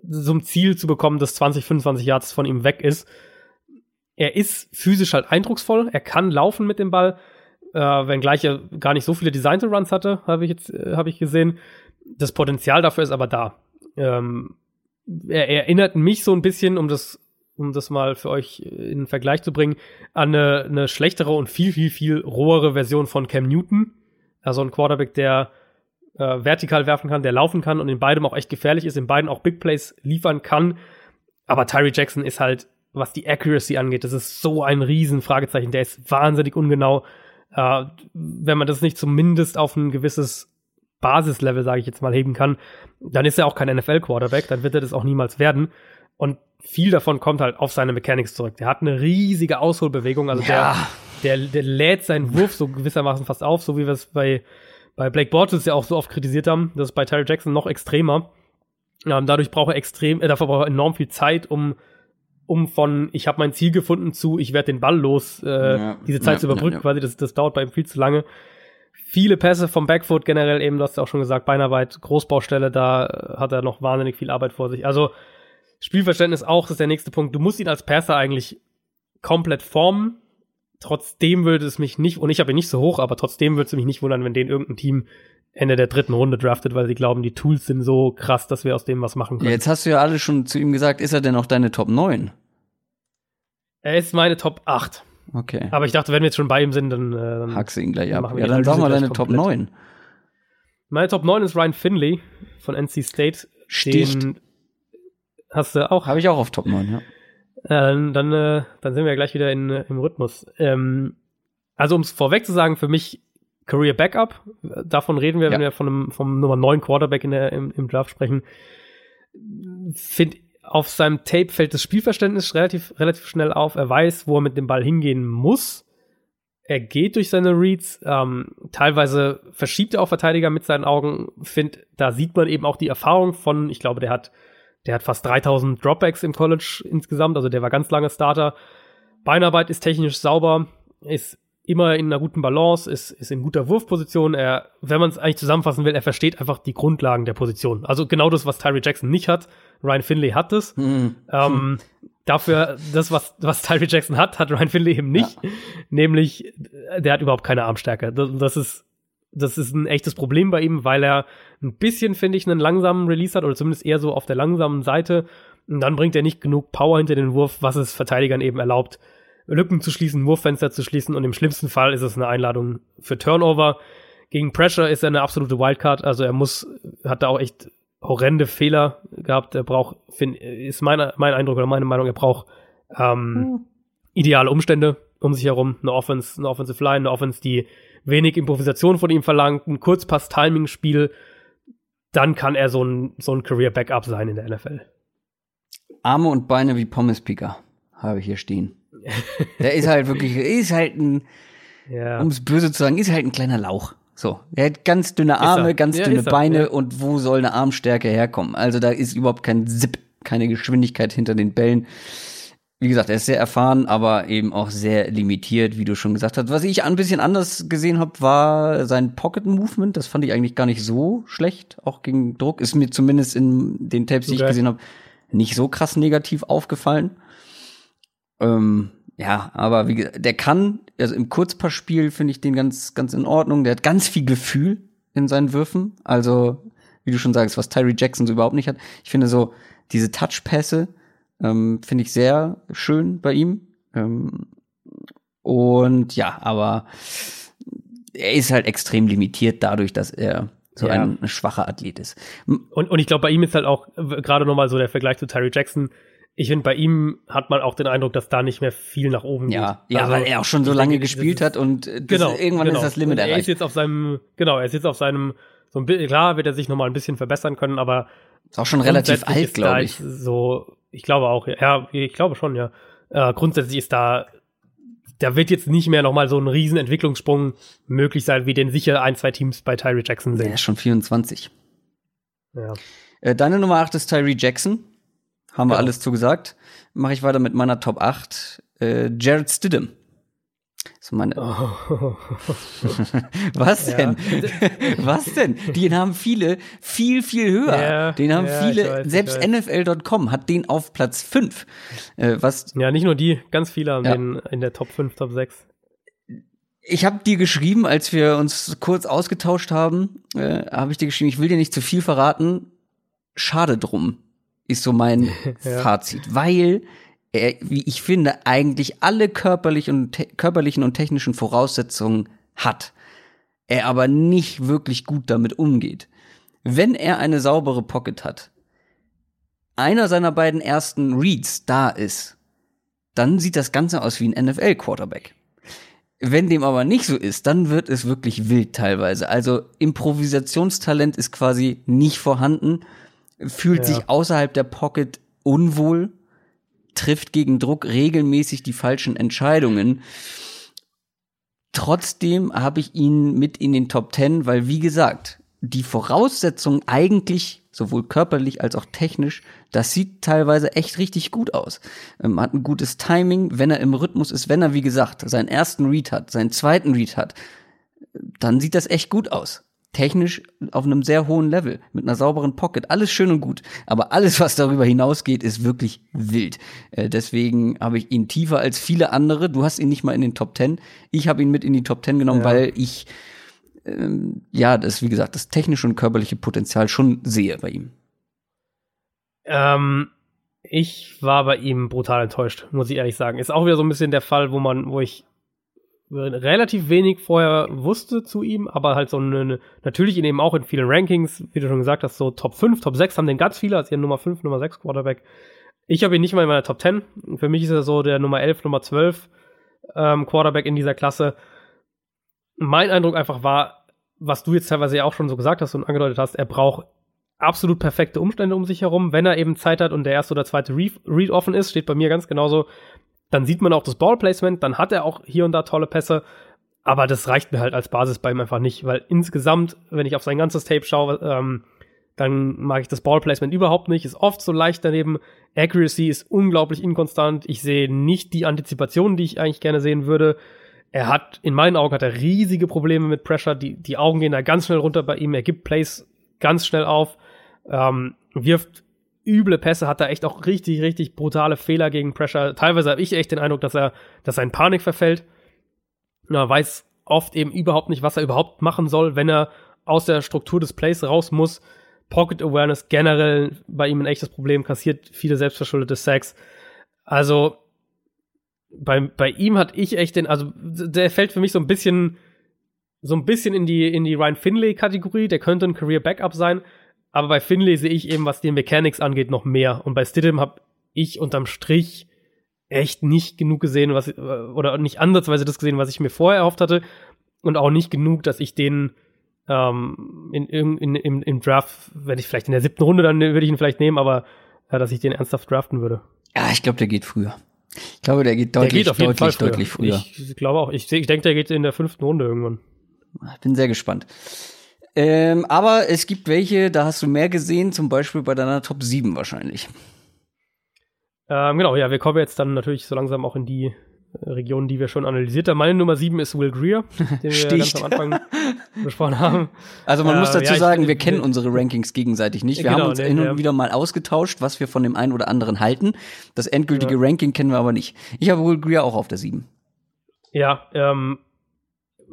zum Ziel zu bekommen, das zwanzig, fünfundzwanzig Yards von ihm weg ist. Er ist physisch halt eindrucksvoll, er kann laufen mit dem Ball, äh, wenngleich er gar nicht so viele designte Runs hatte, habe ich jetzt äh, habe ich gesehen. Das Potenzial dafür ist aber da. Ähm, er, er erinnert mich so ein bisschen, um das um das mal für euch in den Vergleich zu bringen, an eine, eine schlechtere und viel, viel, viel rohere Version von Cam Newton. Also ein Quarterback, der äh, vertikal werfen kann, der laufen kann und in beidem auch echt gefährlich ist, in beiden auch Big Plays liefern kann. Aber Tyree Jackson ist halt, was die Accuracy angeht, das ist so ein riesen Fragezeichen. Der ist wahnsinnig ungenau. Äh, wenn man das nicht zumindest auf ein gewisses Basislevel, sage ich jetzt mal, heben kann, dann ist er auch kein N F L-Quarterback, dann wird er das auch niemals werden. Und viel davon kommt halt auf seine Mechanics zurück. Der hat eine riesige Ausholbewegung. Also ja. der, der, der lädt seinen Wurf so gewissermaßen fast auf, so wie wir es bei, bei Blake Bortles ja auch so oft kritisiert haben. Das ist bei Tyree Jackson noch extremer. Ähm, dadurch braucht er extrem, äh, dafür braucht er enorm viel Zeit, um, um von ich habe mein Ziel gefunden zu ich werde den Ball los, äh, ja. diese Zeit ja, zu überbrücken. Ja, ja. Quasi, das, das dauert bei ihm viel zu lange. Viele Pässe vom Backfoot generell eben, das hast du auch schon gesagt, Beinarbeit, Großbaustelle, da hat er noch wahnsinnig viel Arbeit vor sich. Also Spielverständnis auch, das ist der nächste Punkt. Du musst ihn als Passer eigentlich komplett formen. Trotzdem würde es mich nicht, und ich habe ihn nicht so hoch, aber trotzdem würde es mich nicht wundern, wenn den irgendein Team Ende der dritten Runde draftet, weil sie glauben, die Tools sind so krass, dass wir aus dem was machen können. Ja, jetzt hast du ja alle schon zu ihm gesagt, ist er denn auch deine Top neun? Er ist meine Top acht. Okay. Aber ich dachte, wenn wir jetzt schon bei ihm sind, dann, äh, dann hackst du ihn gleich ab. Ja, dann sag mal deine Top neun. Meine Top neun ist Ryan Finley von N C State. Sticht. Den hast du auch? Habe ich auch auf Top neun, ja. Äh, dann, äh, dann sind wir ja gleich wieder in, im Rhythmus. Ähm, also um es vorweg zu sagen, für mich Career Backup, davon reden wir, ja. wenn wir von einem vom Nummer neun Quarterback in der, im, im Draft sprechen. Find, auf seinem Tape fällt das Spielverständnis relativ, relativ schnell auf. Er weiß, wo er mit dem Ball hingehen muss. Er geht durch seine Reads, ähm, teilweise verschiebt er auch Verteidiger mit seinen Augen. Find, da sieht man eben auch die Erfahrung von, ich glaube, der hat, der hat fast dreitausend Dropbacks im College insgesamt, also der war ganz lange Starter. Beinarbeit ist technisch sauber, ist immer in einer guten Balance, ist, ist in guter Wurfposition. Er, wenn man es eigentlich zusammenfassen will, er versteht einfach die Grundlagen der Position. Also genau das, was Tyree Jackson nicht hat. Ryan Finley hat es. Mhm. Ähm, dafür, das, was, was Tyree Jackson hat, hat Ryan Finley eben nicht. Ja. Nämlich, der hat überhaupt keine Armstärke. Das, das ist, das ist ein echtes Problem bei ihm, weil er ein bisschen, finde ich, einen langsamen Release hat oder zumindest eher so auf der langsamen Seite. Und dann bringt er nicht genug Power hinter den Wurf, was es Verteidigern eben erlaubt, Lücken zu schließen, Wurffenster zu schließen, und im schlimmsten Fall ist es eine Einladung für Turnover. Gegen Pressure ist er eine absolute Wildcard, also er muss, hat da auch echt horrende Fehler gehabt. Er braucht, ist meine, mein Eindruck oder meine Meinung, er braucht ähm, ideale Umstände um sich herum, eine Offense, eine Offensive Line, eine Offense, die wenig Improvisation von ihm verlangt, ein Kurzpass-Timing-Spiel, dann kann er so ein, so ein Career-Backup sein in der N F L. Arme und Beine wie Pommes-Picker habe ich hier stehen. Der ist halt wirklich, ist halt ein, ja, um es böse zu sagen, ist halt ein kleiner Lauch. So, er hat ganz dünne Arme, ganz ja, dünne Beine, ja, und wo soll eine Armstärke herkommen? Also da ist überhaupt kein Zip, keine Geschwindigkeit hinter den Bällen. Wie gesagt, er ist sehr erfahren, aber eben auch sehr limitiert, wie du schon gesagt hast. Was ich ein bisschen anders gesehen habe, war sein Pocket-Movement. Das fand ich eigentlich gar nicht so schlecht, auch gegen Druck. Ist mir zumindest in den Tapes, die okay. ich gesehen habe, nicht so krass negativ aufgefallen. Ähm, ja, aber wie gesagt, der kann, also im Kurzpassspiel finde ich den ganz, ganz in Ordnung. Der hat ganz viel Gefühl in seinen Würfen. Also, wie du schon sagst, was Tyree Jackson so überhaupt nicht hat. Ich finde so, diese Touchpässe, ähm, finde ich sehr schön bei ihm. Ähm, und ja, aber er ist halt extrem limitiert dadurch, dass er so ja. ein, ein schwacher Athlet ist. Und, und ich glaube, bei ihm ist halt auch gerade nochmal so der Vergleich zu Tyree Jackson. Ich finde, bei ihm hat man auch den Eindruck, dass da nicht mehr viel nach oben geht. Ja, ja, also, weil er auch schon so lange denke, gespielt ist, hat und das genau, ist, irgendwann genau. ist das Limit er erreicht. Er ist jetzt auf seinem, genau, er ist jetzt auf seinem, so ein bisschen, klar wird er sich nochmal ein bisschen verbessern können, aber ist auch schon relativ alt, glaube ich. So, ich glaube auch, ja, ich glaube schon, ja. Äh, grundsätzlich ist da, da wird jetzt nicht mehr nochmal so ein riesen Entwicklungssprung möglich sein, wie den sicher ein, zwei Teams bei Tyree Jackson sehen. Er ist schon vierundzwanzig. Ja. Äh, deine Nummer acht ist Tyree Jackson. Haben wir genau. alles zugesagt. Mache ich weiter mit meiner Top acht. Äh, Jarrett Stidham. Das ist meine. Oh. Was ja. denn? Was denn? Den haben viele viel, viel höher. Ja, den haben ja, viele, weiß, selbst N F L Punkt com hat den auf Platz fünf. Äh, was? Ja, nicht nur die, ganz viele haben ja. den in der Top fünf, Top sechs. Ich habe dir geschrieben, als wir uns kurz ausgetauscht haben, äh, habe ich dir geschrieben, ich will dir nicht zu viel verraten. Schade drum. Ist so mein ja. Fazit, weil er, wie ich finde, eigentlich alle körperlich und te- körperlichen und technischen Voraussetzungen hat, er aber nicht wirklich gut damit umgeht. Wenn er eine saubere Pocket hat, einer seiner beiden ersten Reads da ist, dann sieht das Ganze aus wie ein N F L Quarterback. Wenn dem aber nicht so ist, dann wird es wirklich wild teilweise. Also Improvisationstalent ist quasi nicht vorhanden, fühlt ja. sich außerhalb der Pocket unwohl, trifft gegen Druck regelmäßig die falschen Entscheidungen. Trotzdem habe ich ihn mit in den Top Ten, weil, wie gesagt, die Voraussetzungen eigentlich, sowohl körperlich als auch technisch, das sieht teilweise echt richtig gut aus. Ähm, hat ein gutes Timing, wenn er im Rhythmus ist, wenn er, wie gesagt, seinen ersten Read hat, seinen zweiten Read hat, dann sieht das echt gut aus. Technisch auf einem sehr hohen Level, mit einer sauberen Pocket, alles schön und gut. Aber alles, was darüber hinausgeht, ist wirklich wild. Äh, deswegen habe ich ihn tiefer als viele andere. Du hast ihn nicht mal in den Top Ten. Ich habe ihn mit in die Top Ten genommen, ja. weil ich, ähm, ja, das, wie gesagt, das technische und körperliche Potenzial schon sehe bei ihm. Ähm, ich war bei ihm brutal enttäuscht, muss ich ehrlich sagen. Ist auch wieder so ein bisschen der Fall, wo man, wo ich relativ wenig vorher wusste zu ihm, aber halt so eine, natürlich ihn eben auch in vielen Rankings, wie du schon gesagt hast, so Top fünf, Top sechs haben den ganz viele als ihren Nummer fünf, Nummer sechs Quarterback. Ich habe ihn nicht mal in meiner Top zehn. Für mich ist er so der Nummer elf, Nummer zwölf ähm, Quarterback in dieser Klasse. Mein Eindruck einfach war, was du jetzt teilweise ja auch schon so gesagt hast und angedeutet hast, er braucht absolut perfekte Umstände um sich herum. Wenn er eben Zeit hat und der erste oder zweite Read offen ist, steht bei mir ganz genauso, dann sieht man auch das Ballplacement, dann hat er auch hier und da tolle Pässe, Aber das reicht mir halt als Basis bei ihm einfach nicht, weil insgesamt, wenn ich auf sein ganzes Tape schaue, ähm, dann mag ich das Ballplacement überhaupt nicht, ist oft so leicht daneben, Accuracy ist unglaublich inkonstant, ich sehe nicht die Antizipation, die ich eigentlich gerne sehen würde. Er hat, in meinen Augen hat er riesige Probleme mit Pressure, die, die Augen gehen da ganz schnell runter bei ihm, er gibt Plays ganz schnell auf, ähm, wirft üble Pässe, hat da echt auch richtig, richtig brutale Fehler gegen Pressure. Teilweise habe ich echt den Eindruck, dass er, dass er in Panik verfällt. Na, weiß oft eben überhaupt nicht, was er überhaupt machen soll, wenn er aus der Struktur des Plays raus muss. Pocket Awareness generell bei ihm ein echtes Problem, kassiert viele selbstverschuldete Sacks. Also bei, bei ihm hat ich echt den, also der fällt für mich so ein bisschen so ein bisschen in die, in die Ryan Finley Kategorie, der könnte ein Career Backup sein, aber bei Finley sehe ich eben, was die Mechanics angeht, noch mehr. Und bei Stidham habe ich unterm Strich echt nicht genug gesehen, was oder nicht ansatzweise das gesehen, was ich mir vorher erhofft hatte, und auch nicht genug, dass ich den ähm, in, in, in, im Draft, wenn ich vielleicht in der siebten Runde, dann würde ich ihn vielleicht nehmen, aber ja, dass ich den ernsthaft draften würde. Ja, ich glaube, der geht früher. Ich glaube, der geht deutlich, der geht auf jeden deutlich, Fall deutlich früher. Ich glaube auch. Ich, ich denke, der geht in der fünften Runde irgendwann. Ich bin sehr gespannt. Ähm, aber es gibt welche, da hast du mehr gesehen, zum Beispiel bei deiner Top sieben wahrscheinlich. Ähm, genau, ja, wir kommen jetzt dann natürlich so langsam auch in die äh, Regionen, die wir schon analysiert haben. Meine Nummer sieben ist Will Grier, den wir ganz am Anfang besprochen haben. Also man äh, muss dazu ja, sagen, ich, wir ich, kennen ich, unsere Rankings gegenseitig nicht. Wir genau, haben uns nee, hin und ja. wieder mal ausgetauscht, was wir von dem einen oder anderen halten. Das endgültige ja. Ranking kennen wir aber nicht. Ich habe Will Grier auch auf der sieben. Ja, ähm,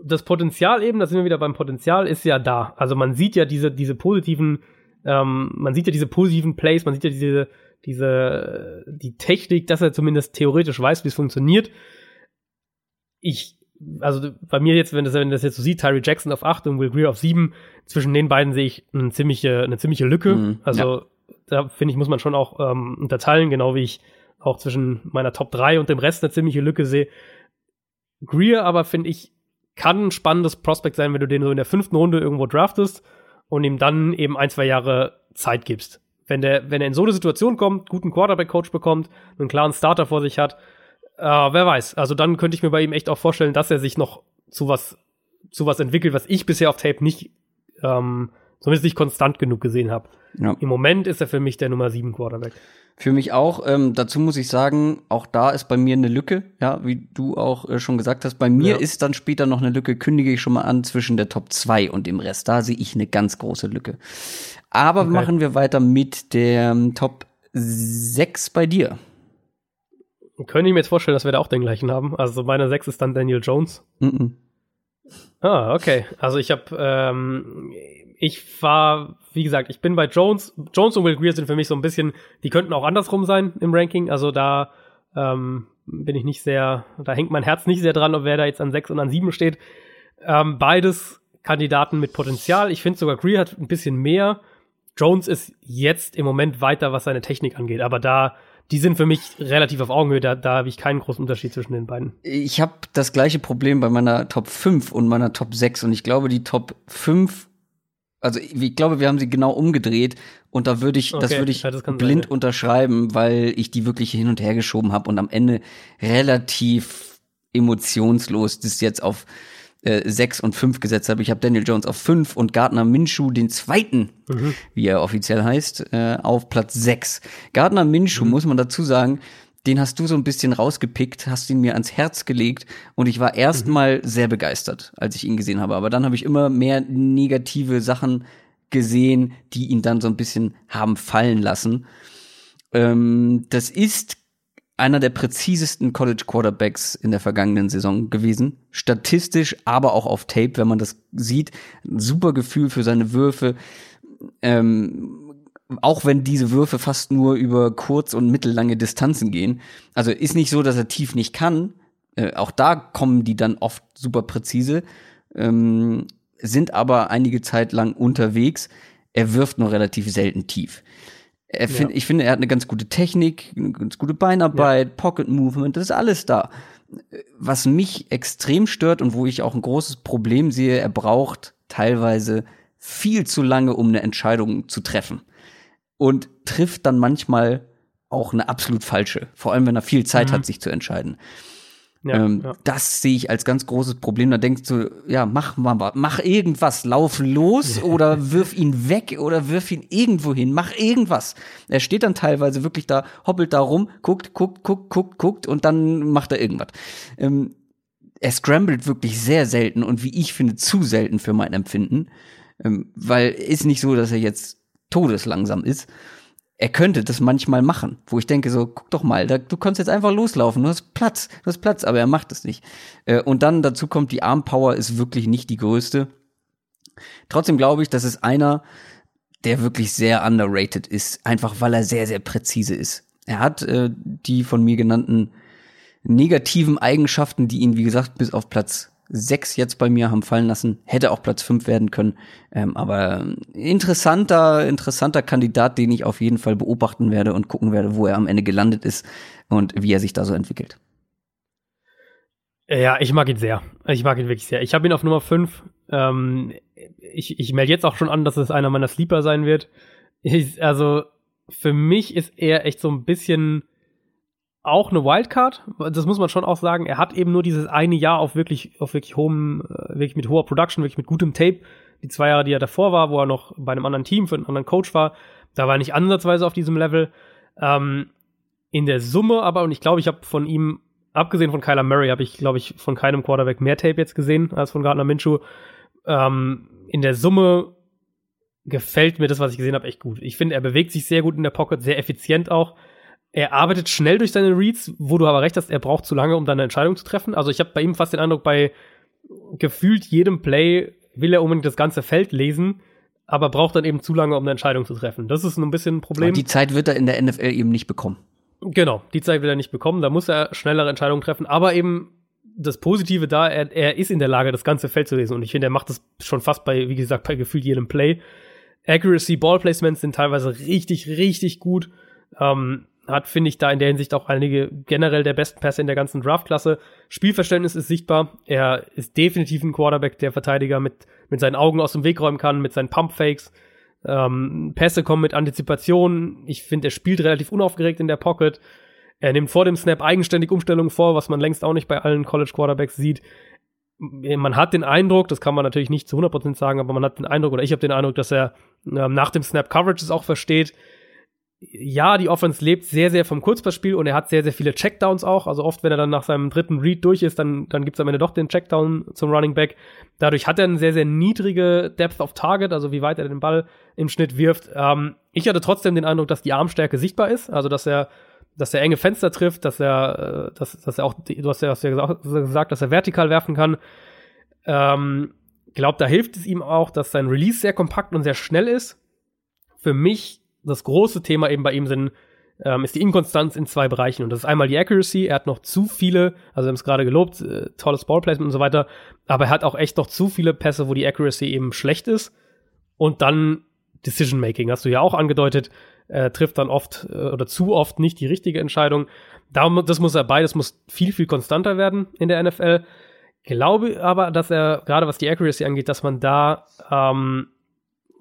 das Potenzial eben, da sind wir wieder beim Potenzial, ist ja da. Also man sieht ja diese, diese positiven, ähm, man sieht ja diese positiven Plays, man sieht ja diese diese, die Technik, dass er zumindest theoretisch weiß, wie es funktioniert. Ich, also bei mir jetzt, wenn das, wenn das jetzt so sieht, Tyree Jackson auf acht und Will Grier auf sieben, zwischen den beiden sehe ich eine ziemliche, eine ziemliche Lücke. Mhm, also ja. Da finde ich, muss man schon auch ähm, unterteilen, genau wie ich auch zwischen meiner Top drei und dem Rest eine ziemliche Lücke sehe. Grier aber, finde ich, kann ein spannendes Prospect sein, wenn du den so in der fünften Runde irgendwo draftest und ihm dann eben ein, zwei Jahre Zeit gibst. Wenn der, wenn er in so eine Situation kommt, guten Quarterback-Coach bekommt, einen klaren Starter vor sich hat, äh, wer weiß. Also dann könnte ich mir bei ihm echt auch vorstellen, dass er sich noch zu was, zu was entwickelt, was ich bisher auf Tape nicht, ähm, zumindest nicht konstant genug gesehen habe. Ja. Im Moment ist er für mich der Nummer sieben Quarterback. Für mich auch. Ähm, dazu muss ich sagen, auch da ist bei mir eine Lücke, ja, wie du auch äh, schon gesagt hast. Bei mir ja. ist dann später noch eine Lücke, kündige ich schon mal an, zwischen der Top zwei und dem Rest. Da sehe ich eine ganz große Lücke. Aber okay. Machen wir weiter mit der um, Top sechs bei dir. Könnte ich mir jetzt vorstellen, dass wir da auch den gleichen haben. Also meine sechs ist dann Daniel Jones. Mm-mm. Ah, okay. Also ich habe ähm, Ich war, wie gesagt, ich bin bei Jones. Jones und Will Grier sind für mich so ein bisschen, die könnten auch andersrum sein im Ranking. Also da ähm, bin ich nicht sehr, da hängt mein Herz nicht sehr dran, ob wer da jetzt an sechs und an sieben steht. Ähm, beides Kandidaten mit Potenzial. Ich finde sogar, Grier hat ein bisschen mehr. Jones ist jetzt im Moment weiter, was seine Technik angeht. Aber da, die sind für mich relativ auf Augenhöhe. Da, da habe ich keinen großen Unterschied zwischen den beiden. Ich habe das gleiche Problem bei meiner Top fünf und meiner Top sechs. Und ich glaube, die Top fünf, also ich glaube, wir haben sie genau umgedreht und da würde ich, okay, das würde ich das blind sein, ja. unterschreiben, weil ich die wirklich hin und her geschoben habe und am Ende relativ emotionslos das jetzt auf äh, sechs und fünf gesetzt habe. Ich habe Daniel Jones auf fünf und Gardner Minshew, den zweiten, mhm. wie er offiziell heißt, äh, auf Platz sechs. Gardner Minshew, mhm. muss man dazu sagen, den hast du so ein bisschen rausgepickt, hast ihn mir ans Herz gelegt und ich war erstmal mhm. sehr begeistert, als ich ihn gesehen habe. Aber dann habe ich immer mehr negative Sachen gesehen, die ihn dann so ein bisschen haben fallen lassen. Ähm, das ist einer der präzisesten College-Quarterbacks in der vergangenen Saison gewesen. Statistisch, aber auch auf Tape, wenn man das sieht. Ein super Gefühl für seine Würfe. Ähm, Auch wenn diese Würfe fast nur über kurz- und mittellange Distanzen gehen. Also ist nicht so, dass er tief nicht kann. Äh, auch da kommen die dann oft super präzise. Ähm, sind aber einige Zeit lang unterwegs. Er wirft nur relativ selten tief. Er find, ja. Ich finde, er hat eine ganz gute Technik, eine ganz gute Beinarbeit, ja. Pocket Movement, das ist alles da. Was mich extrem stört und wo ich auch ein großes Problem sehe, er braucht teilweise viel zu lange, um eine Entscheidung zu treffen. Und trifft dann manchmal auch eine absolut falsche. Vor allem, wenn er viel Zeit mhm. hat, sich zu entscheiden. Ja, ähm, ja. Das sehe ich als ganz großes Problem. Da denkst du, ja, mach mal, mach irgendwas, lauf los oder wirf ihn weg oder wirf ihn irgendwo hin, mach irgendwas. Er steht dann teilweise wirklich da, hoppelt da rum, guckt, guckt, guckt, guckt, guckt und dann macht er irgendwas. Ähm, er scrambled wirklich sehr selten und wie ich finde, zu selten für mein Empfinden, ähm, weil ist nicht so, dass er jetzt todeslangsam ist. Er könnte das manchmal machen, wo ich denke so, guck doch mal, da, du kannst jetzt einfach loslaufen, du hast Platz, du hast Platz, aber er macht es nicht. Äh, und dann dazu kommt, die Armpower ist wirklich nicht die größte. Trotzdem glaube ich, das ist einer, der wirklich sehr underrated ist, einfach weil er sehr, sehr präzise ist. Er hat äh, die von mir genannten negativen Eigenschaften, die ihn, wie gesagt, bis auf Platz sechs jetzt bei mir haben fallen lassen, hätte auch Platz fünf werden können, ähm, aber interessanter, interessanter Kandidat, den ich auf jeden Fall beobachten werde und gucken werde, wo er am Ende gelandet ist und wie er sich da so entwickelt. Ja, ich mag ihn sehr. Ich mag ihn wirklich sehr. Ich habe ihn auf Nummer fünf. Ähm, ich, ich melde jetzt auch schon an, dass es einer meiner Sleeper sein wird. Ich, also für mich ist er echt so ein bisschen auch eine Wildcard, das muss man schon auch sagen. Er hat eben nur dieses eine Jahr auf wirklich, auf wirklich hohem, wirklich mit hoher Production, wirklich mit gutem Tape. Die zwei Jahre, die er davor war, wo er noch bei einem anderen Team für einen anderen Coach war, da war er nicht ansatzweise auf diesem Level. Ähm, in der Summe aber, und ich glaube, ich habe von ihm, abgesehen von Kyler Murray, habe ich, glaube ich, von keinem Quarterback mehr Tape jetzt gesehen als von Gardner Minshew. Ähm, in der Summe gefällt mir das, was ich gesehen habe, echt gut. Ich finde, er bewegt sich sehr gut in der Pocket, sehr effizient auch. Er arbeitet schnell durch seine Reads, wo du aber recht hast, er braucht zu lange, um dann eine Entscheidung zu treffen. Also ich habe bei ihm fast den Eindruck, bei gefühlt jedem Play will er unbedingt das ganze Feld lesen, aber braucht dann eben zu lange, um eine Entscheidung zu treffen. Das ist ein bisschen ein Problem. Und die Zeit wird er in der N F L eben nicht bekommen. Genau, die Zeit wird er nicht bekommen. Da muss er schnellere Entscheidungen treffen. Aber eben das Positive da, er, er ist in der Lage, das ganze Feld zu lesen. Und ich finde, er macht das schon fast bei, wie gesagt, bei gefühlt jedem Play. Accuracy, Ballplacements sind teilweise richtig, richtig gut. Ähm, Hat, finde ich, da in der Hinsicht auch einige generell der besten Pässe in der ganzen Draftklasse. Spielverständnis ist sichtbar. Er ist definitiv ein Quarterback, der Verteidiger mit, mit seinen Augen aus dem Weg räumen kann, mit seinen Pumpfakes. Ähm, Pässe kommen mit Antizipation. Ich finde, er spielt relativ unaufgeregt in der Pocket. Er nimmt vor dem Snap eigenständig Umstellungen vor, was man längst auch nicht bei allen College-Quarterbacks sieht. Man hat den Eindruck, das kann man natürlich nicht zu hundert Prozent sagen, aber man hat den Eindruck, oder ich habe den Eindruck, dass er ähm, nach dem Snap Coverages auch versteht. Ja, die Offense lebt sehr, sehr vom Kurzpassspiel und er hat sehr, sehr viele Checkdowns auch. Also oft, wenn er dann nach seinem dritten Read durch ist, dann, dann gibt es am Ende doch den Checkdown zum Running Back. Dadurch hat er eine sehr, sehr niedrige Depth of Target, also wie weit er den Ball im Schnitt wirft. Ähm, ich hatte trotzdem den Eindruck, dass die Armstärke sichtbar ist, also dass er, dass er enge Fenster trifft, dass er, dass, dass er auch, du hast ja, hast ja gesagt, dass er vertikal werfen kann. Ähm, glaub, da hilft es ihm auch, dass sein Release sehr kompakt und sehr schnell ist. Für mich das große Thema eben bei ihm sind, ähm, ist die Inkonstanz in zwei Bereichen. Und das ist einmal die Accuracy. Er hat noch zu viele, also wir haben es gerade gelobt, äh, tolles Ballplacement und so weiter. Aber er hat auch echt noch zu viele Pässe, wo die Accuracy eben schlecht ist. Und dann Decision-Making, hast du ja auch angedeutet, äh, trifft dann oft äh, oder zu oft nicht die richtige Entscheidung. Da, das muss er beides, muss viel, viel konstanter werden in der N F L. Glaube aber, dass er, gerade was die Accuracy angeht, dass man da ähm,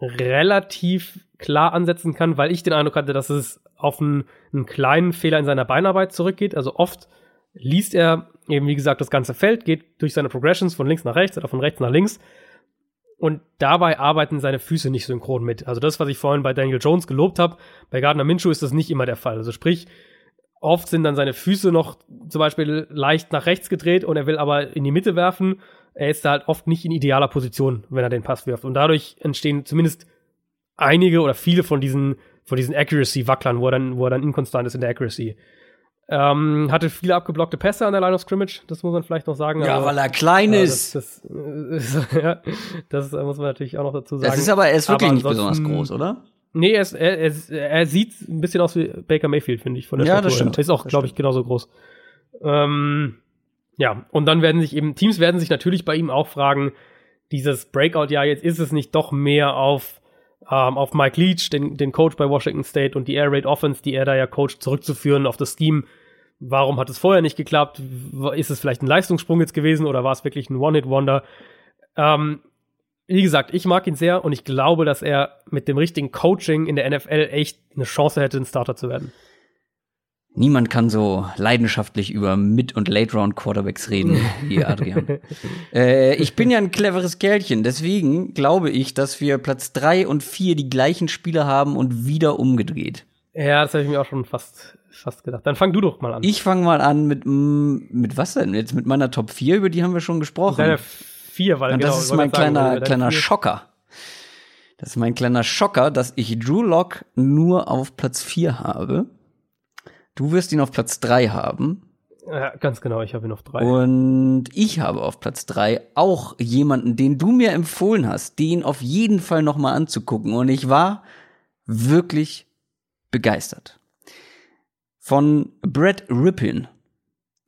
relativ klar ansetzen kann, weil ich den Eindruck hatte, dass es auf einen, einen kleinen Fehler in seiner Beinarbeit zurückgeht. Also oft liest er eben, wie gesagt, das ganze Feld, geht durch seine Progressions von links nach rechts oder von rechts nach links und dabei arbeiten seine Füße nicht synchron mit. Also das, was ich vorhin bei Daniel Jones gelobt habe, bei Gardner Minshew ist das nicht immer der Fall. Also sprich, oft sind dann seine Füße noch zum Beispiel leicht nach rechts gedreht und er will aber in die Mitte werfen. Er ist da halt oft nicht in idealer Position, wenn er den Pass wirft. Und dadurch entstehen zumindest einige oder viele von diesen, von diesen Accuracy-Wacklern, wo er dann, wo er dann inkonstant ist in der Accuracy. Ähm, hatte viele abgeblockte Pässe an der Line of Scrimmage, das muss man vielleicht noch sagen. Ja, aber, weil er klein äh, ist. Das, das, ja, das muss man natürlich auch noch dazu sagen. Das ist aber, er ist wirklich nicht besonders groß, oder? Nee, er, ist, er, er, er sieht ein bisschen aus wie Baker Mayfield, finde ich, von der ja, Statur. Das stimmt. Er ist auch, glaube ich, genauso groß. Ähm, ja, und dann werden sich eben, Teams werden sich natürlich bei ihm auch fragen, dieses Breakout-Jahr, jetzt ist es nicht doch mehr auf Um, auf Mike Leach, den, den Coach bei Washington State und die Air Raid Offense, die er da ja coacht, zurückzuführen auf das Team. Warum hat es vorher nicht geklappt? Ist es vielleicht ein Leistungssprung jetzt gewesen oder war es wirklich ein One-Hit-Wonder? Um, wie gesagt, ich mag ihn sehr und ich glaube, dass er mit dem richtigen Coaching in der N F L echt eine Chance hätte, ein Starter zu werden. Niemand kann so leidenschaftlich über Mid- und Late-Round-Quarterbacks reden wie Adrian. äh, ich bin ja ein cleveres Kerlchen, deswegen glaube ich, dass wir Platz drei und vier die gleichen Spieler haben und wieder umgedreht. Ja, das habe ich mir auch schon fast, fast gedacht. Dann fang du doch mal an. Ich fange mal an mit, mit was denn? Jetzt mit meiner Top vier, über die haben wir schon gesprochen. Deine vier, weil und genau, das ist mein kleiner, sagen, kleiner Schocker. Das ist mein kleiner Schocker, dass ich Drew Lock nur auf Platz vier habe. Du wirst ihn auf Platz drei haben. Ja, ganz genau, ich habe ihn auf drei. Und ich habe auf Platz drei auch jemanden, den du mir empfohlen hast, den auf jeden Fall nochmal anzugucken. Und ich war wirklich begeistert. Von Brett Rypien.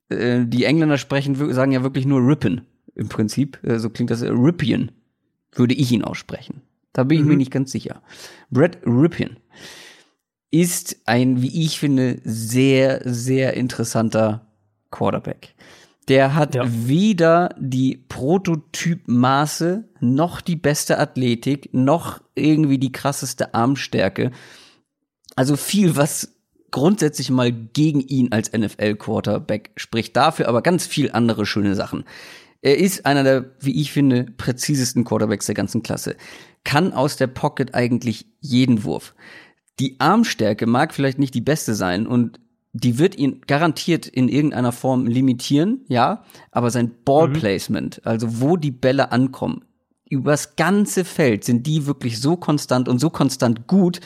Äh, die Engländer sprechen, sagen ja wirklich nur Rypien im Prinzip. Äh, so klingt das. Äh, Rypien würde ich ihn aussprechen. Da bin ich mhm. mir nicht ganz sicher. Brett Rypien ist ein, wie ich finde, sehr, sehr interessanter Quarterback. Der hat ja. weder die Prototypmaße, noch die beste Athletik, noch irgendwie die krasseste Armstärke. Also viel, was grundsätzlich mal gegen ihn als N F L-Quarterback spricht. Dafür aber ganz viel andere schöne Sachen. Er ist einer der, wie ich finde, präzisesten Quarterbacks der ganzen Klasse. Kann aus der Pocket eigentlich jeden Wurf. Die Armstärke mag vielleicht nicht die beste sein und die wird ihn garantiert in irgendeiner Form limitieren, ja, aber sein Ballplacement, mhm. also wo die Bälle ankommen, übers ganze Feld sind die wirklich so konstant und so konstant gut,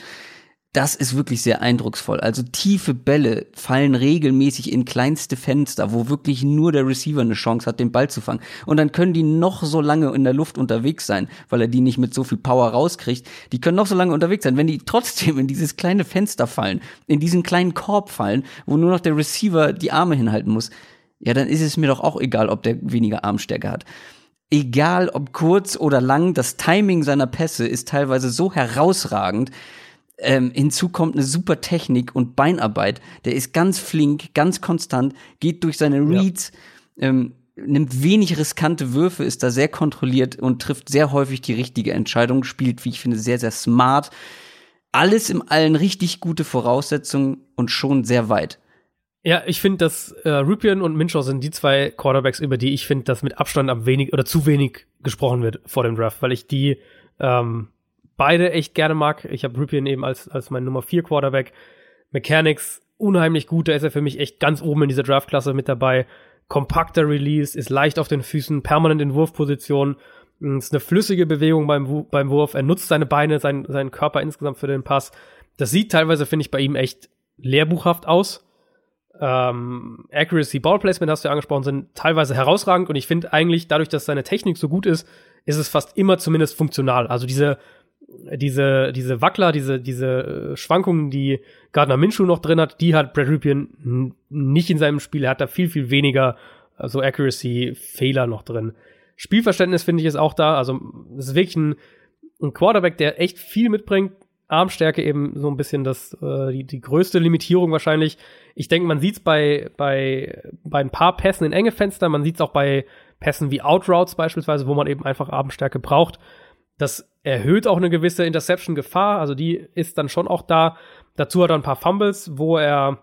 das ist wirklich sehr eindrucksvoll. Also tiefe Bälle fallen regelmäßig in kleinste Fenster, wo wirklich nur der Receiver eine Chance hat, den Ball zu fangen. Und dann können die noch so lange in der Luft unterwegs sein, weil er die nicht mit so viel Power rauskriegt. Die können noch so lange unterwegs sein, wenn die trotzdem in dieses kleine Fenster fallen, in diesen kleinen Korb fallen, wo nur noch der Receiver die Arme hinhalten muss. Ja, dann ist es mir doch auch egal, ob der weniger Armstärke hat. Egal ob kurz oder lang, das Timing seiner Pässe ist teilweise so herausragend. Ähm, hinzu kommt eine super Technik und Beinarbeit. Der ist ganz flink, ganz konstant, geht durch seine Reads, ja. ähm, nimmt wenig riskante Würfe, ist da sehr kontrolliert und trifft sehr häufig die richtige Entscheidung, spielt, wie ich finde, sehr, sehr smart. Alles im Allen richtig gute Voraussetzungen und schon sehr weit. Ja, ich finde, dass äh, Rypien und Minshew sind die zwei Quarterbacks, über die ich finde, dass mit Abstand am wenig oder zu wenig gesprochen wird vor dem Draft, weil ich die ähm beide echt gerne mag. Ich habe Rypien eben als, als mein Nummer vier Quarterback. Mechanics, unheimlich gut. Da ist er für mich echt ganz oben in dieser Draftklasse mit dabei. Kompakter Release, ist leicht auf den Füßen, permanent in Wurfposition. Ist eine flüssige Bewegung beim, beim Wurf. Er nutzt seine Beine, sein, seinen Körper insgesamt für den Pass. Das sieht teilweise, finde ich, bei ihm echt lehrbuchhaft aus. Ähm, Accuracy, Ballplacement, hast du ja angesprochen, sind teilweise herausragend. Und ich finde eigentlich, dadurch, dass seine Technik so gut ist, ist es fast immer zumindest funktional. Also diese Diese, diese Wackler, diese, diese Schwankungen, die Gardner Minshew noch drin hat, die hat Brett Rypien n- nicht in seinem Spiel. Er hat da viel, viel weniger so also Accuracy-Fehler noch drin. Spielverständnis finde ich ist auch da. Also, es ist wirklich ein, ein Quarterback, der echt viel mitbringt. Armstärke eben so ein bisschen das, äh, die, die größte Limitierung wahrscheinlich. Ich denke, man sieht's bei, bei, bei ein paar Pässen in enge Fenster. Man sieht's auch bei Pässen wie Outroutes beispielsweise, wo man eben einfach Armstärke braucht. Das erhöht auch eine gewisse Interception-Gefahr, also die ist dann schon auch da. Dazu hat er ein paar Fumbles, wo er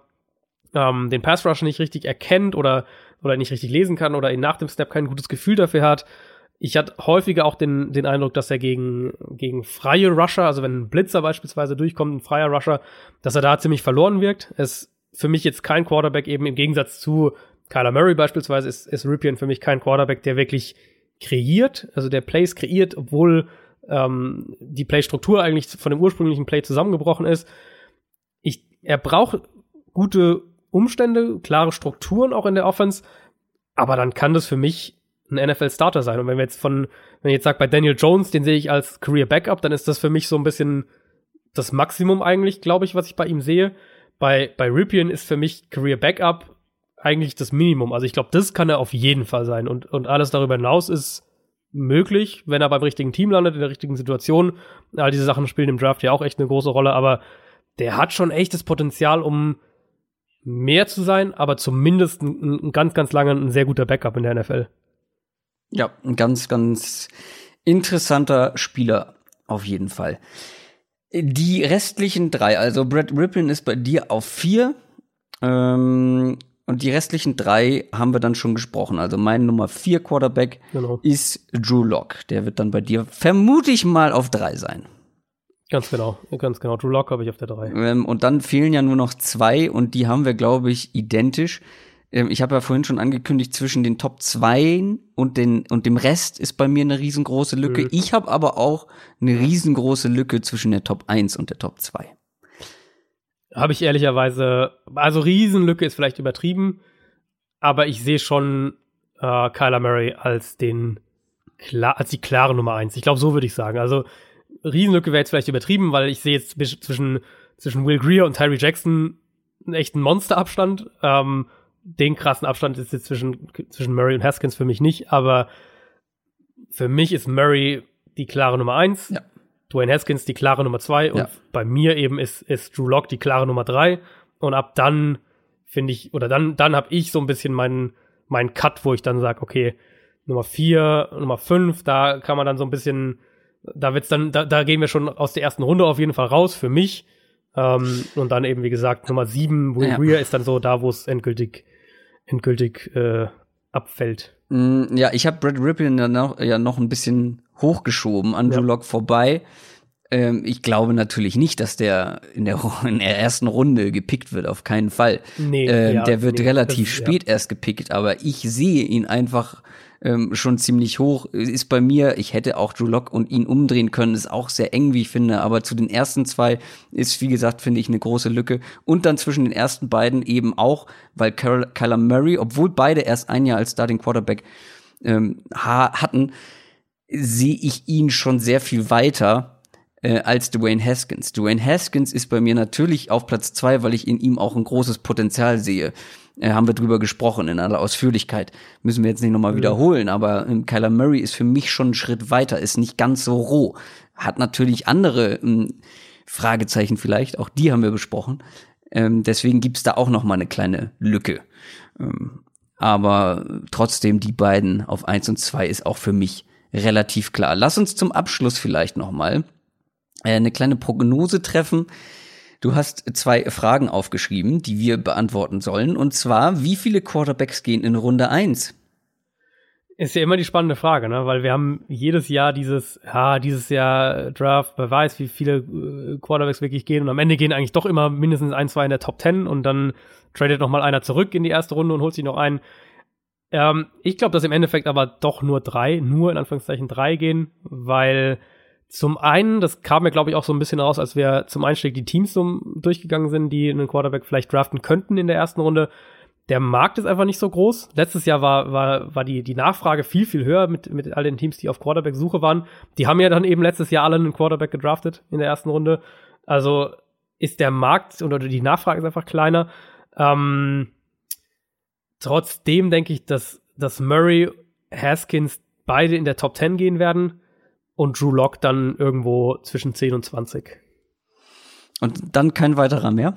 ähm, den Pass-Rush nicht richtig erkennt oder, oder nicht richtig lesen kann oder ihn nach dem Snap kein gutes Gefühl dafür hat. Ich hatte häufiger auch den, den Eindruck, dass er gegen, gegen freie Rusher, also wenn ein Blitzer beispielsweise durchkommt, ein freier Rusher, dass er da ziemlich verloren wirkt. Ist für mich jetzt kein Quarterback, eben im Gegensatz zu Kyler Murray beispielsweise, ist, ist Rypien für mich kein Quarterback, der wirklich kreiert, also der Plays kreiert, obwohl die Play-Struktur eigentlich von dem ursprünglichen Play zusammengebrochen ist. Ich, er braucht gute Umstände, klare Strukturen auch in der Offense, aber dann kann das für mich ein N F L-Starter sein. Und wenn wir jetzt von, wenn ich jetzt sage, bei Daniel Jones, den sehe ich als Career-Backup, dann ist das für mich so ein bisschen das Maximum eigentlich, glaube ich, was ich bei ihm sehe. Bei, bei Rypien ist für mich Career-Backup eigentlich das Minimum. Also ich glaube, das kann er auf jeden Fall sein. Und, und alles darüber hinaus ist möglich, wenn er beim richtigen Team landet, in der richtigen Situation. All diese Sachen spielen im Draft ja auch echt eine große Rolle, aber der hat schon echtes Potenzial, um mehr zu sein, aber zumindest ein, ein ganz, ganz lange ein sehr guter Backup in der N F L. Ja, ein ganz, ganz interessanter Spieler auf jeden Fall. Die restlichen drei, also Brett Rypien ist bei dir auf vier, Ähm, und die restlichen drei haben wir dann schon gesprochen. Also mein Nummer vier Quarterback genau. ist Drew Lock. Der wird dann bei dir vermute ich mal auf drei sein. Ganz genau, ganz genau. Drew Lock habe ich auf der drei. Ähm, und dann fehlen ja nur noch zwei und die haben wir, glaube ich, identisch. Ähm, ich habe ja vorhin schon angekündigt, zwischen den Top zwei und, den, und dem Rest ist bei mir eine riesengroße Lücke. Mhm. Ich habe aber auch eine riesengroße Lücke zwischen der Top eins und der Top zwei. Habe ich ehrlicherweise, also Riesenlücke ist vielleicht übertrieben, aber ich sehe schon äh, Kyler Murray als, den, klar, als die klare Nummer eins. Ich glaube, so würde ich sagen. Also Riesenlücke wäre jetzt vielleicht übertrieben, weil ich sehe jetzt zwischen, zwischen Will Grier und Tyree Jackson einen echten Monsterabstand. Ähm, den krassen Abstand ist jetzt zwischen, zwischen Murray und Haskins für mich nicht, aber für mich ist Murray die klare Nummer eins, ja. Dwayne Haskins die klare Nummer zwei und ja. bei mir eben ist, ist Drew Lock die klare Nummer drei und ab dann finde ich, oder dann, dann habe ich so ein bisschen meinen, meinen Cut, wo ich dann sage, okay, Nummer vier, Nummer fünf, da kann man dann so ein bisschen Da wird's dann, da, da gehen wir schon aus der ersten Runde auf jeden Fall raus für mich. Ähm, und dann eben, wie gesagt, Nummer sieben, Will Grier ja. ist dann so da, wo es endgültig, endgültig äh, abfällt. Ja, ich habe Brett Rypien dann auch, ja noch ein bisschen hochgeschoben an Drew ja. Lock vorbei. Ähm, ich glaube natürlich nicht, dass der in der, in der ersten Runde gepickt wird, auf keinen Fall. Nee, ähm, ja, der wird nee, relativ das, spät ja. erst gepickt, aber ich sehe ihn einfach Ähm, schon ziemlich hoch, ist bei mir, ich hätte auch Drew Lock und ihn umdrehen können, ist auch sehr eng, wie ich finde, aber zu den ersten zwei ist, wie gesagt, finde ich eine große Lücke und dann zwischen den ersten beiden eben auch, weil Kyler, Kyler Murray, obwohl beide erst ein Jahr als Starting Quarterback ähm, hatten, sehe ich ihn schon sehr viel weiter äh, als Dwayne Haskins. Dwayne Haskins ist bei mir natürlich auf Platz zwei, weil ich in ihm auch ein großes Potenzial sehe. Haben wir drüber gesprochen in aller Ausführlichkeit. Müssen wir jetzt nicht nochmal mhm. wiederholen, aber Kyler Murray ist für mich schon einen Schritt weiter, ist nicht ganz so roh. Hat natürlich andere ähm, Fragezeichen vielleicht, auch die haben wir besprochen. Ähm, deswegen gibt's da auch nochmal eine kleine Lücke. Ähm, aber trotzdem, die beiden auf eins und zwei ist auch für mich relativ klar. Lass uns zum Abschluss vielleicht nochmal äh, eine kleine Prognose treffen. Du hast zwei Fragen aufgeschrieben, die wir beantworten sollen. Und zwar, wie viele Quarterbacks gehen in Runde eins? Ist ja immer die spannende Frage, ne? Weil wir haben jedes Jahr dieses, ja, dieses Jahr Draft, wer weiß, wie viele Quarterbacks wirklich gehen. Und am Ende gehen eigentlich doch immer mindestens ein, zwei in der Top Ten. Und dann tradet noch mal einer zurück in die erste Runde und holt sich noch einen. Ähm, ich glaube, dass im Endeffekt aber doch nur drei, nur in Anführungszeichen drei gehen, weil zum einen, das kam mir, glaube ich, auch so ein bisschen raus, als wir zum Einstieg die Teams so durchgegangen sind, die einen Quarterback vielleicht draften könnten in der ersten Runde. Der Markt ist einfach nicht so groß. Letztes Jahr war war war die die Nachfrage viel, viel höher mit mit all den Teams, die auf Quarterback-Suche waren. Die haben ja dann eben letztes Jahr alle einen Quarterback gedraftet in der ersten Runde. Also ist der Markt oder die Nachfrage ist einfach kleiner. Ähm, trotzdem denke ich, dass, dass Murray, Haskins beide in der Top Ten gehen werden. Und Drew Lock dann irgendwo zwischen zehn und zwanzig. Und dann kein weiterer mehr?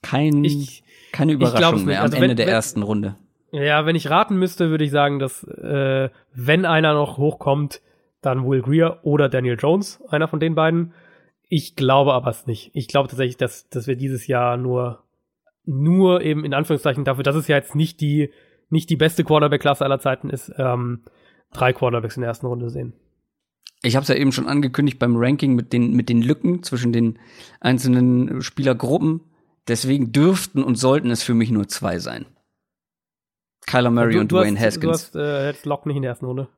Kein, ich, keine Überraschung mehr also am wenn, Ende der wenn, ersten Runde? Ja, wenn ich raten müsste, würde ich sagen, dass äh, wenn einer noch hochkommt, dann Will Grier oder Daniel Jones, einer von den beiden. Ich glaube aber es nicht. Ich glaube tatsächlich, dass, dass wir dieses Jahr nur, nur eben in Anführungszeichen dafür, dass es ja jetzt nicht die, nicht die beste Quarterback-Klasse aller Zeiten ist, ähm, drei Quarterbacks in der ersten Runde sehen. Ich habe es ja eben schon angekündigt beim Ranking mit den, mit den Lücken zwischen den einzelnen Spielergruppen. Deswegen dürften und sollten es für mich nur zwei sein. Kyler Murray du, und du Dwayne hast, Haskins. Du hast äh, jetzt Lock nicht in der ersten Runde.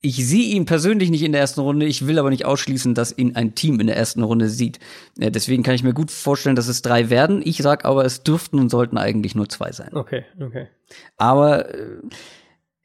Ich sehe ihn persönlich nicht in der ersten Runde. Ich will aber nicht ausschließen, dass ihn ein Team in der ersten Runde sieht. Ja, deswegen kann ich mir gut vorstellen, dass es drei werden. Ich sag aber, es dürften und sollten eigentlich nur zwei sein. Okay, okay. Aber Äh,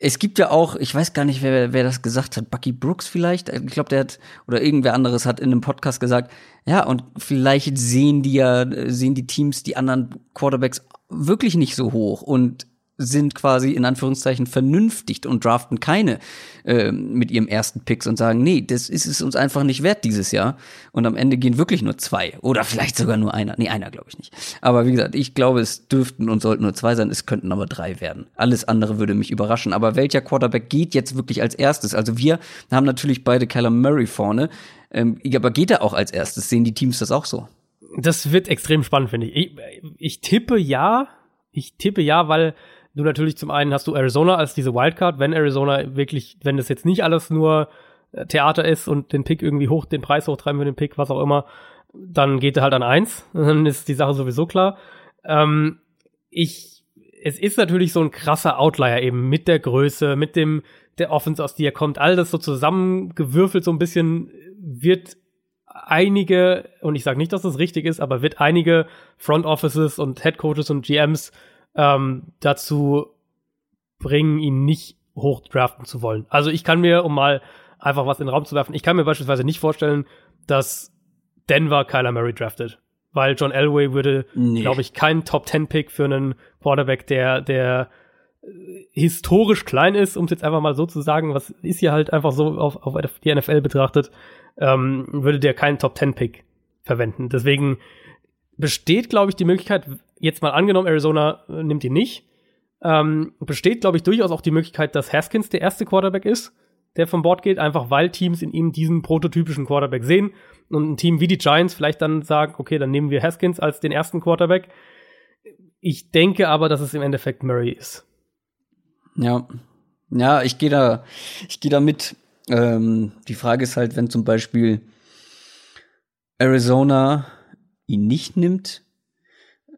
es gibt ja auch, ich weiß gar nicht, wer, wer das gesagt hat, Bucky Brooks vielleicht? Ich glaube, der hat, oder irgendwer anderes hat in einem Podcast gesagt, ja, und vielleicht sehen die ja, sehen die Teams die anderen Quarterbacks wirklich nicht so hoch und sind quasi in Anführungszeichen vernünftig und draften keine äh, mit ihrem ersten Picks und sagen, nee, das ist es uns einfach nicht wert dieses Jahr. Und am Ende gehen wirklich nur zwei oder vielleicht sogar nur einer. Nee, einer glaube ich nicht. Aber wie gesagt, ich glaube, es dürften und sollten nur zwei sein, es könnten aber drei werden. Alles andere würde mich überraschen. Aber welcher Quarterback geht jetzt wirklich als erstes? Also wir haben natürlich beide Kyler Murray vorne, ähm, aber geht er auch als erstes? Sehen die Teams das auch so? Das wird extrem spannend, finde ich. ich. Ich tippe ja, Ich tippe ja, weil du natürlich zum einen hast du Arizona als diese Wildcard, wenn Arizona wirklich, wenn das jetzt nicht alles nur Theater ist und den Pick irgendwie hoch, den Preis hochtreiben für den Pick, was auch immer, dann geht er halt an eins. Dann ist die Sache sowieso klar. Ähm, ich, es ist natürlich so ein krasser Outlier eben mit der Größe, mit dem, der Offense, aus die er kommt, all das so zusammengewürfelt so ein bisschen wird einige, und ich sage nicht, dass das richtig ist, aber wird einige Front Offices und Head Coaches und G Ms ähm, dazu bringen, ihn nicht hochdraften zu wollen. Also ich kann mir, um mal einfach was in den Raum zu werfen, ich kann mir beispielsweise nicht vorstellen, dass Denver Kyler Murray draftet, weil John Elway würde, nee. glaube ich, keinen Top-Ten-Pick für einen Quarterback, der der historisch klein ist, um es jetzt einfach mal so zu sagen, was ist hier halt einfach so auf, auf die N F L betrachtet, ähm, würde der keinen Top-Ten-Pick verwenden. Deswegen besteht, glaube ich, die Möglichkeit, jetzt mal angenommen, Arizona nimmt ihn nicht, ähm, besteht, glaube ich, durchaus auch die Möglichkeit, dass Haskins der erste Quarterback ist, der vom Board geht, einfach weil Teams in ihm diesen prototypischen Quarterback sehen und ein Team wie die Giants vielleicht dann sagen, okay, dann nehmen wir Haskins als den ersten Quarterback. Ich denke aber, dass es im Endeffekt Murray ist. Ja, ja, ich gehe da, ich gehe da mit. Ähm, die Frage ist halt, wenn zum Beispiel Arizona ihn nicht nimmt,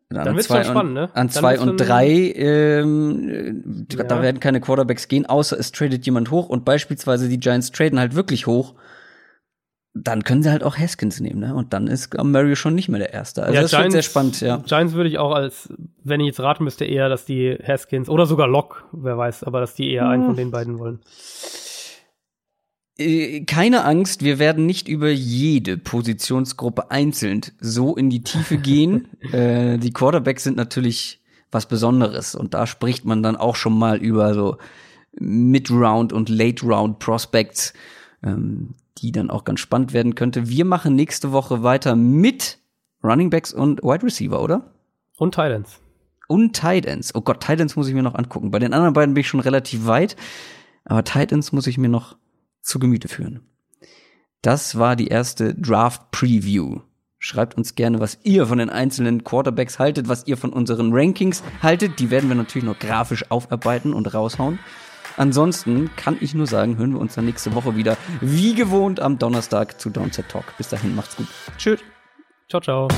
dann, dann wird's schon spannend, ne? An zwei und drei, ähm, ja. da werden keine Quarterbacks gehen, außer es tradet jemand hoch und beispielsweise die Giants traden halt wirklich hoch, dann können sie halt auch Haskins nehmen, ne? Und dann ist Murray schon nicht mehr der Erste. Also ja, das Giants, wird sehr spannend, ja. Giants würde ich auch als, wenn ich jetzt raten müsste, eher, dass die Haskins oder sogar Lock, wer weiß, aber dass die eher einen hm. von den beiden wollen. Keine Angst, wir werden nicht über jede Positionsgruppe einzeln so in die Tiefe gehen. äh, die Quarterbacks sind natürlich was Besonderes und da spricht man dann auch schon mal über so Mid-Round- und Late-Round-Prospects, ähm, die dann auch ganz spannend werden könnte. Wir machen nächste Woche weiter mit Runningbacks und Wide Receiver, oder? Und Tight Ends. Und Tight Ends. Oh Gott, Tight Ends muss ich mir noch angucken. Bei den anderen beiden bin ich schon relativ weit, aber Tight Ends muss ich mir noch zu Gemüte führen. Das war die erste Draft-Preview. Schreibt uns gerne, was ihr von den einzelnen Quarterbacks haltet, was ihr von unseren Rankings haltet. Die werden wir natürlich noch grafisch aufarbeiten und raushauen. Ansonsten kann ich nur sagen, hören wir uns dann nächste Woche wieder, wie gewohnt am Donnerstag zu Downset Talk. Bis dahin, macht's gut. Tschüss. Ciao, ciao.